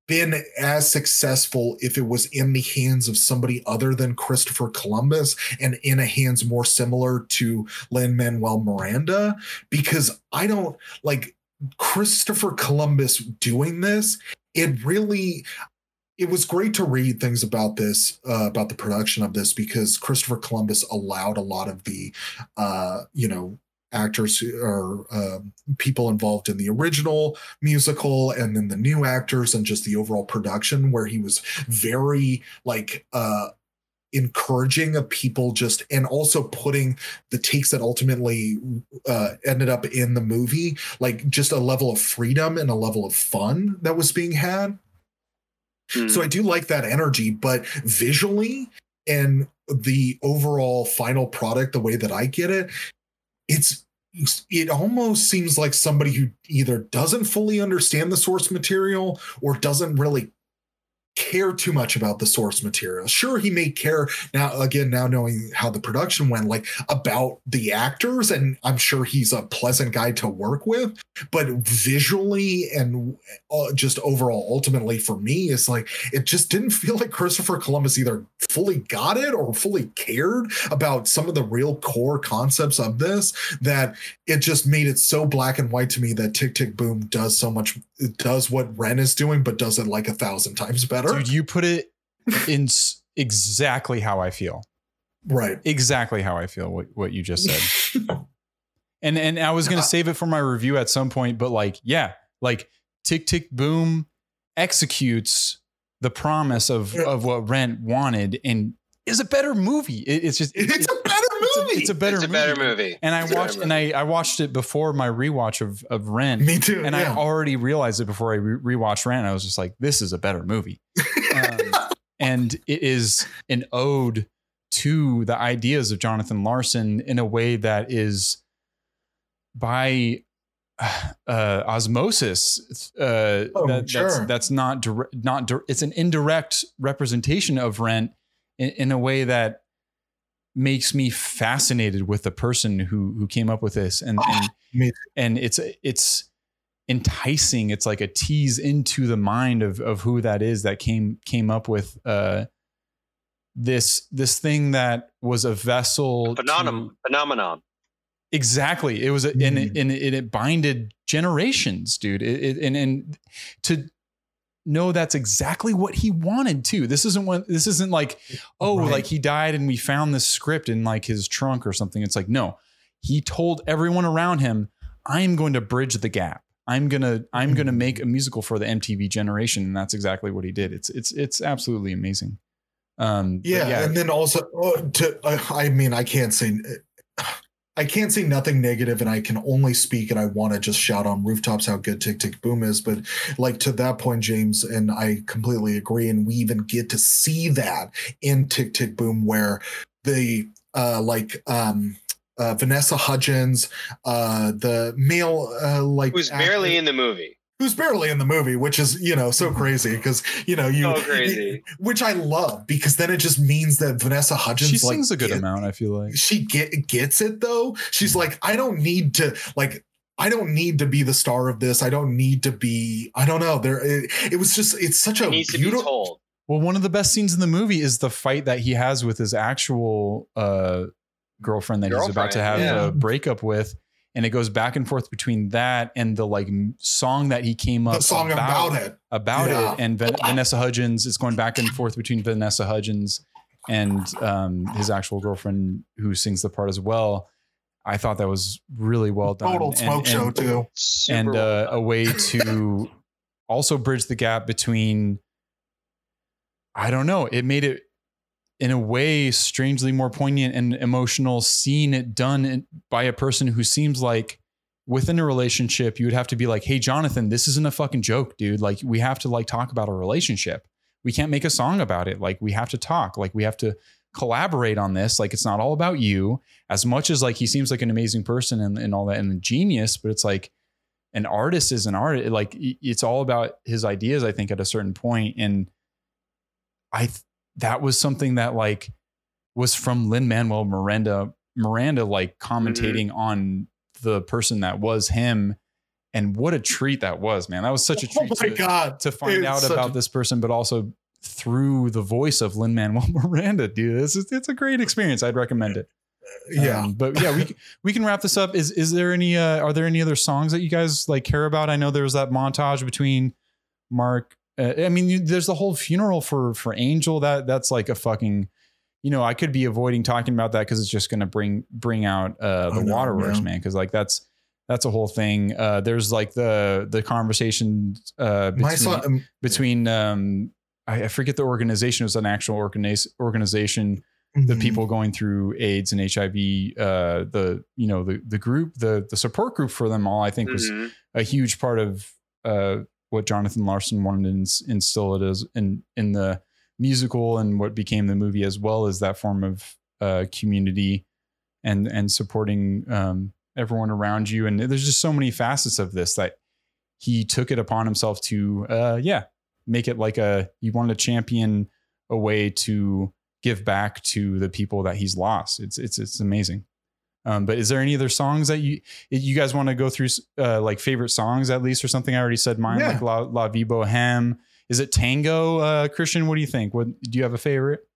been as successful if it was in the hands of somebody other than Christopher Columbus and in a hands more similar to Lin-Manuel Miranda, because I don't like Christopher Columbus doing this. It was great to read things about this, about the production of this, because Christopher Columbus allowed a lot of the, actors or people involved in the original musical and then the new actors and just the overall production, where he was very like encouraging of people just, and also putting the takes that ultimately ended up in the movie, like just a level of freedom and a level of fun that was being had. Mm. So I do like that energy, but visually and the overall final product, the way that I get it, it almost seems like somebody who either doesn't fully understand the source material or doesn't really care too much about the source material. Sure, he may care now, again, now knowing how the production went, like about the actors, and I'm sure he's a pleasant guy to work with, but visually and just overall, ultimately for me, it's like, it just didn't feel like Christopher Columbus either fully got it or fully cared about some of the real core concepts of this, that it just made it so black and white to me that Tick Tick Boom does so much, it does what Rent is doing, but does it like 1,000 times better. Dude, you put it in exactly how I feel. Right. Exactly how I feel, what you just said. and I was going to save it for my review at some point, but like, yeah, like Tick Tick Boom executes the promise of what Rent wanted and is a better movie. It's a better movie. It's a better movie. And I watched it before my rewatch of Rent. Me too. And yeah. I already realized it before I rewatched Rent. I was just like, this is a better movie. And it is an ode to the ideas of Jonathan Larson in a way that is by osmosis. It's an indirect representation of Rent in a way that makes me fascinated with the person who came up with this, and it's enticing. It's like a tease into the mind of who that is that came up with this thing that was a vessel phenomenon. Exactly. It was and it binded generations, dude. And to no, that's exactly what he wanted too. This isn't like, oh, right, like he died and we found this script in like his trunk or something. It's like, no, he told everyone around him, I'm going to bridge the gap. I'm going to make a musical for the MTV generation. And that's exactly what he did. It's absolutely amazing. And then also I can't say nothing negative, and I can only speak, and I want to just shout on rooftops how good Tick Tick Boom is. But like to that point, James, and I completely agree. And we even get to see that in Tick Tick Boom, where the Vanessa Hudgens, the male who's barely in the movie. Who's barely in the movie, which is, so crazy because, which I love, because then it just means that Vanessa Hudgens, she sings a good amount. I feel like she gets it though. She's like, I don't need to be the star of this. I don't need to be, I don't know there. It was just, it's such a beautiful. Well, one of the best scenes in the movie is the fight that he has with his actual girlfriend. He's about to have a breakup with. And it goes back and forth between that and the like song that he came up with. The song about it. And Vanessa Hudgens is going back and forth between Vanessa Hudgens and his actual girlfriend who sings the part as well. I thought that was really well done. Total smoke show too. And a way to also bridge the gap between, I don't know, it made it in a way strangely more poignant and emotional, seeing it done by a person who seems like within a relationship, you would have to be like, hey, Jonathan, this isn't a fucking joke, dude. Like, we have to like talk about a relationship. We can't make a song about it. Like, we have to talk, like we have to collaborate on this. Like, it's not all about you, as much as like, he seems like an amazing person and all that and genius, but it's like an artist is an artist. Like, it's all about his ideas, I think, at a certain point. And that was something that like was from Lin-Manuel Miranda, like commentating on the person that was him. And what a treat that was, man. That was such a treat to find out about this person, but also through the voice of Lin-Manuel Miranda, dude. It's a great experience. I'd recommend it. Yeah. But yeah, we can wrap this up. Is there any, are there any other songs that you guys like care about? I know there was that montage between Mark, there's the whole funeral for Angel that's like a fucking, I could be avoiding talking about that because it's just going to bring out waterworks, man. Because like that's a whole thing. There's like the conversation between I forget the organization. It was an actual organization. Mm-hmm. The people going through AIDS and HIV, the group, the support group for them all, I think mm-hmm. was a huge part of what Jonathan Larson wanted to instill it as in the musical and what became the movie, as well as that form of community and supporting everyone around you. And there's just so many facets of this that he took it upon himself to make it like he wanted to champion a way to give back to the people that he's lost. It's amazing. But is there any other songs that you guys want to go through, like favorite songs at least or something? I already said mine, like La Vie Bohème. Is it Tango, Christian? What do you think? Do you have a favorite?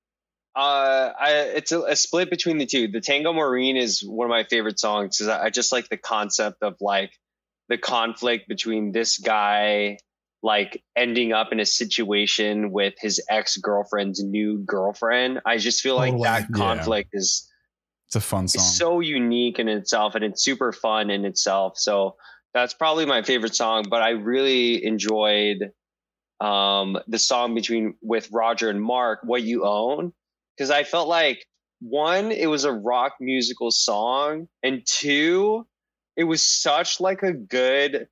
It's a split between the two. The Tango Maureen is one of my favorite songs because I just like the concept of like the conflict between this guy like ending up in a situation with his ex-girlfriend's new girlfriend. I just feel like that conflict is... It's a fun song. It's so unique in itself and it's super fun in itself. So that's probably my favorite song, but I really enjoyed the song with Roger and Mark, What You Own, because I felt like, one, it was a rock musical song, and two, it was such like a good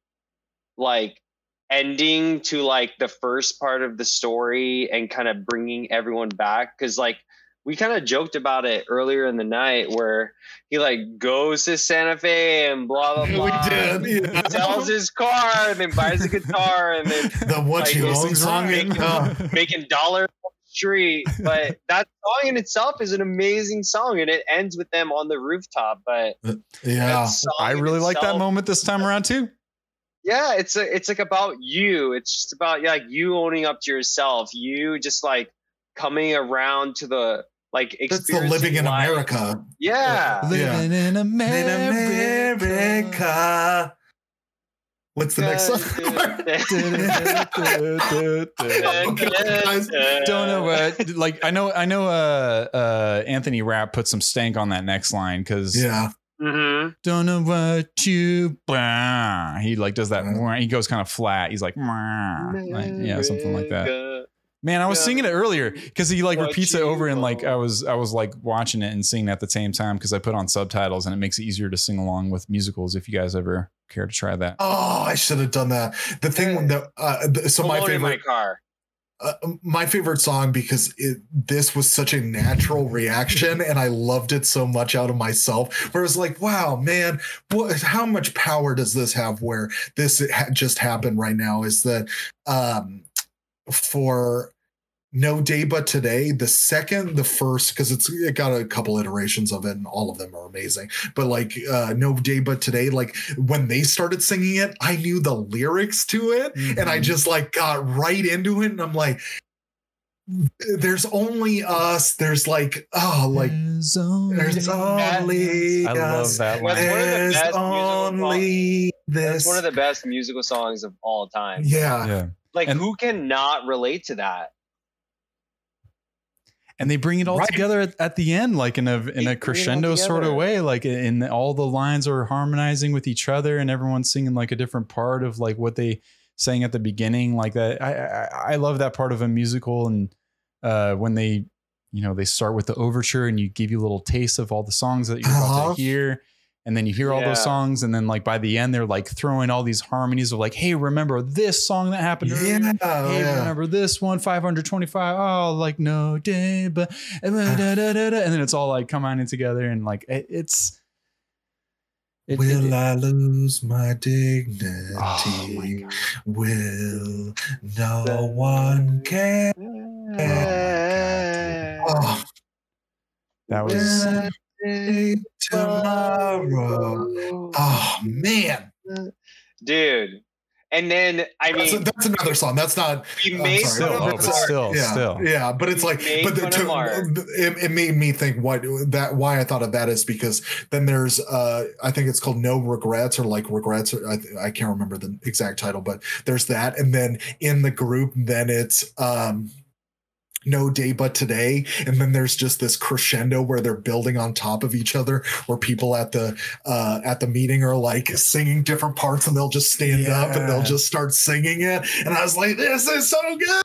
like ending to like the first part of the story and kind of bringing everyone back, because like we kind of joked about it earlier in the night where he like goes to Santa Fe and blah, blah, blah. We did. Yeah. Sells his car and then buys a guitar and then the what you own song making dollars on the street. But that song in itself is an amazing song and it ends with them on the rooftop. But yeah, I really like that moment this time around too. Yeah. It's like about you. It's just about like you owning up to yourself. You just like coming around to the, like, experience. That's the living in America. Yeah. Living in America. What's the next song? Don't know what. Like, I know. Anthony Rapp put some stank on that next line because. Yeah. Mm-hmm. Don't know what you. Blah. He like does that. He goes kind of flat. He's like yeah, something like that. Man, I was singing it earlier because he like repeats it over and like I was like watching it and singing at the same time because I put on subtitles and it makes it easier to sing along with musicals if you guys ever care to try that. Oh, I should have done that. The thing that my favorite song because this was such a natural reaction and I loved it so much out of myself where it was like, wow, man, how much power does this have where this just happened right now is that for No Day But Today, the first, because it got a couple iterations of it and all of them are amazing, but like No Day But Today, like when they started singing it, I knew the lyrics to it mm-hmm. and I just like got right into it and I'm like, there's only us, there's like, oh, like there's only us. I love that one. That's one of the best musical songs of all time. Yeah. Like, and who cannot relate to that? And they bring it all together at the end, like in a crescendo sort of way, like in all the lines are harmonizing with each other and everyone's singing like a different part of like what they sang at the beginning, like that. I love that part of a musical. And when they, you know, they start with the overture and you give you a little taste of all the songs that you're about to hear. And then you hear all those songs. And then like by the end, they're like throwing all these harmonies of like, hey, remember this song that happened? Hey, remember this one, 525. Oh, like no day, but and then it's all like coming together. And like, I lose my dignity? Oh my will no one care? Oh. That was... tomorrow. Oh man, dude. And then that's another song. That's not. Yeah. But it's like, it made me think. Why I thought of that is because then there's I think it's called No Regrets or like Regrets. Or I can't remember the exact title, but there's that. And then in the group, then it's No Day But Today. And then there's just this crescendo where they're building on top of each other, where people at the meeting are like singing different parts, and they'll just stand up and they'll just start singing it. And I was like, this is so good.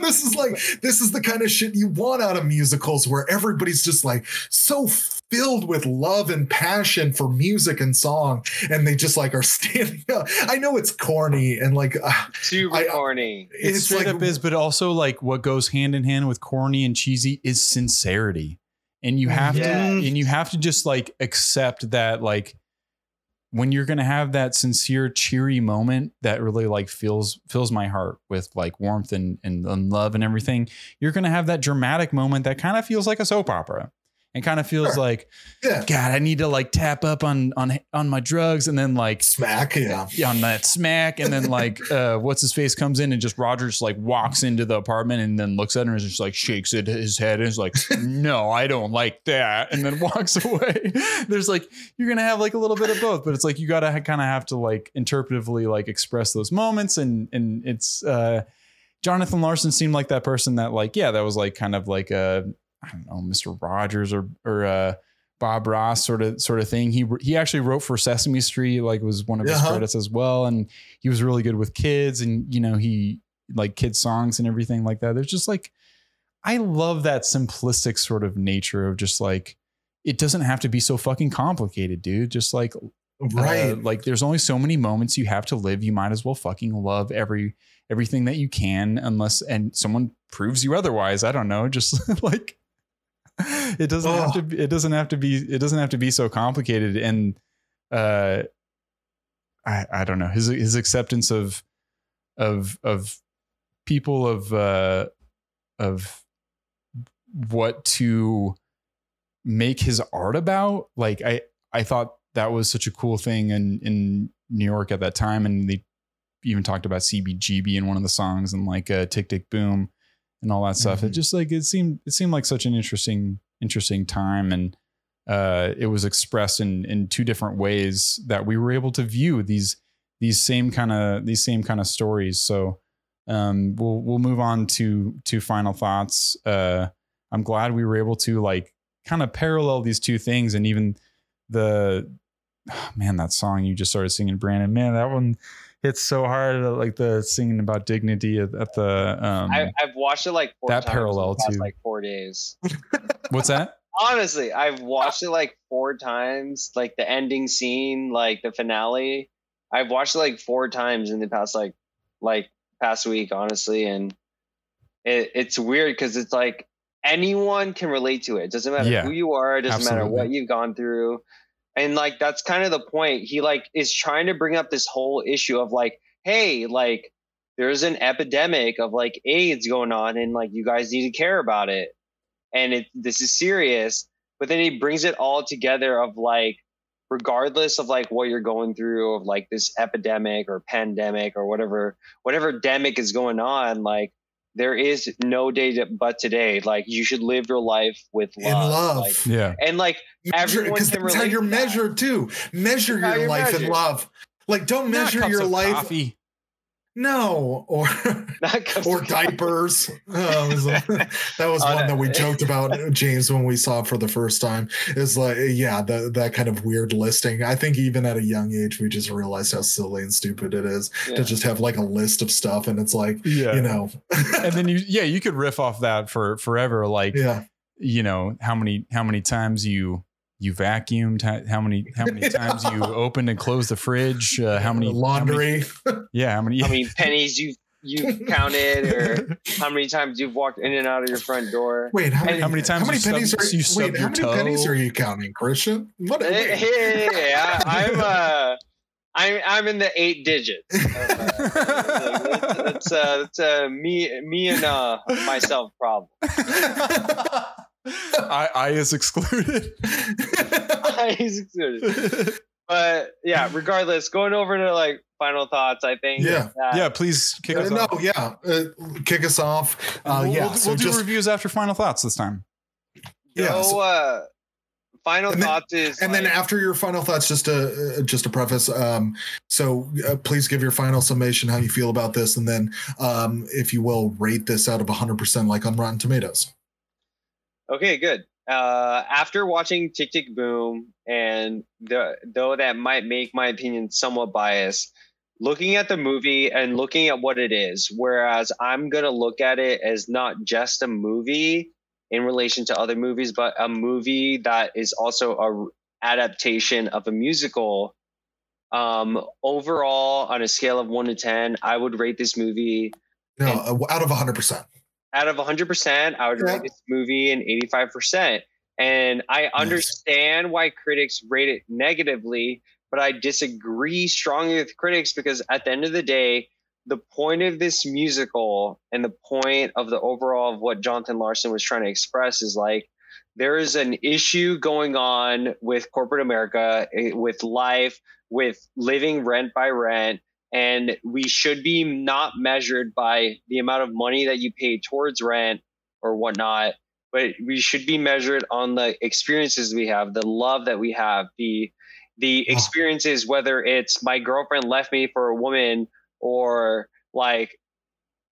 This is like, this is the kind of shit you want out of musicals, where everybody's just like so filled with love and passion for music and song, and they just like are standing up. I know it's corny and like super corny. It's straight like, up is, but also like what goes hand in hand with corny and cheesy is sincerity, and you have to, and you have to just like accept that like when you're going to have that sincere, cheery moment that really like fills my heart with like warmth and love and everything, you're going to have that dramatic moment that kind of feels like a soap opera and kind of feels like, God, I need to like tap up on my drugs. And then like smack on that smack. And then like, what's his face comes in and just Rogers like walks into the apartment and then looks at her and just like shakes it, his head and is like, no, I don't like that. And then walks away. There's like, you're going to have like a little bit of both, but it's like, you got to kind of have to like interpretively like express those moments. And it's, Jonathan Larson seemed like that person that like, that was like kind of like, I don't know, Mr. Rogers or Bob Ross sort of thing. He actually wrote for Sesame Street, like was one of his credits as well. And he was really good with kids, and, you know, he like kids songs and everything like that. There's just like, I love that simplistic sort of nature of just like, it doesn't have to be so fucking complicated, dude. Just like, like there's only so many moments you have to live. You might as well fucking love everything that you can, unless, and someone proves you otherwise. I don't know. Just like, it doesn't have to be so complicated. And I don't know, his acceptance of people, of what to make his art about. Like I thought that was such a cool thing in New York at that time. And they even talked about CBGB in one of the songs, and like Tick Tick Boom and all that stuff. Mm-hmm. It just like, it seemed like such an interesting time. And it was expressed in two different ways that we were able to view these same kind of stories. So we'll move on to final thoughts. I'm glad we were able to like kind of parallel these two things. And even that song you just started singing, Brandon, man, that one, it's so hard, like the singing about dignity at the. I've watched it like 4 times parallel to like 4 days. What's that? Honestly, I've watched it like 4 times, like the ending scene, like the finale. I've watched it like 4 times in the past, like past week, honestly. And it's weird because it's like anyone can relate to it. It doesn't matter who you are. It doesn't matter what you've gone through. And like, that's kind of the point. He like is trying to bring up this whole issue of like, hey, like there's an epidemic of like AIDS going on, and like, you guys need to care about it. And this is serious, but then he brings it all together of like, regardless of like what you're going through of like this epidemic or pandemic or whatever demic is going on, like there is no day but today. Like you should live your life with love. Like, and like, everyone can relate. That's how you're measured too. Measure your life in love. Like don't measure your life. Coffee. No, or diapers. That was one that we joked about, James, when we saw it for the first time. It's like, that kind of weird listing. I think even at a young age, we just realized how silly and stupid it is to just have like a list of stuff, and it's like, you know, and then you could riff off that for forever. Like, you know, how many times you vacuumed, how many times you opened and closed the fridge, how many pennies you counted, or how many times you've walked in and out of your front door. Wait, how many pennies are you counting, Christian? What? I'm in the 8 digits. It's me and myself problem. I is excluded. I is excluded. But yeah, regardless, going over to like final thoughts, I think. Please kick us off. Kick us off. We'll do reviews after final thoughts this time. Yeah. So Final thoughts, after your final thoughts, just a preface. So please give your final summation, how you feel about this, and then if you will, rate this out of 100%, like on Rotten Tomatoes. Okay, good. After watching Tick Tick Boom, and though that might make my opinion somewhat biased, looking at the movie and looking at what it is, whereas I'm going to look at it as not just a movie in relation to other movies, but a movie that is also an adaptation of a musical. Overall, on a scale of 1 to 10, I would rate this movie... out of 100%. Out of 100%, I would rate this movie an 85%. And I understand why critics rate it negatively, but I disagree strongly with critics because at the end of the day, the point of this musical and the point of the overall of what Jonathan Larson was trying to express is like, there is an issue going on with corporate America, with life, with living rent by rent. And we should be not measured by the amount of money that you pay towards rent or whatnot, but we should be measured on the experiences we have, the love that we have, the experiences, whether it's my girlfriend left me for a woman or like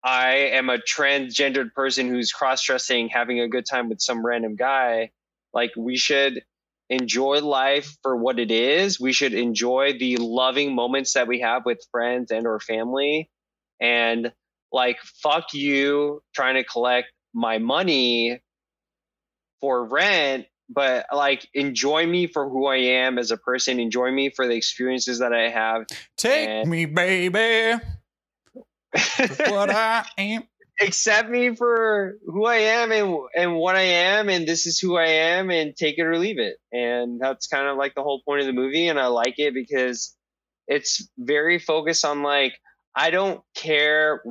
I am a transgendered person who's cross-dressing, having a good time with some random guy. Like we should enjoy life for what it is. We should enjoy the loving moments that we have with friends and or family. And like, fuck you trying to collect my money for rent, but like, enjoy me for who I am as a person. Enjoy me for the experiences that I have. Take me, baby. That's what I am. Accept me for who I am and what I am, and this is who I am, and take it or leave it. And that's kind of like the whole point of the movie, and I like it because it's very focused on like, I don't care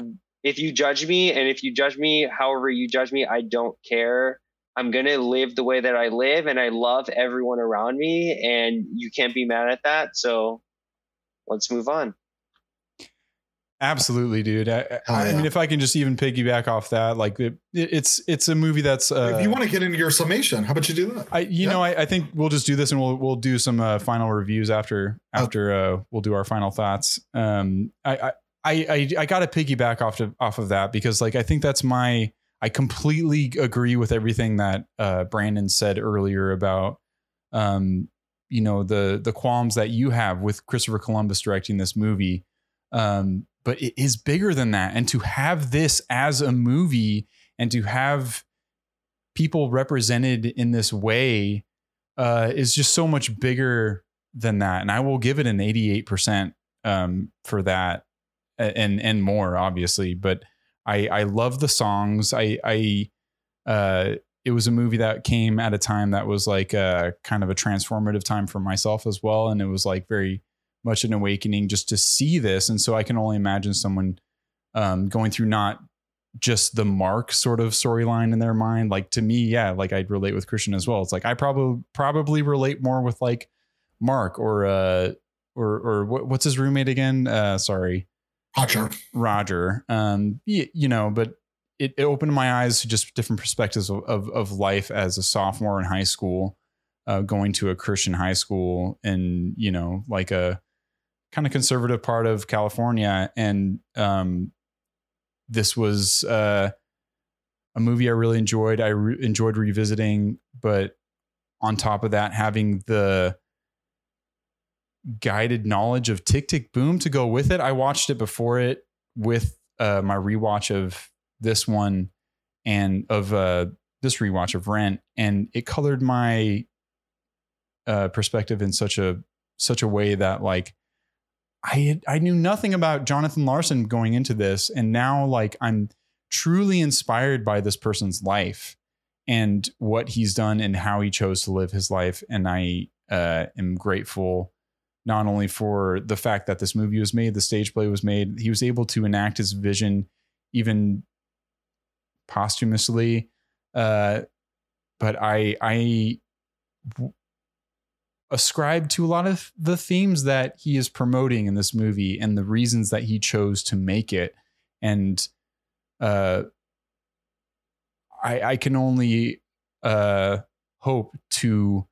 if you judge me, and if you judge me however you judge me, I don't care. I'm going to live the way that I live, and I love everyone around me, and you can't be mad at that, so let's move on. Absolutely, dude. I mean, if I can just even piggyback off that, like it's a movie that's. If you want to get into your summation, how about you do that? I think we'll just do this, and we'll do some final reviews after we'll do our final thoughts. I got to piggyback off of that because like I think that's I completely agree with everything that Brandon said earlier about the qualms that you have with Christopher Columbus directing this movie. But it is bigger than that. And to have this as a movie and to have people represented in this way is just so much bigger than that. And I will give it an 88% for that and more, obviously. But I love the songs. It was a movie that came at a time that was like kind of a transformative time for myself as well. And it was like very much an awakening just to see this. And so I can only imagine someone going through not just the Mark sort of storyline in their mind. Like to me, yeah, like I'd relate with Christian as well. It's like, I probably relate more with like Mark or what's his roommate again? Roger. But it opened my eyes to just different perspectives of life as a sophomore in high school, going to a Christian high school and, like a kind of conservative part of California. And this was a movie I really enjoyed. I enjoyed revisiting, but on top of that, having the guided knowledge of Tick Tick Boom to go with it. I watched it before it with my rewatch of this one and of this rewatch of Rent. And it colored my perspective in such a way that like I knew nothing about Jonathan Larson going into this. And now like I'm truly inspired by this person's life and what he's done and how he chose to live his life. And I am grateful not only for the fact that this movie was made, the stage play was made, he was able to enact his vision even posthumously. But I ascribe to a lot of the themes that he is promoting in this movie and the reasons that he chose to make it. And I can only hope to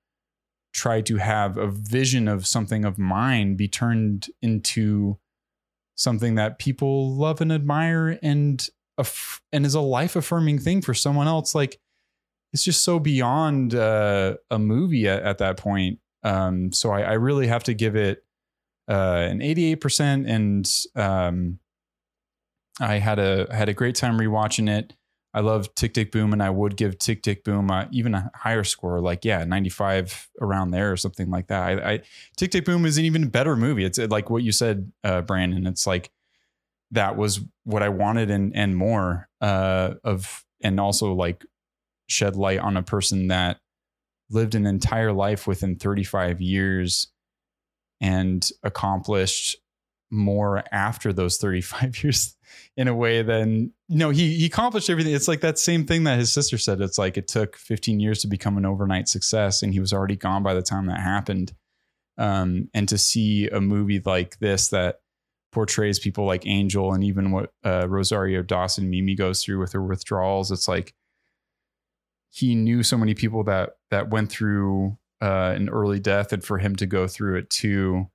try to have a vision of something of mine be turned into something that people love and admire and is a life affirming thing for someone else. Like, it's just so beyond a movie at that point. So I really have to give it an 88%. And I had a great time rewatching it. I love Tick Tick Boom, and I would give Tick Tick Boom even a higher score, 95 around there or something like that. Tick Tick Boom is an even better movie. It's like what you said, Brandon. It's like that was what I wanted and more of, and also like shed light on a person that lived an entire life within 35 years and accomplished more after those 35 years in a way than, he accomplished everything. It's like that same thing that his sister said. It's like it took 15 years to become an overnight success, and he was already gone by the time that happened. And to see a movie like this that portrays people like Angel, and even what Rosario Dawson Mimi goes through with her withdrawals, it's like he knew so many people that went through an early death, and for him to go through it too.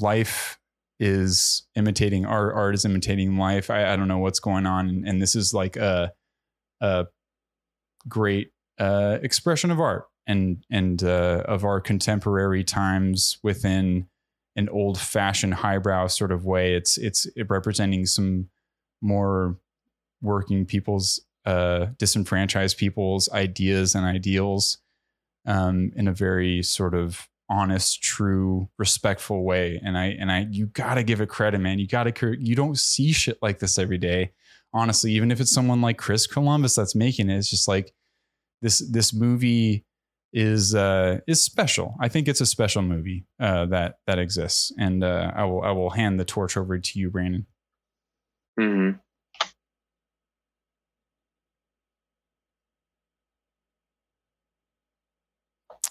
Life is imitating art. Art is imitating life. I don't know what's going on. And this is like a great expression of art and of our contemporary times within an old fashioned highbrow sort of way. It's representing some more working people's, disenfranchised people's ideas and ideals in a very sort of honest, true, respectful way. And I, you gotta give it credit, man. You don't see shit like this every day. Honestly, even if it's someone like Chris Columbus that's making it, it's just like this movie is special. I think it's a special movie that exists. And I will hand the torch over to you, Brandon. Mm-hmm.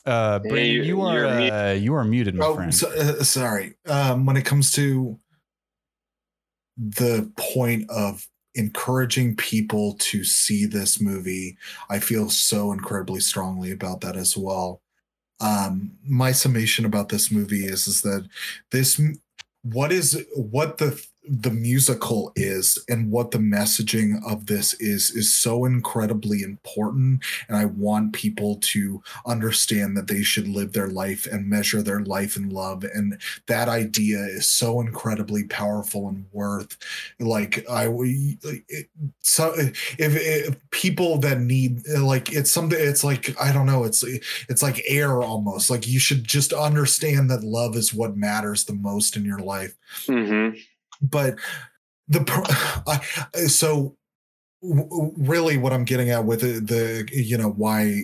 Brandon, you are muted, my friend. Sorry. When it comes to the point of encouraging people to see this movie, I feel so incredibly strongly about that as well. My summation about this movie is that what the musical is and what the messaging of this is so incredibly important. And I want people to understand that they should live their life and measure their life in love. And that idea is so incredibly powerful and worth. If people that need, it's something, it's like air almost. Like, you should just understand that love is what matters the most in your life. Mm-hmm. But really what I'm getting at with why,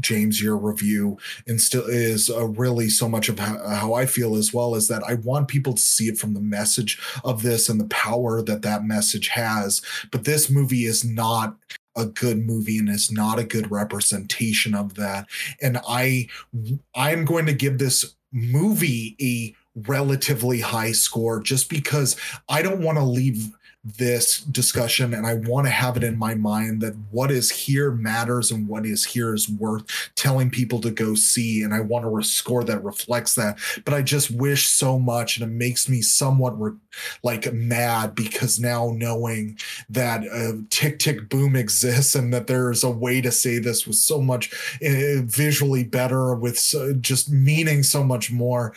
James, your review instill is really so much of how I feel as well, is that I want people to see it from the message of this and the power that message has. But this movie is not a good movie, and it's not a good representation of that. And I'm going to give this movie a relatively high score, just because I don't want to leave this discussion, and I want to have it in my mind that what is here matters and what is here is worth telling people to go see. And I want to score that reflects that. But I just wish so much, and it makes me somewhat mad, because now knowing that Tick Tick Boom exists and that there is a way to say this was so much visually better, with just meaning so much more.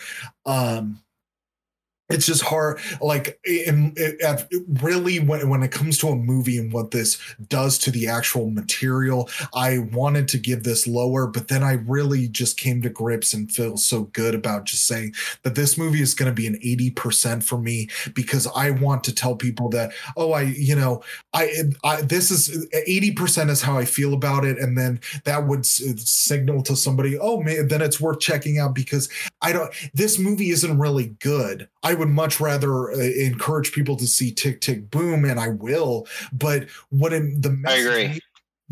It's just hard, really when it comes to a movie and what this does to the actual material, I wanted to give this lower, but then I really just came to grips and feel so good about just saying that this movie is going to be an 80% for me, because I want to tell people that, this is 80% is how I feel about it. And then that would signal to somebody, oh man, then it's worth checking out, because this movie isn't really good. I would much rather encourage people to see Tick Tick Boom, and I will. But what the message,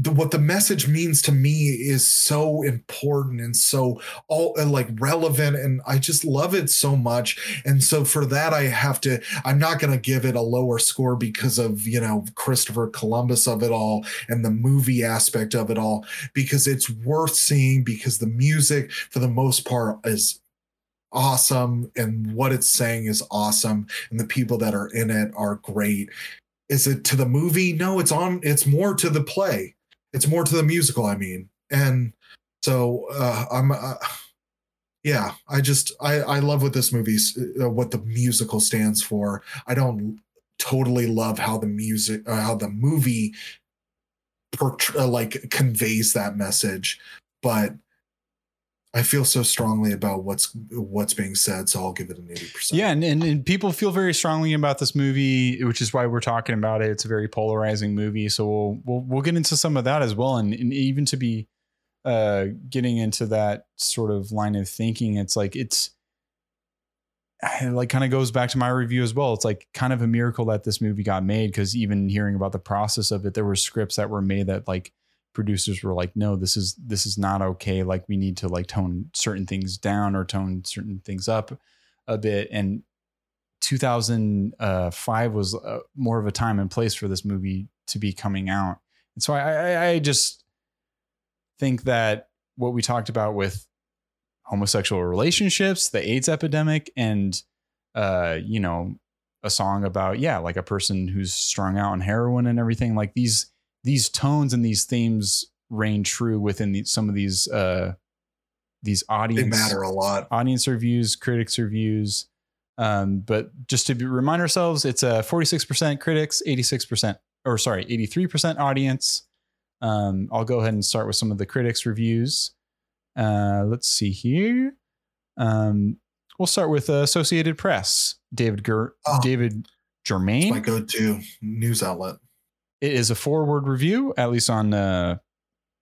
what the message means to me is so important and so all and like relevant. And I just love it so much. And so for that, I'm not going to give it a lower score because of, Christopher Columbus of it all and the movie aspect of it all, because it's worth seeing, because the music for the most part is awesome. And what it's saying is awesome. And the people that are in it are great. Is it to the movie? No, it's more to the play. It's more to the musical, I mean. And so I love what this movie, what the musical stands for. I don't totally love how the music, how the movie conveys that message, but I feel so strongly about what's being said, so I'll give it an 80%. Yeah, and people feel very strongly about this movie, which is why we're talking about it. It's a very polarizing movie, so we'll get into some of that as well. And even to be getting into that sort of line of thinking, it's kind of goes back to my review as well. It's like kind of a miracle that this movie got made, because even hearing about the process of it, there were scripts that were made that producers were like, no, this is not okay. Like, we need to tone certain things down or tone certain things up a bit. And 2005 was more of a time and place for this movie to be coming out. And so I just think that what we talked about with homosexual relationships, the AIDS epidemic, and, a song about, a person who's strung out on heroin and everything, like these tones and these themes reign true within some of these audience. They matter a lot. Audience reviews, critics reviews. But just to remind ourselves, it's a 46% critics, 83% audience. I'll go ahead and start with some of the critics reviews. Let's see here. We'll start with Associated Press. David Germain. It's my go-to news outlet. It is a 4-word review, at least on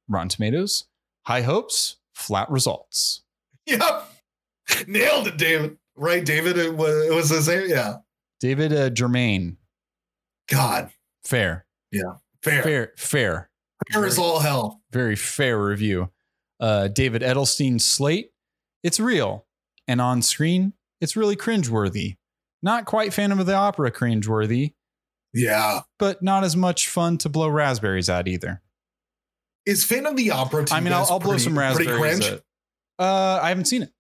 Rotten Tomatoes. High hopes, flat results. Yep. Nailed it, David. Right, David? It was the same. Yeah. David Germain. God. Fair. Yeah. Fair. Fair is all hell. Very fair review. David Edelstein Slate. It's real. And on screen, it's really cringeworthy. Not quite Phantom of the Opera cringeworthy. Yeah, but not as much fun to blow raspberries at either. Is Phantom of the Opera? I mean, I'll blow some raspberries. I haven't seen it.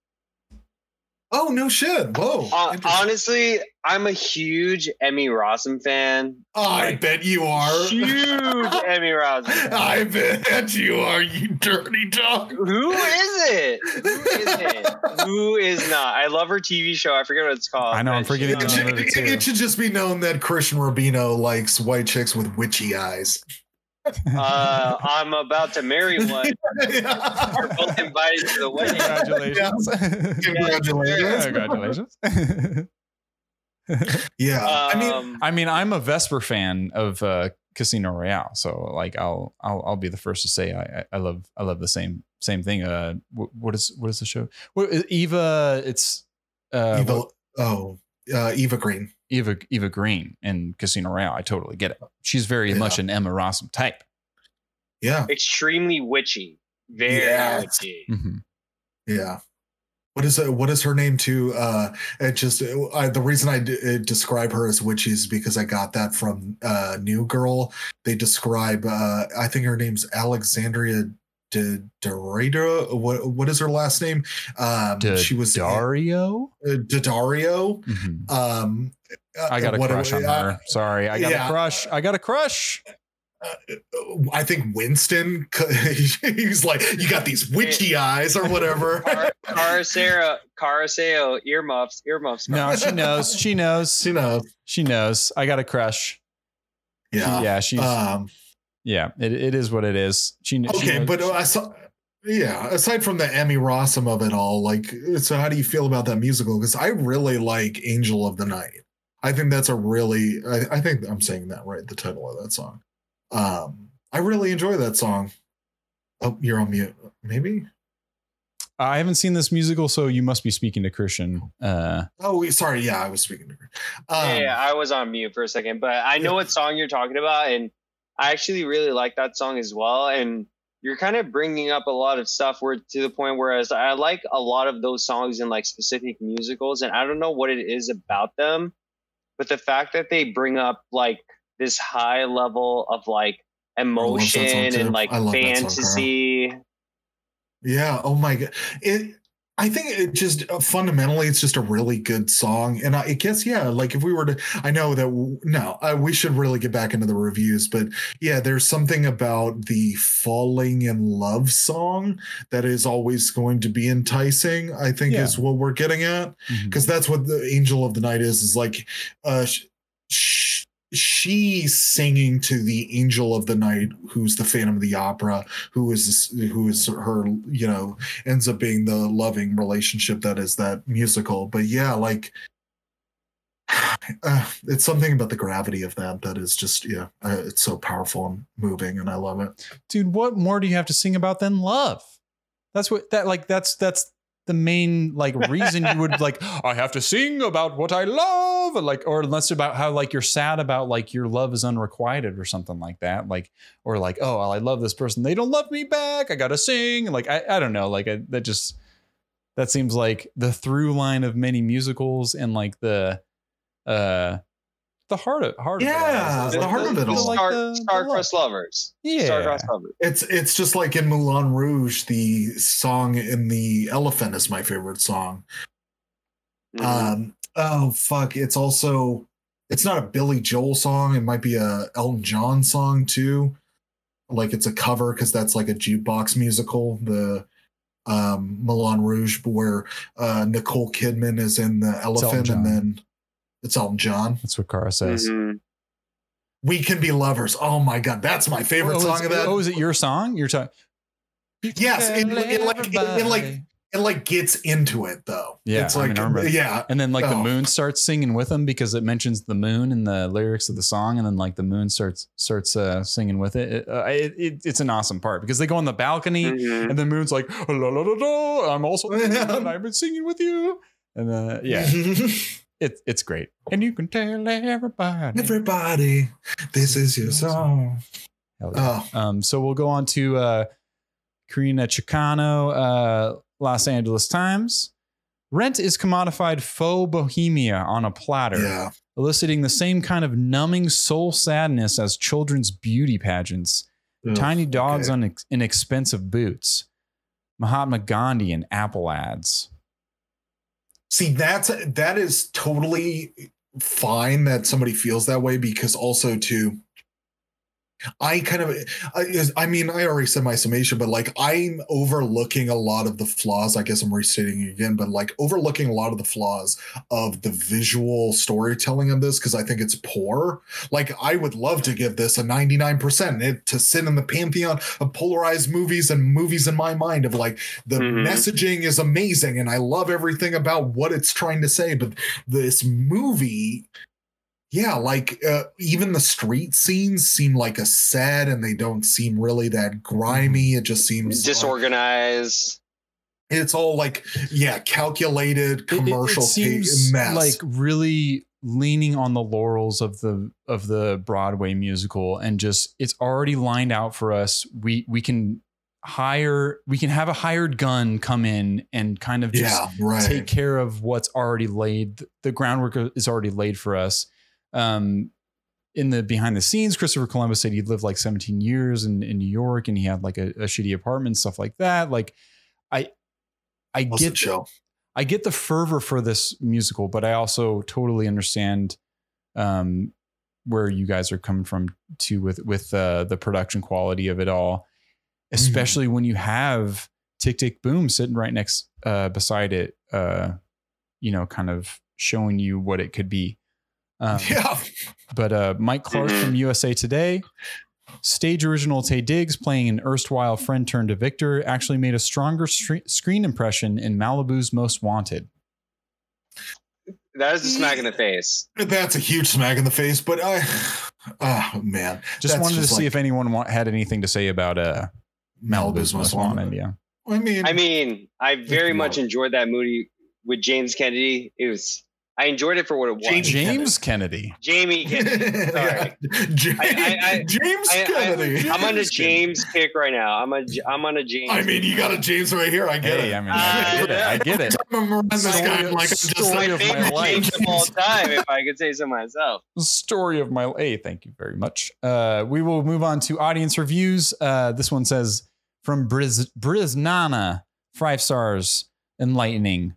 Oh no, shit! Whoa. Honestly, I'm a huge Emmy Rossum fan. Oh, I bet you are. Huge Emmy Rossum fan. I bet you are. You dirty dog. Who is it? Who is not? I love her TV show. I forget what it's called. I know. I'm forgetting. It should just be known that Christian Rubino likes white chicks with witchy eyes. I'm about to marry one. We're both invited to the wedding. Congratulations. Yeah. I mean, I'm a Vesper fan of Casino Royale, so I'll be the first to say I love the same thing. What is the show? What is Eva? It's Eva. Eva Green. Eva Green in Casino Royale. I totally get it. She's very much an Emma Rossum type. Yeah. Extremely witchy. Very witchy. Mm-hmm. Yeah. What is her name too? The reason I describe her as witchy is because I got that from New Girl. They describe, I think her name's Alexandria Daddario. What is her last name? She was Dario. Daddario. Mm-hmm. I got a crush on her. Sorry, I got a crush. I think Winston. He's like, you got these witchy eyes or whatever. Caraseo earmuffs. No, she knows. I got a crush. Yeah, she's. Yeah, it is what it is. Aside from the Emmy Rossum of it all, so how do you feel about that musical? Because I really like Angel of the Night. I think that's I think I'm saying that right, the title of that song. I really enjoy that song. Oh, you're on mute. Maybe? I haven't seen this musical, so you must be speaking to Christian. Sorry. Yeah, I was speaking to Christian. I was on mute for a second, but I know what song you're talking about, and I actually really like that song as well. And you're kind of bringing up a lot of stuff where to the point whereas I like a lot of those songs in like specific musicals, and I don't know what it is about them, but the fact that they bring up like this high level of like emotion and like fantasy. Yeah. Oh my God. I think it just fundamentally, it's just a really good song. And I guess, yeah, like if we were to, I know that we should really get back into the reviews, but yeah, there's something about the falling in love song that is always going to be enticing, I think is what we're getting at. Mm-hmm. Cause that's what the Angel of the Night is like, she singing to the Angel of the Night, who's the Phantom of the Opera, who is her, you know, ends up being the loving relationship that is that musical. But yeah, like it's something about the gravity of that is just it's so powerful and moving, and I love it. Dude, what more do you have to sing about than love? That's the main like reason you would like I have to sing about what I love, like, or unless about how like you're sad about like your love is unrequited or something like that, like, or like, oh, I love this person, they don't love me back, I gotta sing, like I don't know, like that seems like the through line of many musicals, and like the heart of it. Yeah, the heart of it all. Star-crossed lovers. Yeah. Star-crossed lovers. It's just like in Moulin Rouge, the song in the elephant is my favorite song. Mm-hmm. Oh, fuck. It's not a Billy Joel song. It might be a Elton John song too. Like it's a cover because that's like a jukebox musical. The Moulin Rouge where Nicole Kidman is in the elephant, and then it's Elton John. That's what Cara says. Mm-hmm. We Can Be Lovers. Oh my God, that's my favorite song of that. Oh, is it your song? You're talking. Yes, it gets into it though. Yeah, it's like yeah. And then like the moon starts singing with them because it mentions the moon in the lyrics of the song, and then like the moon starts singing with it. It's an awesome part because they go on the balcony, mm-hmm. and the moon's like la la la la. I'm also and I've been singing with you, and yeah. It's great. And you can tell everybody, this is your song. Hell yeah. So we'll go on to Karina Chicano, Los Angeles Times. Rent is commodified faux bohemia on a platter, eliciting the same kind of numbing soul sadness as children's beauty pageants. Tiny dogs on inexpensive boots. Mahatma Gandhi and Apple ads. See, that is totally fine that somebody feels that way, because also too, I already said my summation, but like I'm overlooking a lot of the flaws. I guess I'm restating it again, but like overlooking a lot of the flaws of the visual storytelling of this, because I think it's poor. Like I would love to give this a 99%, to sit in the pantheon of polarized movies and movies in my mind of like the messaging is amazing and I love everything about what it's trying to say. But this movie... Yeah, like even the street scenes seem like a sad, and they don't seem really that grimy. It just seems disorganized. Like, it's all like, calculated commercial mess. Like really leaning on the laurels of the Broadway musical, and just it's already lined out for us. We can have a hired gun come in and kind of just take care of what's already laid. The groundwork is already laid for us. In the behind the scenes, Christopher Columbus said he'd lived like 17 years in New York, and he had like a shitty apartment, stuff like that. Like I get the fervor for this musical, but I also totally understand, where you guys are coming from too, with the production quality of it all, especially when you have Tick Tick Boom sitting right next, beside it, kind of showing you what it could be. But Mike Clark from USA Today, stage original Taye Diggs playing an erstwhile friend turned to victor actually made a stronger screen impression in Malibu's Most Wanted. That is a smack in the face. That's a huge smack in the face. But I just wanted to see if anyone had anything to say about Malibu's Most Wanted. Yeah, I mean, I very much enjoyed that movie with James Kennedy. It was. I enjoyed it for what it was. Jamie Kennedy. Sorry. James Kennedy. I'm on a James kick right now. I'm on a James. I mean, you got a James right here. I get it. I mean, I get it. Story of my life. Of all time, if I could say so myself. Story of my life. Hey, thank you very much. We will move on to audience reviews. This one says from Briznana, 5 stars, enlightening.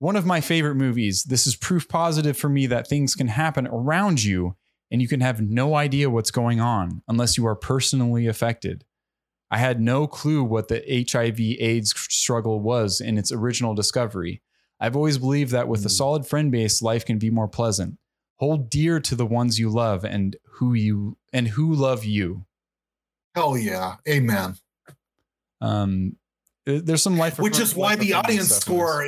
One of my favorite movies. This is proof positive for me that things can happen around you and you can have no idea what's going on unless you are personally affected. I had no clue what the HIV/AIDS struggle was in its original discovery. I've always believed that with a solid friend base, life can be more pleasant. Hold dear to the ones you love and who love you. Hell yeah. Amen. There's some life, which is why the audience score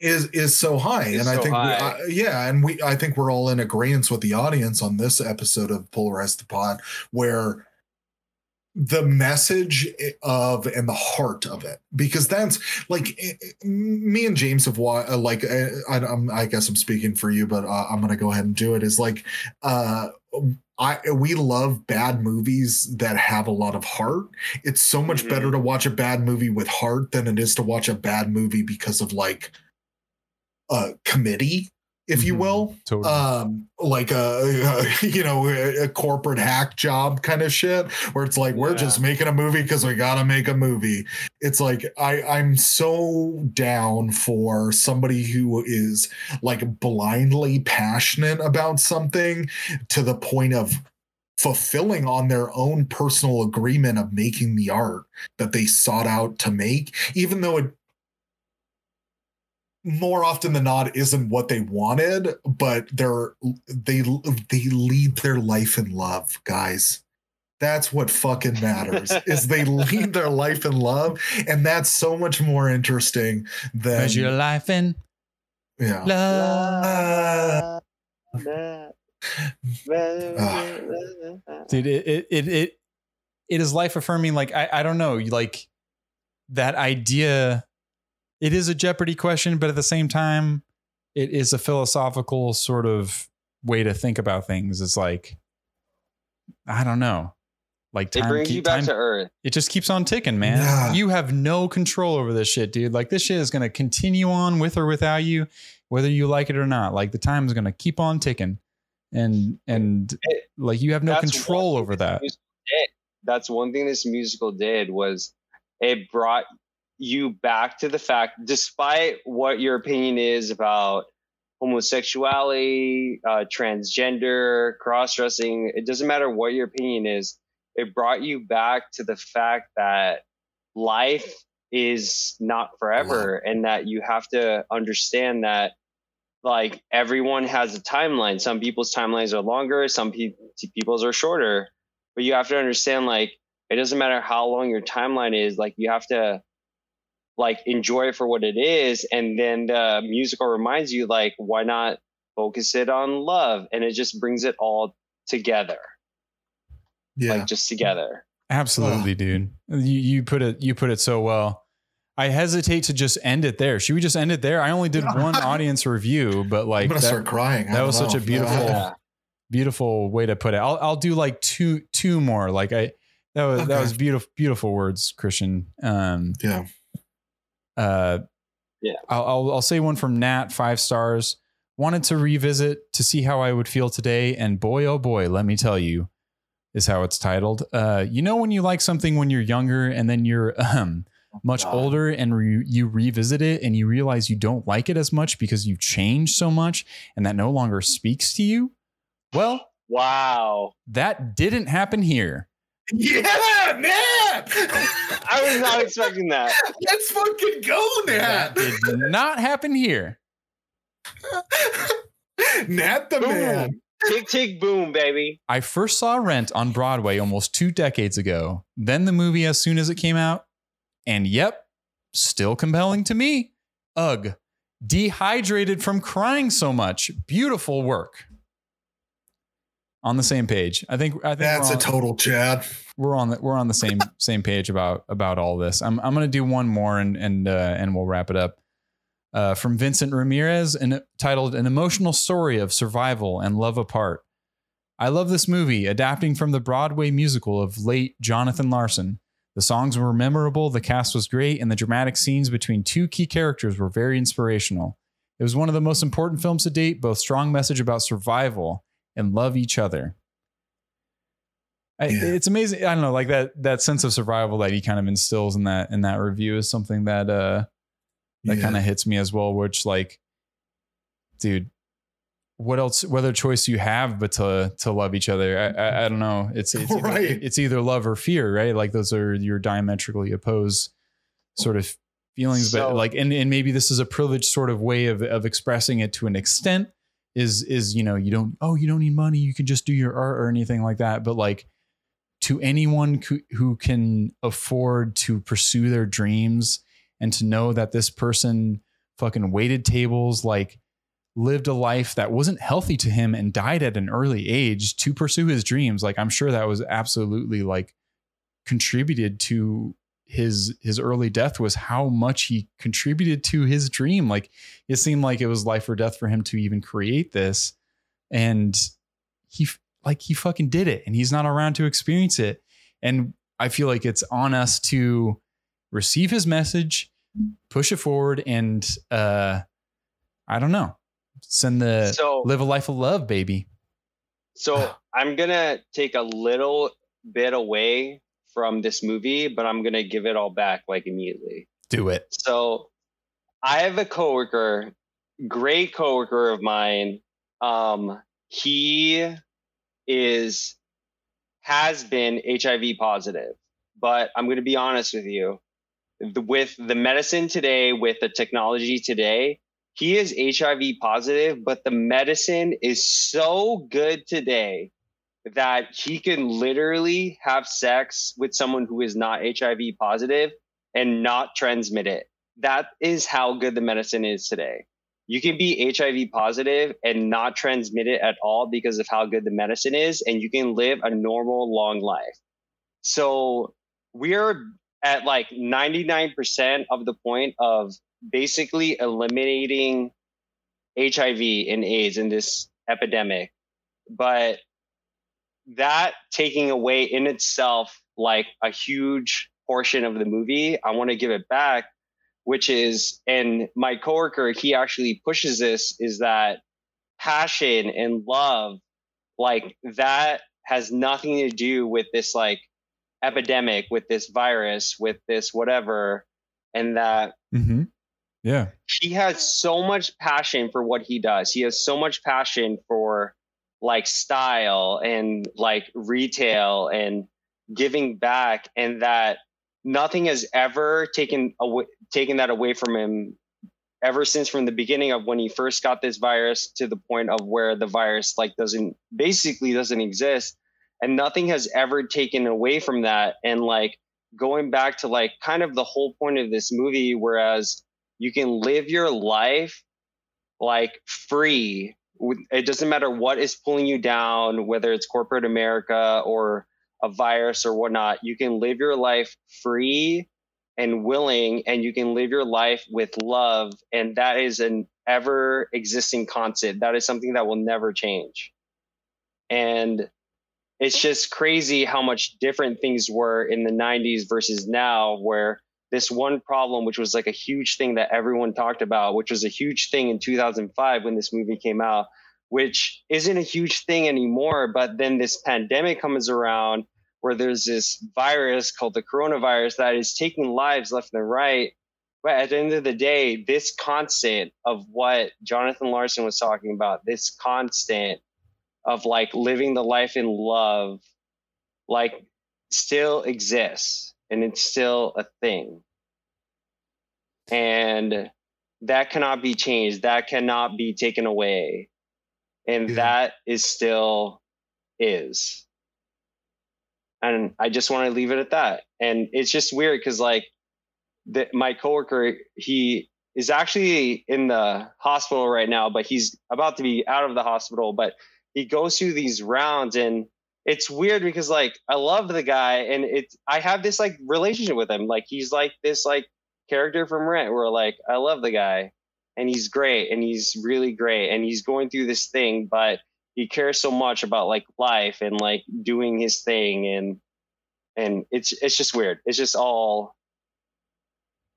is so high, and I think I think we're all in agreement with the audience on this episode of Polarize the Pod, where the message of and the heart of it, because that's like me and James have like I guess I'm speaking for you, but I'm gonna go ahead and do it. Is like we love bad movies that have a lot of heart. It's so much better to watch a bad movie with heart than it is to watch a bad movie because of like a committee, if you will, totally. Like a corporate hack job kind of shit where it's like, we're just making a movie because we got to make a movie. It's like, I'm so down for somebody who is like blindly passionate about something to the point of fulfilling on their own personal agreement of making the art that they sought out to make, even though it more often than not isn't what they wanted, but they lead their life in love, guys. That's what fucking matters is they lead their life in love. And that's so much more interesting than measure your life in love. Dude, it is life affirming. Like, I don't know, like that idea. It is a Jeopardy question, but at the same time, it is a philosophical sort of way to think about things. It's like, I don't know. Like time, it brings you back to earth. It just keeps on ticking, man. Yeah. You have no control over this shit, dude. Like this shit is going to continue on with or without you, whether you like it or not. Like the time is going to keep on ticking and like you have no control over that. That's one thing this musical did was it brought you back to the fact, despite what your opinion is about homosexuality, transgender, cross-dressing, it doesn't matter what your opinion is, it brought you back to the fact that life is not forever and that you have to understand that like everyone has a timeline. Some people's timelines are longer, some people's are shorter, but you have to understand like it doesn't matter how long your timeline is, like you have to like enjoy it for what it is. And then the musical reminds you like, why not focus it on love? And it just brings it all together. Yeah. Like just together. Absolutely, dude. You put it so well. I hesitate to just end it there. Should we just end it there? I only did one audience review, but like I'm gonna start crying. That was such a beautiful way to put it. I'll do like two more. Like that was beautiful words, Christian. Yeah. I'll say one from Nat, 5 stars. Wanted to revisit to see how I would feel today, and boy oh boy, let me tell you, is how it's titled. You know when you like something when you're younger, and then you're much older, and you revisit it, and you realize you don't like it as much because you've changed so much, and that no longer speaks to you. Well, wow, that didn't happen here. Yeah, Nat! I was not expecting that. Let's fucking go, Nat! That did not happen here. Nat the boom. Man. Tick, tick, boom, baby. I first saw Rent on Broadway almost 2 decades ago. Then the movie as soon as it came out. And yep, still compelling to me. Ugh. Dehydrated from crying so much. Beautiful work. On the same page. I think that's a total Chad. We're on the same page about all this. I'm going to do one more and we'll wrap it up. from Vincent Ramirez, and titled An Emotional Story of Survival and Love Apart. I love this movie, adapting from the Broadway musical of late Jonathan Larson. The songs were memorable, the cast was great, and the dramatic scenes between two key characters were very inspirational. It was one of the most important films to date, both strong message about survival and love each other. It's amazing. I don't know, like that sense of survival that he kind of instills in that review is something that, kind of hits me as well, which, like, dude, what else, what other choice do you have but to love each other? I don't know. It's right. It's either love or fear, right? Like, those are your diametrically opposed sort of feelings, so, but like, and maybe this is a privileged sort of way of expressing it to an extent is, you know, you don't need money. You can just do your art or anything like that. But like, to anyone who can afford to pursue their dreams and to know that this person fucking waited tables, like lived a life that wasn't healthy to him and died at an early age to pursue his dreams. Like, I'm sure that was absolutely like contributed to his early death, was how much he contributed to his dream. Like, it seemed like it was life or death for him to even create this. And he fucking did it, and he's not around to experience it. And I feel like it's on us to receive his message, push it forward, and I don't know, live a life of love, baby. So I'm going to take a little bit away from this movie, but I'm going to give it all back, like, immediately. Do it. So I have a coworker, great coworker of mine. He has been HIV positive, but I'm going to be honest with you, with the medicine today, with the technology today, he is HIV positive, but the medicine is so good today that he can literally have sex with someone who is not HIV positive and not transmit it. That is how good the medicine is today. You can be HIV positive and not transmit it at all because of how good the medicine is, and you can live a normal, long life. So we're at like 99% of the point of basically eliminating HIV and AIDS in this epidemic. But that taking away in itself, like, a huge portion of the movie, I want to give it back, which is, and my coworker, he actually pushes this, is that passion and love, like, that has nothing to do with this, like, epidemic, with this virus, with this whatever. And that he has so much passion for what he does. He has so much passion for, like, style and, like, retail and giving back, and that nothing has ever taken that away from him ever since, from the beginning of when he first got this virus to the point of where the virus, like, doesn't exist, and nothing has ever taken away from that. And, like, going back to, like, kind of the whole point of this movie, whereas you can live your life, like, free. It doesn't matter what is pulling you down, whether it's corporate America or a virus or whatnot. You can live your life free and willing, and you can live your life with love. And that is an ever existing concept. That is something that will never change. And it's just crazy how much different things were in the 90s versus now, where this one problem, which was like a huge thing that everyone talked about, which was a huge thing in 2005 when this movie came out, which isn't a huge thing anymore. But then this pandemic comes around where there's this virus called the coronavirus that is taking lives left and right. But at the end of the day, this constant of what Jonathan Larson was talking about, this constant of, like, living the life in love, like, still exists. And it's still a thing. And that cannot be changed. That cannot be taken away. And that is still is. And I just want to leave it at that. And it's just weird because, like, my coworker, he is actually in the hospital right now, but he's about to be out of the hospital. But he goes through these rounds, and it's weird because, like, I love the guy, and I have this, like, relationship with him. Like, he's like this, like, character from Rent where, like, I love the guy, and he's great, and he's really great, and he's going through this thing, but he cares so much about like life and like doing his thing, and it's just weird. It's just all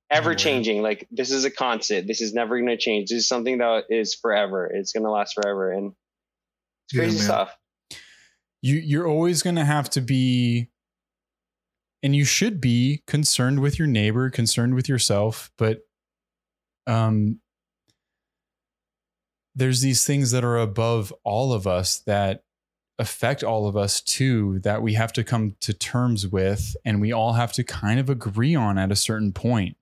ever changing. Like, this is a constant. This is never going to change. This is something that is forever. It's going to last forever. And it's crazy stuff. You're always going to have to be, and you should be, concerned with your neighbor, concerned with yourself. But there's these things that are above all of us that affect all of us too, that we have to come to terms with. And we all have to kind of agree on at a certain point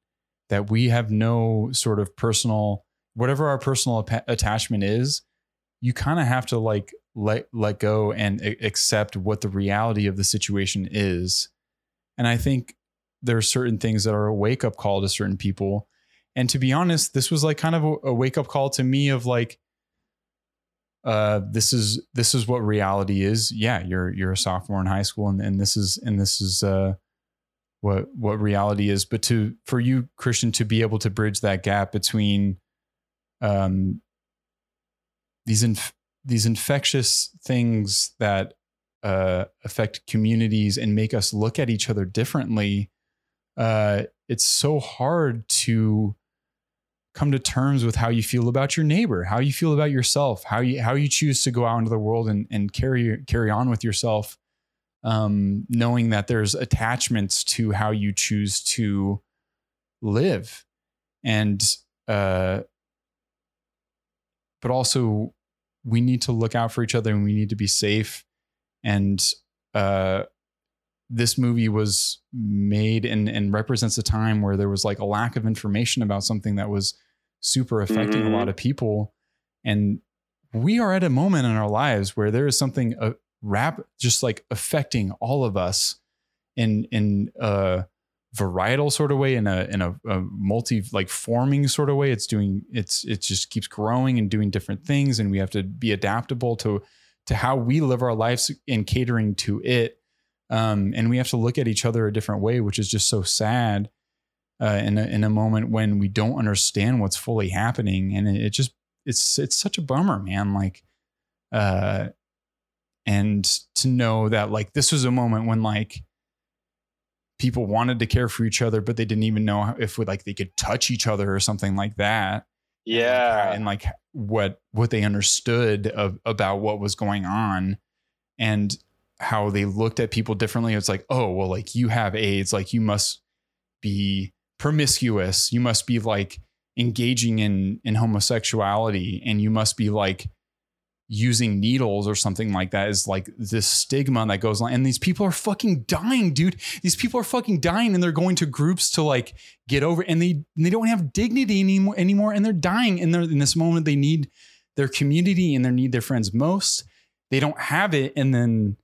that we have no sort of personal, whatever our personal attachment is, you kind of have to like, let go and accept what the reality of the situation is. And I think there are certain things that are a wake up call to certain people. And to be honest, this was like kind of a wake up call to me of like, this is what reality is. Yeah. You're a sophomore in high school and this is what reality is, but for you, Christian, to be able to bridge that gap between, these infectious things that, affect communities and make us look at each other differently. It's so hard to come to terms with how you feel about your neighbor, how you feel about yourself, how you choose to go out into the world and carry on with yourself. Knowing that there's attachments to how you choose to live, but also we need to look out for each other and we need to be safe. And this movie was made and represents a time where there was like a lack of information about something that was super affecting a lot of people. And we are at a moment in our lives where there is something just like affecting all of us in a varietal sort of way, in a multi like forming sort of way. It just keeps growing and doing different things. And we have to be adaptable to how we live our lives in catering to it. And we have to look at each other a different way, which is just so sad in a moment when we don't understand what's fully happening. And it's such a bummer, man. Like, and to know that like, this was a moment when like people wanted to care for each other, but they didn't even know if they could touch each other or something like that. Yeah. And like what they understood about what was going on and how they looked at people differently. It's like, oh, well, like you have AIDS, like you must be promiscuous. You must be like engaging in homosexuality, and you must be like using needles or something like that, is like this stigma that goes on. And these people are fucking dying, dude. These people are fucking dying, and they're going to groups to like get over, and they don't have dignity anymore. And they're dying, and they're in this moment, they need their community and they need their friends most. They don't have it. And then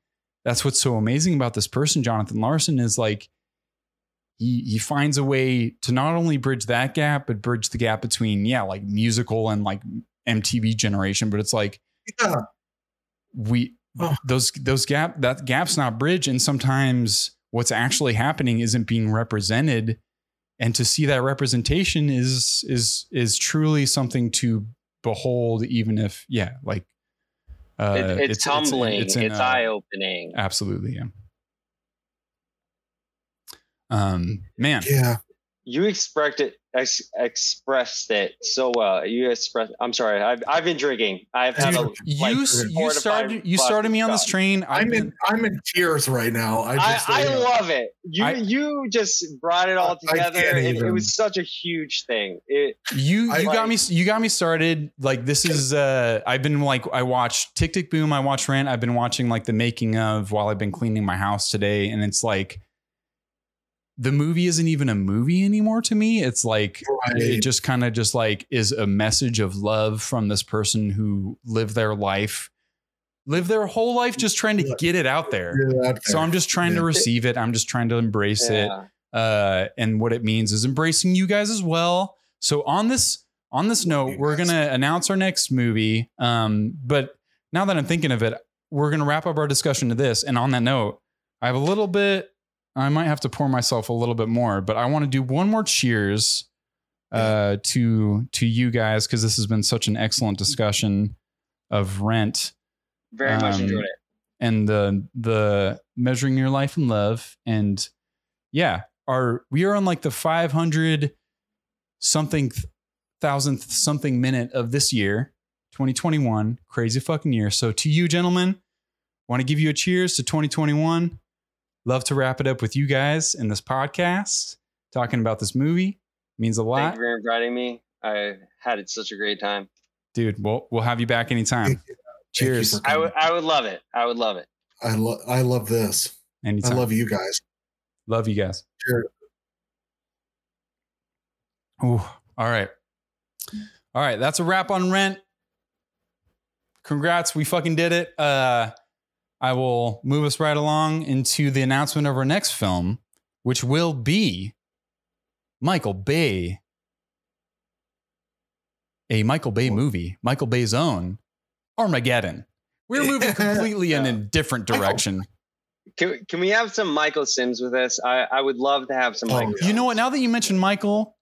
that's what's so amazing about this person, Jonathan Larson, is like, he finds a way to not only bridge that gap, but bridge the gap between, like musical and like MTV generation. But it's like, yeah. That gap's not bridged, and sometimes what's actually happening isn't being represented, and to see that representation is truly something to behold, even if it's humbling, it's eye-opening. Absolutely. Yeah. Man. Yeah. You expressed it so well. I'm sorry. I've been drinking. I've had you started me on this train. I'm in tears right now. I love it. You just brought it all together. It was such a huge thing. You got me started. Like, this is I've been like, I watched Tick Tick Boom. I watched Rent. I've been watching like the making of while I've been cleaning my house today. And it's like, the movie isn't even a movie anymore to me. It's like, right. It just kind of just like is a message of love from this person who lived their whole life, just trying to get it out there. So I'm just trying to receive it. I'm just trying to embrace it. And what it means is embracing you guys as well. So on this note, we're going to announce our next movie. But now that I'm thinking of it, we're going to wrap up our discussion to this. And on that note, I might have to pour myself a little bit more, but I want to do one more cheers to you guys, because this has been such an excellent discussion of Rent. Very much enjoyed it. And the measuring your life in love. And yeah, we are on like the 500 something thousandth something minute of this year, 2021, crazy fucking year. So to you gentlemen, want to give you a cheers to 2021. Love to wrap it up with you guys in this podcast, talking about this movie. It means a lot. Thank you for inviting me. I had such a great time. Dude, we'll have you back anytime. Cheers. I would love it. I would love it. I love this. Anytime. I love you guys. Love you guys. Cheers. Ooh, all right. That's a wrap on Rent. Congrats. We fucking did it. I will move us right along into the announcement of our next film, which will be Michael Bay. A Michael Bay movie. Michael Bay's own Armageddon. We're moving completely in a different direction. Can we have some Michael Sims with us? I would love to have some Michael. You know what? Now that you mentioned Michael,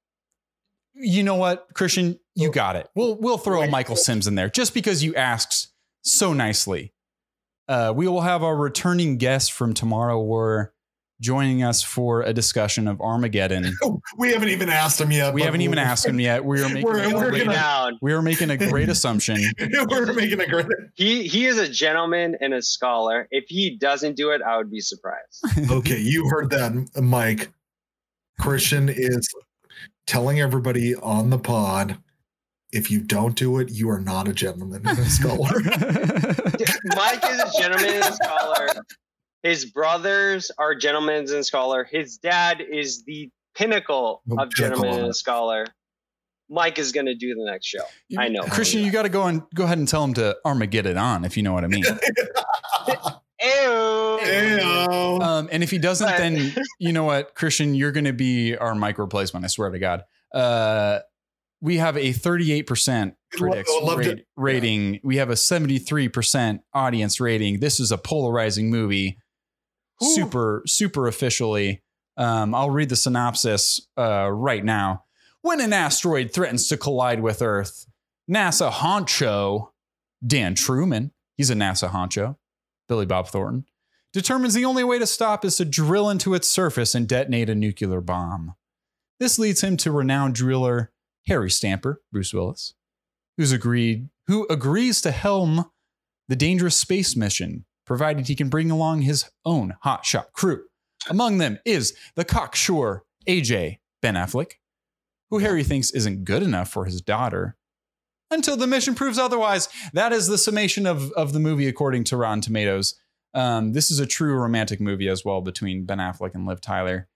you know what, Christian? You got it. We'll throw a Michael Sims in there just because you asked so nicely. We will have our returning guest from Tomorrow War joining us for a discussion of Armageddon. We haven't even asked him yet. We are making a great assumption. He is a gentleman and a scholar. If he doesn't do it, I would be surprised. Okay, you heard that, Mike. Christian is telling everybody on the pod, if you don't do it, you are not a gentleman and a scholar. Mike is a gentleman and a scholar. His brothers are gentlemen and scholar. His dad is the pinnacle of gentleman and scholar. Mike is going to do the next show. I know. Christian, you got to go ahead and tell him to Armageddon on, if you know what I mean. Ew. And if he doesn't, then you know what, Christian, you're going to be our Mike replacement. I swear to God. We have a 38% critics rating. Yeah. We have a 73% audience rating. This is a polarizing movie. Ooh. Super officially. I'll read the synopsis right now. When an asteroid threatens to collide with Earth, NASA honcho Dan Truman, he's a NASA honcho, Billy Bob Thornton, determines the only way to stop is to drill into its surface and detonate a nuclear bomb. This leads him to renowned driller Harry Stamper, Bruce Willis, who agrees to helm the dangerous space mission, provided he can bring along his own hotshot crew. Among them is the cocksure AJ, Ben Affleck, who Harry thinks isn't good enough for his daughter, until the mission proves otherwise. That is the summation of the movie, according to Rotten Tomatoes. This is a true romantic movie as well, between Ben Affleck and Liv Tyler.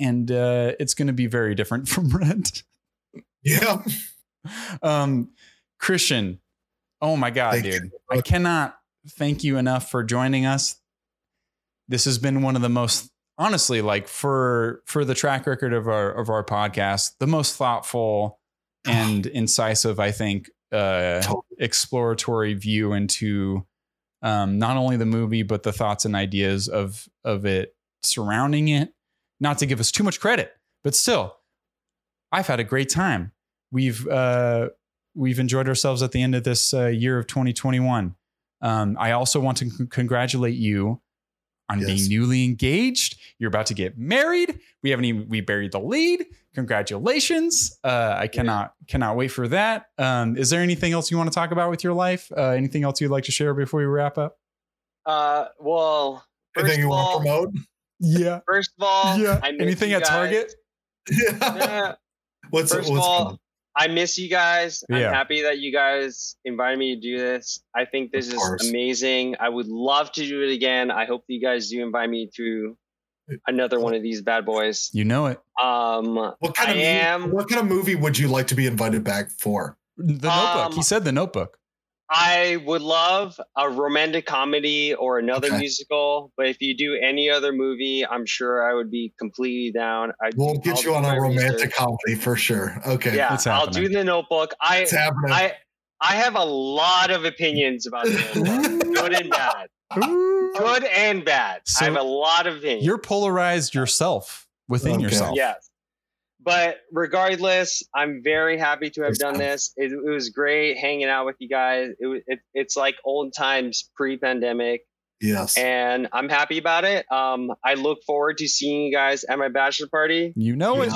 And it's going to be very different from Rent. Yeah. Christian. Oh my God, dude. I cannot thank you enough for joining us. This has been one of the most, honestly, like for the track record of our podcast, the most thoughtful and incisive, I think, exploratory view into not only the movie, but the thoughts and ideas of it surrounding it. Not to give us too much credit, but still, I've had a great time. We've enjoyed ourselves at the end of this year of 2021. I also want to congratulate you on being newly engaged. You're about to get married. We buried the lead. Congratulations. I cannot wait for that. Is there anything else you want to talk about with your life? Anything else you'd like to share before we wrap up? Well, anything you want to promote? Yeah. First of all, anything at Target? Yeah. First of all, I miss you guys. Yeah. I'm happy that you guys invited me to do this. I think this is amazing. I would love to do it again. I hope you guys do invite me to another one of these bad boys. You know it. What kind of movie would you like to be invited back for? The Notebook. He said The Notebook. I would love a romantic comedy or another musical, but if you do any other movie, I'm sure I would be completely down. We'll get you on a romantic comedy for sure. Okay. Yeah, I'll do The Notebook. I have a lot of opinions about The Notebook. Good and bad. Good and bad. So I have a lot of opinions. You're polarized yourself within yourself. Yes. But regardless, I'm very happy to have done this. It was great hanging out with you guys. It's like old times pre-pandemic. Yes. And I'm happy about it. I look forward to seeing you guys at my bachelor party. You know it.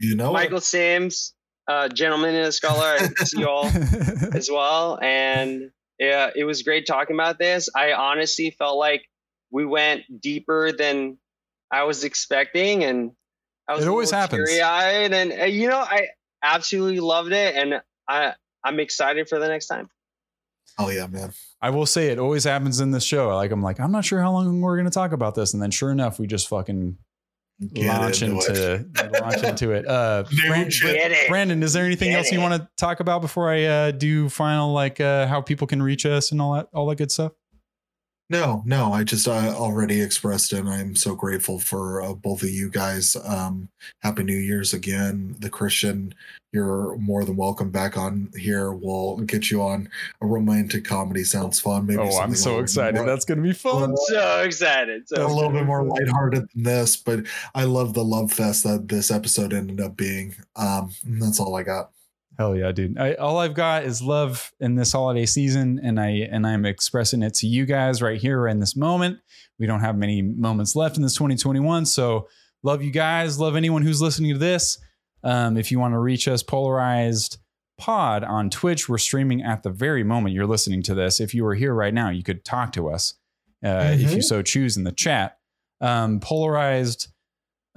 You know Michael it. Sims, gentleman and a scholar. I see you all as well. And yeah, it was great talking about this. I honestly felt like we went deeper than I was expecting. And I was teary-eyed, and you know, I absolutely loved it, and I'm excited for the next time. Oh yeah, man! I will say it always happens in this show. Like I'm not sure how long we're going to talk about this, and then sure enough, we just fucking launch into it. Brandon, is there anything else you want to talk about before I do final, like how people can reach us and all that good stuff? No, I already expressed it, and I'm so grateful for both of you guys. Happy New Year's again. The Christian, you're more than welcome back on here. We'll get you on a romantic comedy. Sounds fun. Maybe I'm so excited. That's going to be fun. I'm so excited. So a little bit more lighthearted than this, but I love the love fest that this episode ended up being. That's all I got. Hell yeah, dude. All I've got is love in this holiday season, and I'm expressing it to you guys right here, right in this moment. We don't have many moments left in this 2021. So love you guys. Love anyone who's listening to this. If you want to reach us, Polarized Pod on Twitch. We're streaming at the very moment you're listening to this. If you were here right now, you could talk to us if you so choose in the chat. Polarized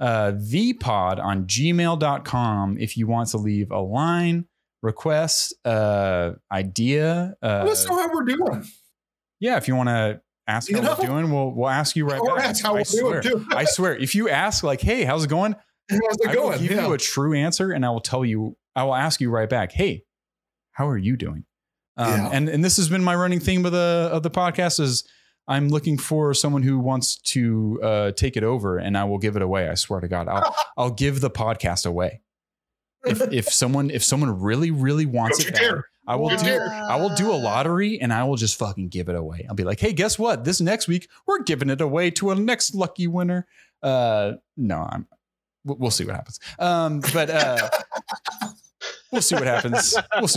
the pod on gmail.com if you want to leave a line, request, idea. Let's know how we're doing. Yeah, if you want to ask how we're doing, we'll ask you right back. Ask how we're doing too. I swear, if you ask like, hey, how's it going? How's it going? I will give you a true answer, and I will tell you, I will ask you right back, hey, how are you doing? And this has been my running theme of the podcast is I'm looking for someone who wants to take it over, and I will give it away. I swear to God, I'll give the podcast away. If someone really, really wants it, back, I will do a lottery, and I will just fucking give it away. I'll be like, hey, guess what? This next week we're giving it away to a next lucky winner. We'll see what happens. We'll see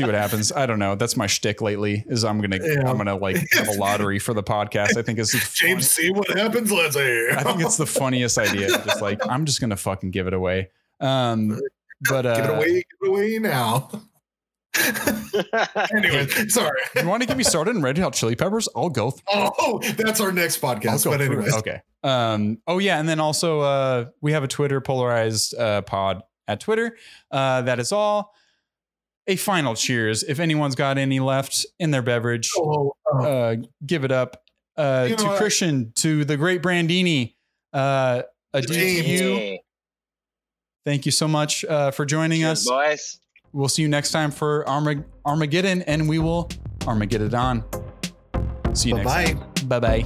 what happens. I don't know. That's my shtick lately is I'm gonna like have a lottery for the podcast. I think it's James. See what happens. Let's hear. I think it's the funniest idea. Just like I'm just gonna fucking give it away. But give it away now. Anyway, sorry. You want to get me started in Red Hot Chili Peppers? I'll go. That's our next podcast. But anyways, okay. And then also we have a Twitter, Polarized Pod at Twitter. That is all. A final cheers. If anyone's got any left in their beverage, give it up to Christian, to the great Brandini. Adieu to you. Thank you so much for joining us. Boys. We'll see you next time for Armageddon, and we will Armageddon on. See you next time. Bye-bye.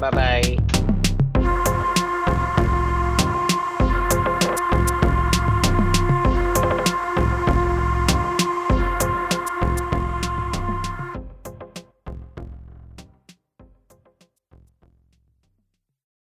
Bye-bye.